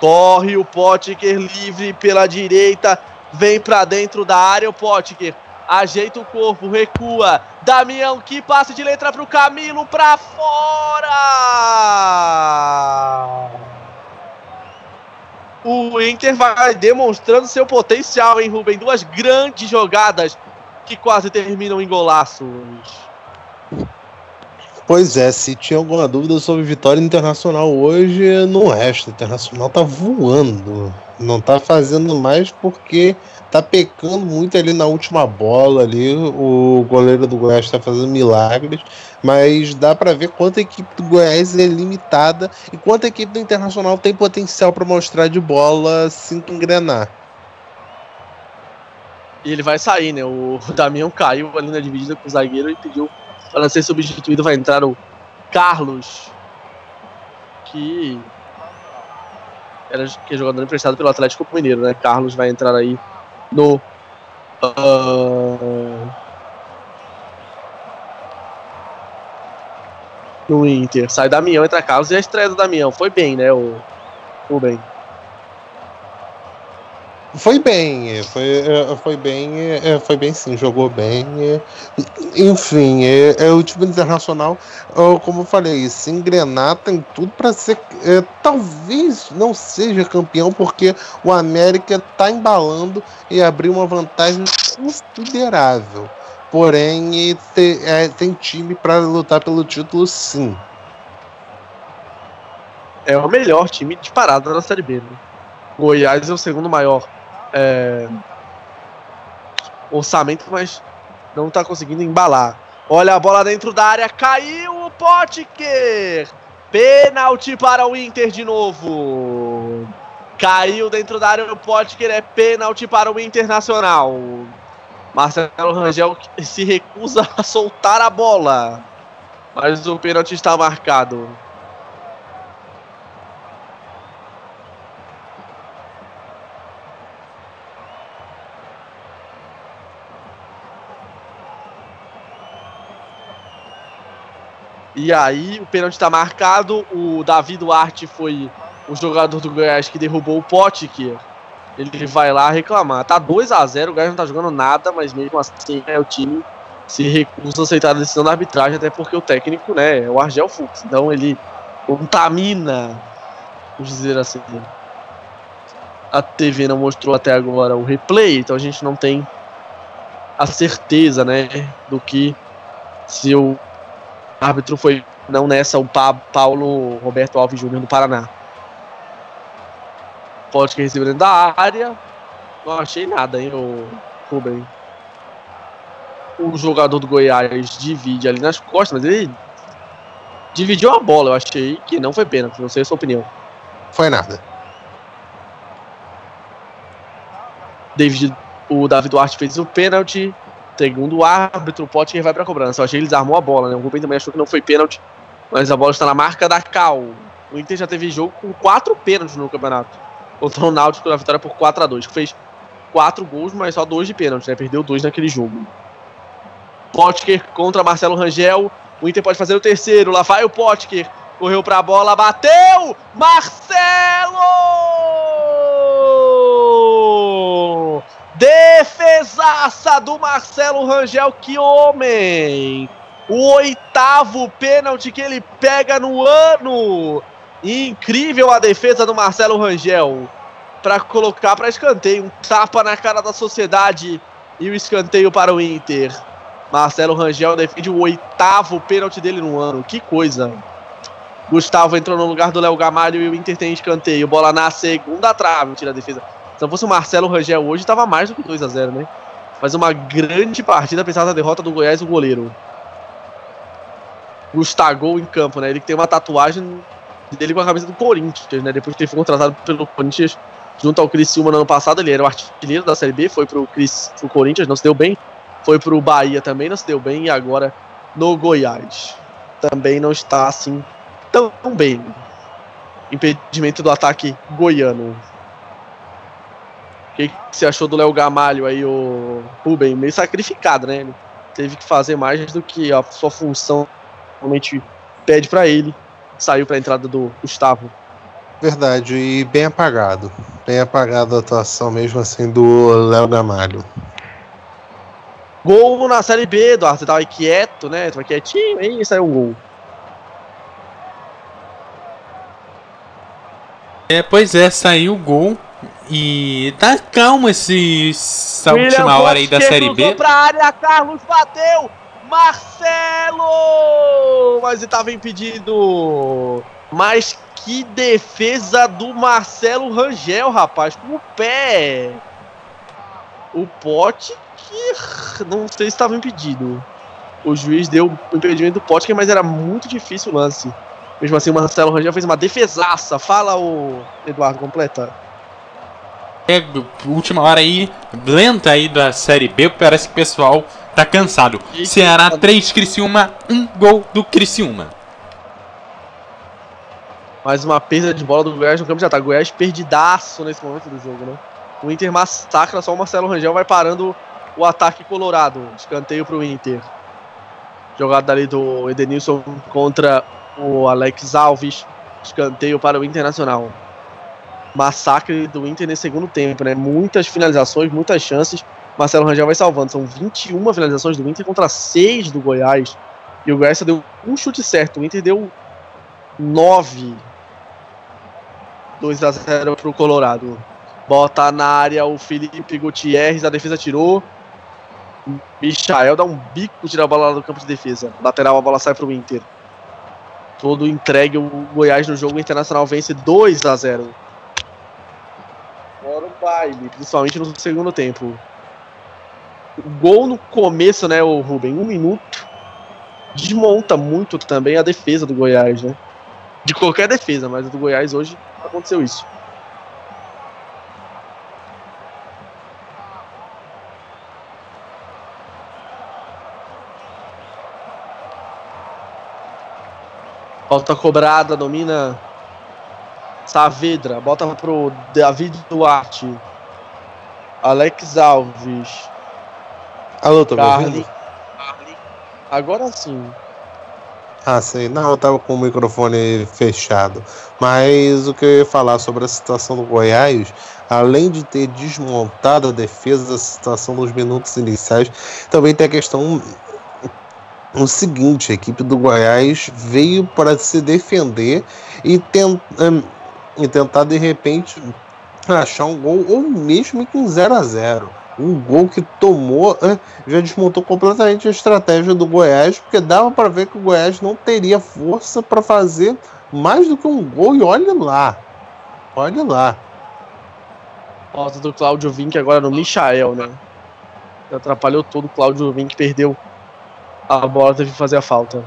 corre o Pottker livre pela direita, vem pra dentro da área o Pottker, ajeita o corpo, recua, Damião que passe de letra pro Camilo, pra fora! O Inter vai demonstrando seu potencial, hein, Rubem? Duas grandes jogadas que quase terminam em golaços. Pois é, se tinha alguma dúvida sobre vitória internacional hoje, não resta. O Internacional tá voando, não tá fazendo mais porque tá pecando muito ali na última bola ali, o goleiro do Goiás está fazendo milagres, mas dá para ver quanto a equipe do Goiás é limitada e quanto a equipe do Internacional tem potencial para mostrar de bola sem engrenar. E ele vai sair, né? O Damião caiu ali na dividida com o zagueiro e pediu para ser substituído, vai entrar o Carlos, que era que é jogador emprestado pelo Atlético Mineiro, né? Carlos vai entrar aí no uh, no Inter. Sai Damião, entra Carlos e a estreia do Damião foi bem, né? O Rubem. Foi bem, foi, foi bem, foi bem sim, jogou bem, enfim, é, é o time internacional, como eu falei, se engrenar tem tudo para ser, é, talvez não seja campeão, porque o América está embalando e abriu uma vantagem considerável, porém te, é, tem time para lutar pelo título sim. É o melhor time disparado da Série B, né? Goiás é o segundo maior É, orçamento, mas não tá conseguindo embalar. Olha a bola dentro da área, caiu o Pottker. Pênalti para o Inter de novo. Caiu dentro da área o Pottker, é pênalti para o Internacional. Marcelo Rangel se recusa a soltar a bola, mas o pênalti está marcado. E aí, o pênalti está marcado, o Davi Duarte foi o jogador do Goiás que derrubou o Pottker. ele vai lá reclamar. Tá dois a zero, o Gás não tá jogando nada, mas mesmo assim é, o time se recusa a aceitar a decisão da arbitragem, até porque o técnico, né, é o Argel Fux. Então ele contamina, vamos dizer assim. A T V não mostrou até agora o replay, então a gente não tem a certeza, né, do que se o árbitro foi não nessa, o pa- Paulo Roberto Alves Júnior do Paraná. Pode que recebendo da área. Não achei nada, hein, o Rubem. O jogador do Goiás divide ali nas costas, mas ele dividiu a bola. Eu achei que não foi pênalti, não sei a sua opinião. Foi nada. David, o Davi Duarte fez o pênalti. Segundo o árbitro, o Pottker vai pra cobrança. Eu achei que ele desarmou a bola, né? O Rubem também achou que não foi pênalti, mas a bola está na marca da Cal. O Inter já teve jogo com quatro pênaltis no campeonato. Contra o Náutico na vitória por quatro a dois, que fez quatro gols, mas só dois de pênalti, né? Perdeu dois naquele jogo. Pottker contra Marcelo Rangel. O Inter pode fazer o terceiro. Lá vai o Pottker. Correu pra bola, bateu! Marcelo! Defesaça do Marcelo Rangel, que homem! O oitavo pênalti que ele pega no ano. Incrível a defesa do Marcelo Rangel para colocar para escanteio, um tapa na cara da sociedade e o escanteio para o Inter. Marcelo Rangel defende o oitavo pênalti dele no ano, que coisa. Gustavo entrou no lugar do Léo Gamalho e o Inter tem escanteio, bola na segunda trave, tira a defesa. Se não fosse o Marcelo Rangel hoje, estava mais do que dois a zero, né? Mas uma grande partida, apesar da derrota do Goiás, o goleiro Gustavo em campo, né? Ele que tem uma tatuagem dele com a camisa do Corinthians, né? Depois que ele foi contratado pelo Corinthians junto ao Criciúma no ano passado, ele era o artilheiro da Série B, foi pro, Cris, pro Corinthians, não se deu bem. Foi pro Bahia também, não se deu bem. E agora no Goiás também não está assim tão bem. Impedimento do ataque goiano. O que você achou do Léo Gamalho aí, o Rubem? Meio sacrificado, né? Ele teve que fazer mais do que a sua função realmente pede pra ele. Saiu pra entrada do Gustavo. Verdade, e bem apagado. Bem apagado a atuação mesmo assim do Léo Gamalho. Gol na Série B, Eduardo. Você tava aí quieto, né? Tava quietinho, aí saiu um gol. É, pois é, saiu o gol. E tá calmo esse, essa William última hora aí da Série B. Pra área, Carlos bateu, Marcelo! Mas ele tava impedido. Mas que defesa do Marcelo Rangel, rapaz, com o pé. O Pottker, não sei se estava impedido. O juiz deu o impedimento do Pottker, mas era muito difícil o lance. Mesmo assim, o Marcelo Rangel fez uma defesaça. Fala, o Eduardo, completa. É, última hora aí, lenta aí da Série B, parece que o pessoal tá cansado. E Ceará três, Criciúma um, gol do Criciúma. Mais uma perda de bola do Goiás no campo de ataque. Goiás perdidaço nesse momento do jogo, né? O Inter massacra, só o Marcelo Rangel vai parando o ataque colorado. Escanteio pro Inter. Jogada ali do Edenilson contra o Alex Alves. Escanteio para o Internacional. Massacre do Inter nesse segundo tempo, né? Muitas finalizações, muitas chances. Marcelo Rangel vai salvando. São vinte e uma finalizações do Inter contra seis do Goiás. E o Goiás só deu um chute certo. O Inter deu nove. dois a zero pro Colorado. Bota na área o Felipe Gutierrez. A defesa tirou. Michael dá um bico, tira a bola lá do campo de defesa. Lateral, a bola sai pro Inter. Todo entregue o Goiás no jogo. O Internacional vence dois a zero. Fora o baile, principalmente no segundo tempo. O gol no começo, né, o Rubem? Um minuto. Desmonta muito também a defesa do Goiás, né? De qualquer defesa, mas do Goiás hoje aconteceu isso. Falta cobrada, domina Saavedra, bota pro Davi Duarte. Alex Alves. Alô, tô me ouvindo? Carlinho. Agora sim. Ah, sim. Não, eu tava com o microfone fechado. Mas o que eu ia falar sobre a situação do Goiás, além de ter desmontado a defesa da situação nos minutos iniciais, também tem a questão... O seguinte, a equipe do Goiás veio para se defender e, tent, um, e tentar, de repente, achar um gol, ou mesmo que um zero a zero. Um gol que tomou, já desmontou completamente a estratégia do Goiás, porque dava para ver que o Goiás não teria força para fazer mais do que um gol, e olha lá, olha lá. Falta do Cláudio Winck agora no Michael, né? Atrapalhou todo, o Cláudio Winck perdeu a bola, teve que fazer a falta.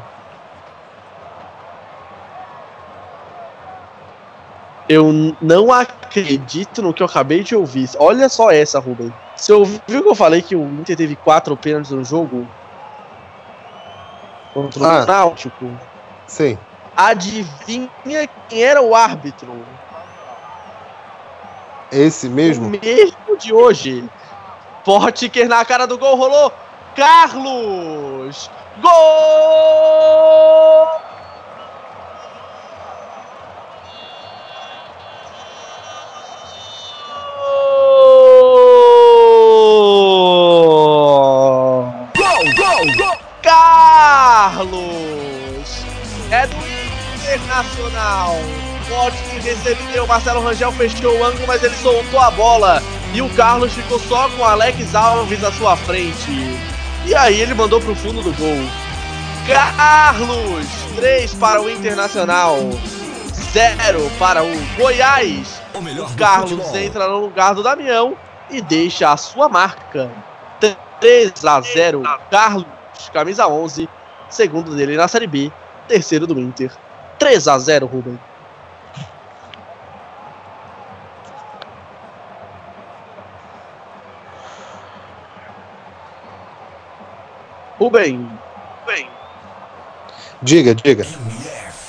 Eu não acredito no que eu acabei de ouvir. Olha só essa, Rubem. Você ouviu que eu falei que o Inter teve quatro pênaltis no jogo? Contra o ah, Náutico? Sim. Adivinha quem era o árbitro? Esse mesmo? O mesmo de hoje. Pottker na cara do gol, rolou. Carlos! Gol! Gol! Gol! Gol! Carlos! É do Internacional. Pode receber, o Marcelo Rangel fechou o ângulo, mas ele soltou a bola. E o Carlos ficou só com o Alex Alves à sua frente. E aí ele mandou pro fundo do gol. Carlos, três para o Internacional, zero para o Goiás. O, melhor o Carlos entra no lugar do Damião e deixa a sua marca. três a zero, Carlos, camisa onze, segundo dele na Série B, terceiro do Inter. três a zero, Rubem. Rubem, bem. Diga, diga.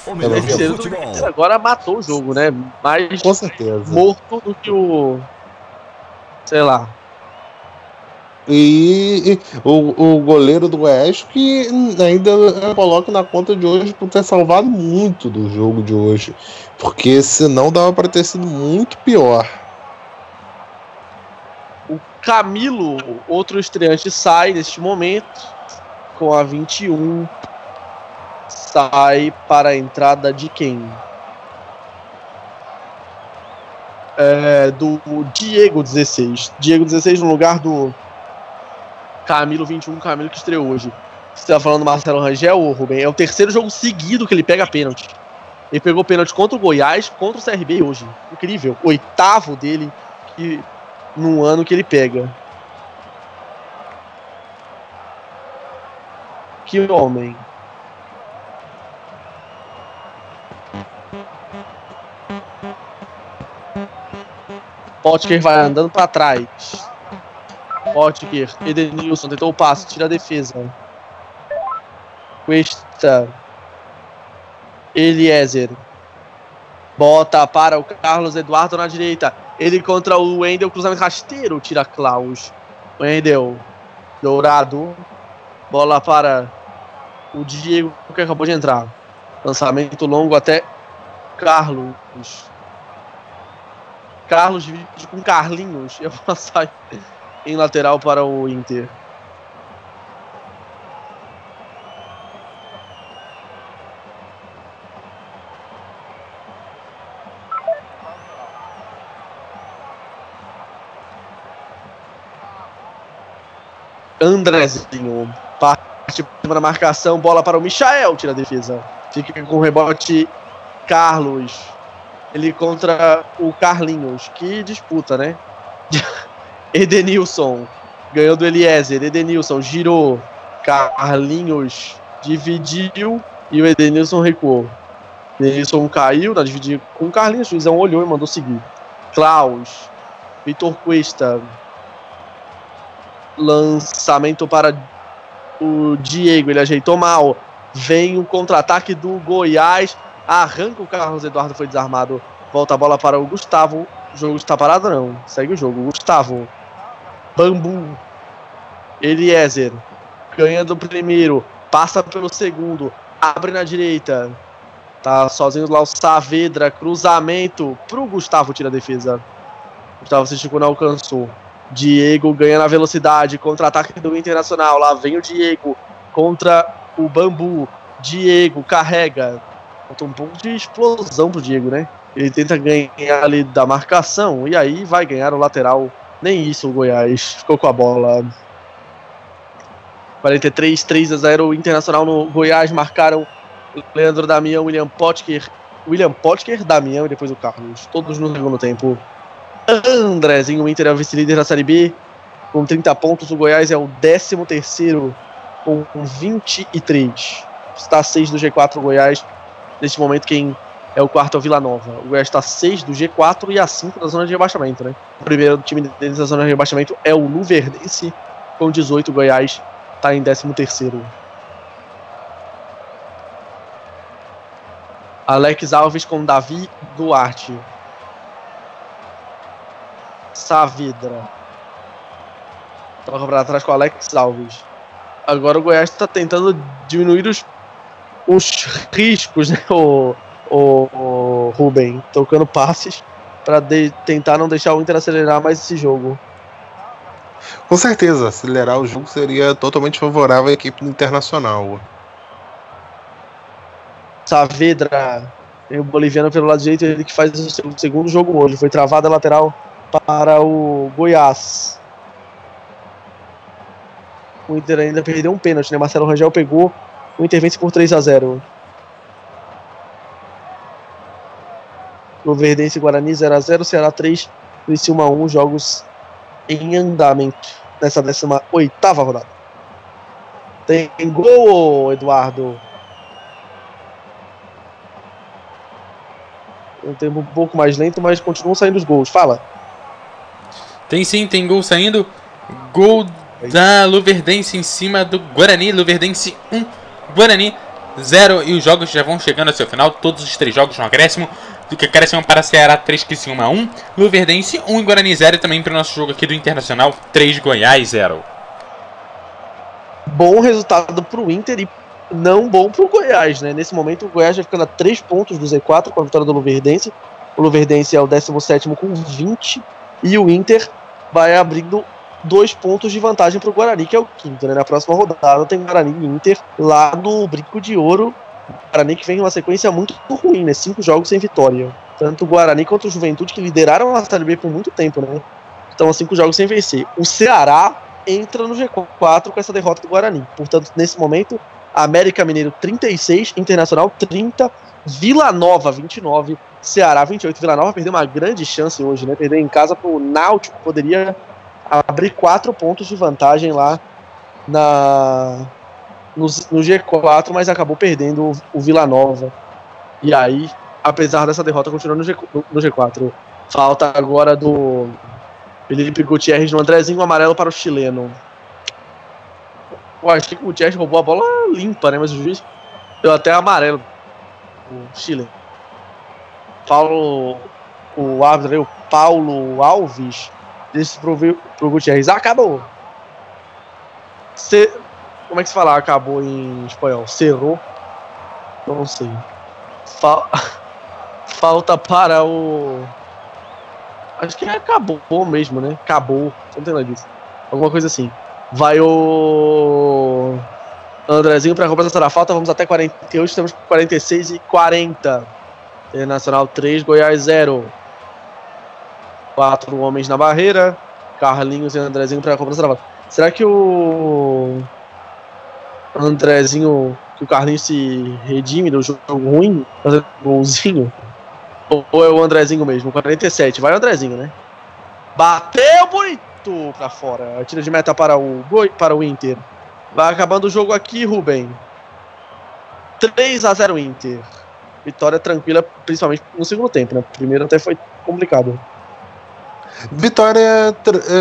O melhor terceiro do Inter agora matou o jogo, né? Mais com certeza. Morto do que o... Sei lá. E, e o, o goleiro do Oeste, que ainda coloca na conta de hoje por ter salvado muito do jogo de hoje. Porque senão dava para ter sido muito pior. O Camilo, outro estreante, sai neste momento. Com a vinte e um, sai para a entrada de quem? É, do Diego dezesseis. Diego dezesseis no lugar do Camilo vinte e um, Camilo que estreou hoje. Você estava falando do Marcelo Rangel, ou Rubem? É o terceiro jogo seguido que ele pega pênalti. Ele pegou pênalti contra o Goiás, contra o C R B hoje. Incrível. Oitavo dele que, no ano que ele pega. Que homem. Pottker vai andando para trás. Pottker, Edenilson tentou o passe, tira a defesa. Cuesta, Eliezer, bota para o Carlos Eduardo na direita. Ele contra o Wendel, cruzamento rasteiro, tira Klaus. Wendel, Dourado. Bola para o Diego, que acabou de entrar. Lançamento longo até Carlos. Carlos divide com Carlinhos. E a bola sai em lateral para o Inter. Andrezinho parte para a marcação, bola para o Michael, tira a defesa, fica com o rebote Carlos, ele contra o Carlinhos, que disputa, né? Edenilson ganhou do Eliezer, Edenilson girou, Carlinhos dividiu e o Edenilson recuou, Edenilson caiu na dividida com o Carlinhos, o Juizão olhou e mandou seguir. Klaus, Vitor Cuesta, lançamento para o Diego, ele ajeitou mal, vem o contra-ataque do Goiás, arranca o Carlos Eduardo, foi desarmado, volta a bola para o Gustavo, o jogo está parado não, segue o jogo, Gustavo, Bambu, Eliezer, ganhando o primeiro, passa pelo segundo, abre na direita, tá sozinho lá o Saavedra, cruzamento pro Gustavo, tira a defesa. Gustavo se esticou, não alcançou. Diego ganha na velocidade, contra-ataque do Internacional, lá vem o Diego contra o Bambu. Diego carrega, falta um pouco de explosão pro Diego, né? Ele tenta ganhar ali da marcação e aí vai ganhar o lateral. Nem isso o Goiás, ficou com a bola. quarenta e três, três a zero, Internacional no Goiás, marcaram Leandro Damião, William Pottker, William Pottker, Damião e depois o Carlos, todos no segundo tempo. Andrezinho, o Inter é o vice-líder da Série B, com trinta pontos, o Goiás é o décimo terceiro com vinte e três. Está seis do G quatro, o Goiás, neste momento quem é o quarto é o Vila Nova. O Goiás está seis do G quatro e a cinco da zona de rebaixamento, né? O primeiro time deles da zona de rebaixamento é o Luverdense, com dezoito, o Goiás está em décimo terceiro. Alex Alves com Davi Duarte. Saavedra toca para trás com Alex Alves. Agora o Goiás está tentando diminuir os, os riscos, né? O, o, o Rubem tocando passes para tentar não deixar o Inter acelerar mais esse jogo. Com certeza, acelerar o jogo seria totalmente favorável à equipe do Internacional. Saavedra, o boliviano pelo lado direito, ele que faz o segundo jogo hoje. Foi travada a lateral para o Goiás. O Inter ainda perdeu um pênalti, né? Marcelo Rangel pegou, o Inter vence por três a zero. Luverdense e Guarani zero a zero, Ceará três, Criciúma um, jogos em andamento nessa décima oitava rodada. Tem gol, Eduardo. Um tempo um pouco mais lento, mas continuam saindo os gols. Fala. Tem sim, tem gol saindo. Gol da Luverdense em cima do Guarani. Luverdense um, Guarani zero. E os jogos já vão chegando ao seu final. Todos os três jogos no acréscimo. Do que acréscimo para Ceará três, Criciúma um. Luverdense um e Guarani zero. E também para o nosso jogo aqui do Internacional três, Goiás zero. Bom resultado para o Inter e não bom para o Goiás, né? Nesse momento o Goiás já ficando a três pontos do Z quatro com a vitória do Luverdense. O Luverdense é o décimo sétimo com vinte. E o Inter vai abrindo dois pontos de vantagem para o Guarani, que é o quinto, né? Na próxima rodada tem Guarani e Inter lá no Brinco de Ouro. O Guarani que vem uma sequência muito ruim, né? Cinco jogos sem vitória. Tanto o Guarani quanto o Juventude, que lideraram a Série B por muito tempo, né? Então, cinco jogos sem vencer. O Ceará entra no G quatro com essa derrota do Guarani. Portanto, nesse momento, América Mineiro trinta e seis, Internacional trinta, Vila Nova vinte e nove, Ceará vinte e oito. Vila Nova perdeu uma grande chance hoje, né? Perdeu em casa pro Náutico, poderia abrir quatro pontos de vantagem lá na, no, no G quatro, mas acabou perdendo o, o Vila Nova. E aí, apesar dessa derrota, continua no, G, no G quatro. Falta agora do Felipe Gutierrez no Andrezinho, amarelo para o chileno. Eu achei que o Gutierrez roubou a bola limpa, né? Mas o juiz deu até amarelo. O Chile. Paulo, o árbitro, o Paulo Alves, disse pro, pro Gutierrez: acabou. Se, como é que se fala acabou em espanhol? Cerrou? Não sei. Fal, falta para o. Acho que acabou mesmo, né? Acabou. Não tem nada disso. Alguma coisa assim. Vai o Andrezinho para completar a falta. Vamos até quarenta e oito, estamos com quarenta e seis e quarenta. Internacional três, Goiás zero. Quatro homens na barreira. Carlinhos e Andrezinho para completar a falta. Será que o Andrezinho, que o Carlinhos se redime do jogo ruim, fazendo um golzinho? Ou é o Andrezinho mesmo? quarenta e sete, vai o Andrezinho, né? Bateu bonito para fora, tira de meta para o Goi, para o Inter. Vai acabando o jogo aqui, Rubem. três a zero Inter. Vitória tranquila, principalmente no segundo tempo, né? Primeiro até foi complicado. Vitória,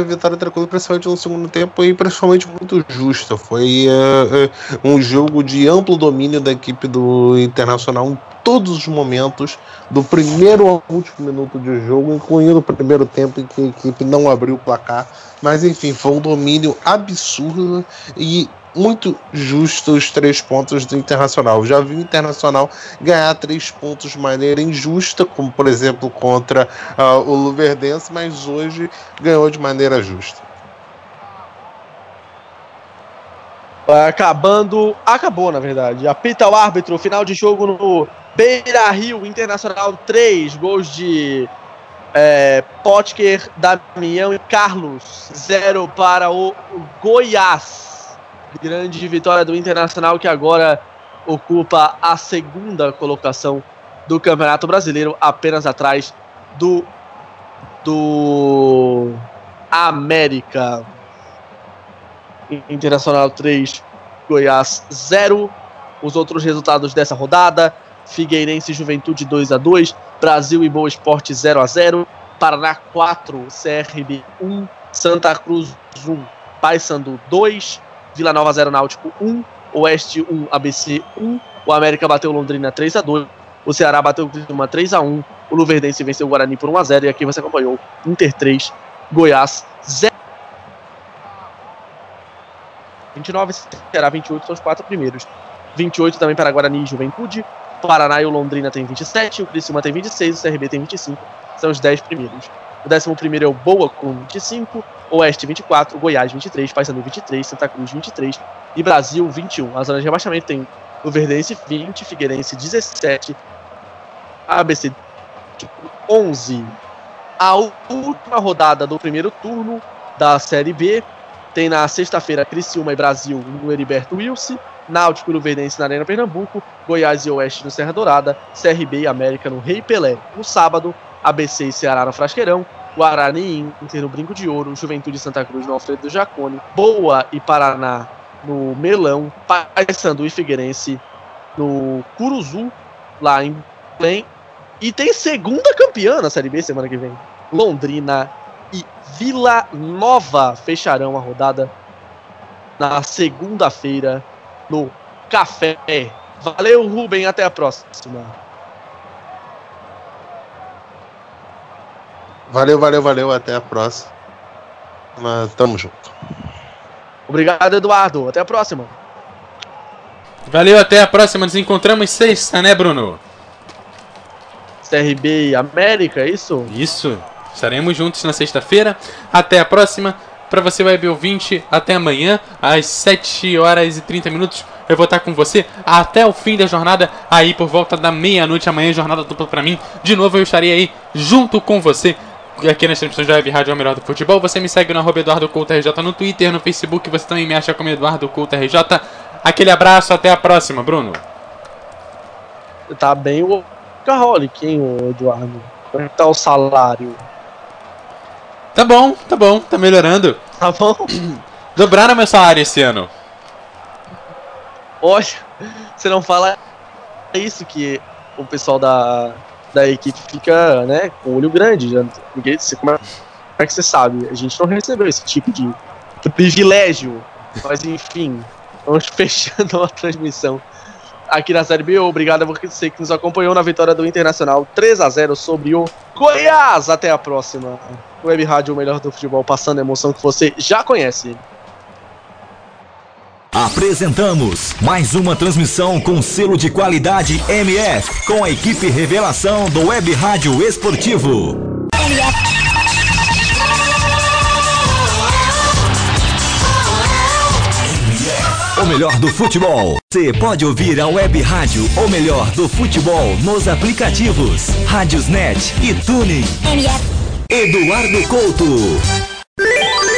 vitória tranquila, principalmente no segundo tempo, e principalmente muito justa. Foi uh, um jogo de amplo domínio da equipe do Internacional em todos os momentos, do primeiro ao último minuto de jogo, incluindo o primeiro tempo em que a equipe não abriu o placar. Mas enfim, foi um domínio absurdo e muito justo os três pontos do Internacional. Já vi o Internacional ganhar três pontos de maneira injusta, como por exemplo contra uh, o Luverdense, mas hoje ganhou de maneira justa. Acabando, acabou na verdade. Apita o árbitro, final de jogo no Beira Rio, Internacional três, gols de é, Pottker, Damião e Carlos, zero para o Goiás. Grande vitória do Internacional, que agora ocupa a segunda colocação do Campeonato Brasileiro, apenas atrás do, do América. Internacional três, Goiás zero. Os outros resultados dessa rodada: Figueirense e Juventude dois a dois, Brasil e Boa Esporte zero a zero, Paraná quatro, C R B um, Santa Cruz um, Paysandu dois, Vila Nova zero, Náutico um, Oeste um, A B C um, o América bateu Londrina três a dois, o Ceará bateu Criciúma três a um, o Luverdense venceu o Guarani por um a zero, e aqui você acompanhou Inter três, Goiás zero. vinte e nove, Ceará vinte e oito, são os quatro primeiros. vinte e oito também para Guarani e Juventude. Paraná e o Londrina tem vinte e sete, o Criciúma tem vinte e seis, o C R B tem vinte e cinco, são os dez primeiros. O décimo primeiro é o Boa com vinte e cinco, Oeste vinte e quatro, Goiás vinte e três, Paysandu vinte e três, Santa Cruz vinte e três e Brasil vinte e um. A zona de rebaixamento tem o Luverdense vinte, Figueirense dezessete, A B C onze. A última rodada do primeiro turno da Série B tem na sexta-feira Criciúma e Brasil no Heriberto Wilson, Náutico e Luverdense na Arena Pernambuco, Goiás e Oeste no Serra Dourada, C R B e América no Rei Pelé. No sábado, A B C e Ceará no Frasqueirão, Guarani e Inter no Brinco de Ouro, Juventude e Santa Cruz no Alfredo Jaconi, Boa e Paraná no Melão, Paysandu e Figueirense no Curuzu, lá em Belém. E tem segunda campeã na Série B semana que vem, Londrina e Vila Nova fecharão a rodada na segunda-feira no Café. Valeu, Rubem, até a próxima. Valeu, valeu, valeu, até a próxima. Mas tamo junto. Obrigado, Eduardo, até a próxima. Valeu, até a próxima, nos encontramos sexta, né, Bruno? C R B e América, é isso? Isso, estaremos juntos na sexta-feira, até a próxima. Para você, web ouvinte, até amanhã, às sete horas e trinta minutos. Eu vou estar com você até o fim da jornada, aí por volta da meia-noite. Amanhã, jornada dupla para mim. De novo, eu estarei aí junto com você, aqui nas transmissões da Web Rádio É o Melhor do Futebol. Você me segue no arroba Eduardo Couto R J no Twitter, no Facebook. Você também me acha como Eduardo Couto R J. Aquele abraço, até a próxima, Bruno. Tá bem o Carolic, hein, o Eduardo? Como tá o salário? Tá bom, tá bom, tá melhorando. Tá bom? Dobraram meu salário esse ano. Olha, você não fala isso, que o pessoal da, da equipe fica, né, com o olho grande. Já, ninguém, você, como, é, como é que você sabe? A gente não recebeu esse tipo de privilégio. Mas enfim, vamos fechando a transmissão aqui na Série B. Obrigado a você que nos acompanhou na vitória do Internacional três a zero sobre o Goiás. Até a próxima. Web Rádio, o melhor do futebol, passando a emoção que você já conhece. Apresentamos mais uma transmissão com selo de qualidade M F, com a equipe revelação do Web Rádio Esportivo. O melhor do futebol. Você pode ouvir a Web Rádio O Melhor do Futebol nos aplicativos Rádios Net e Tuning. Eduardo Couto.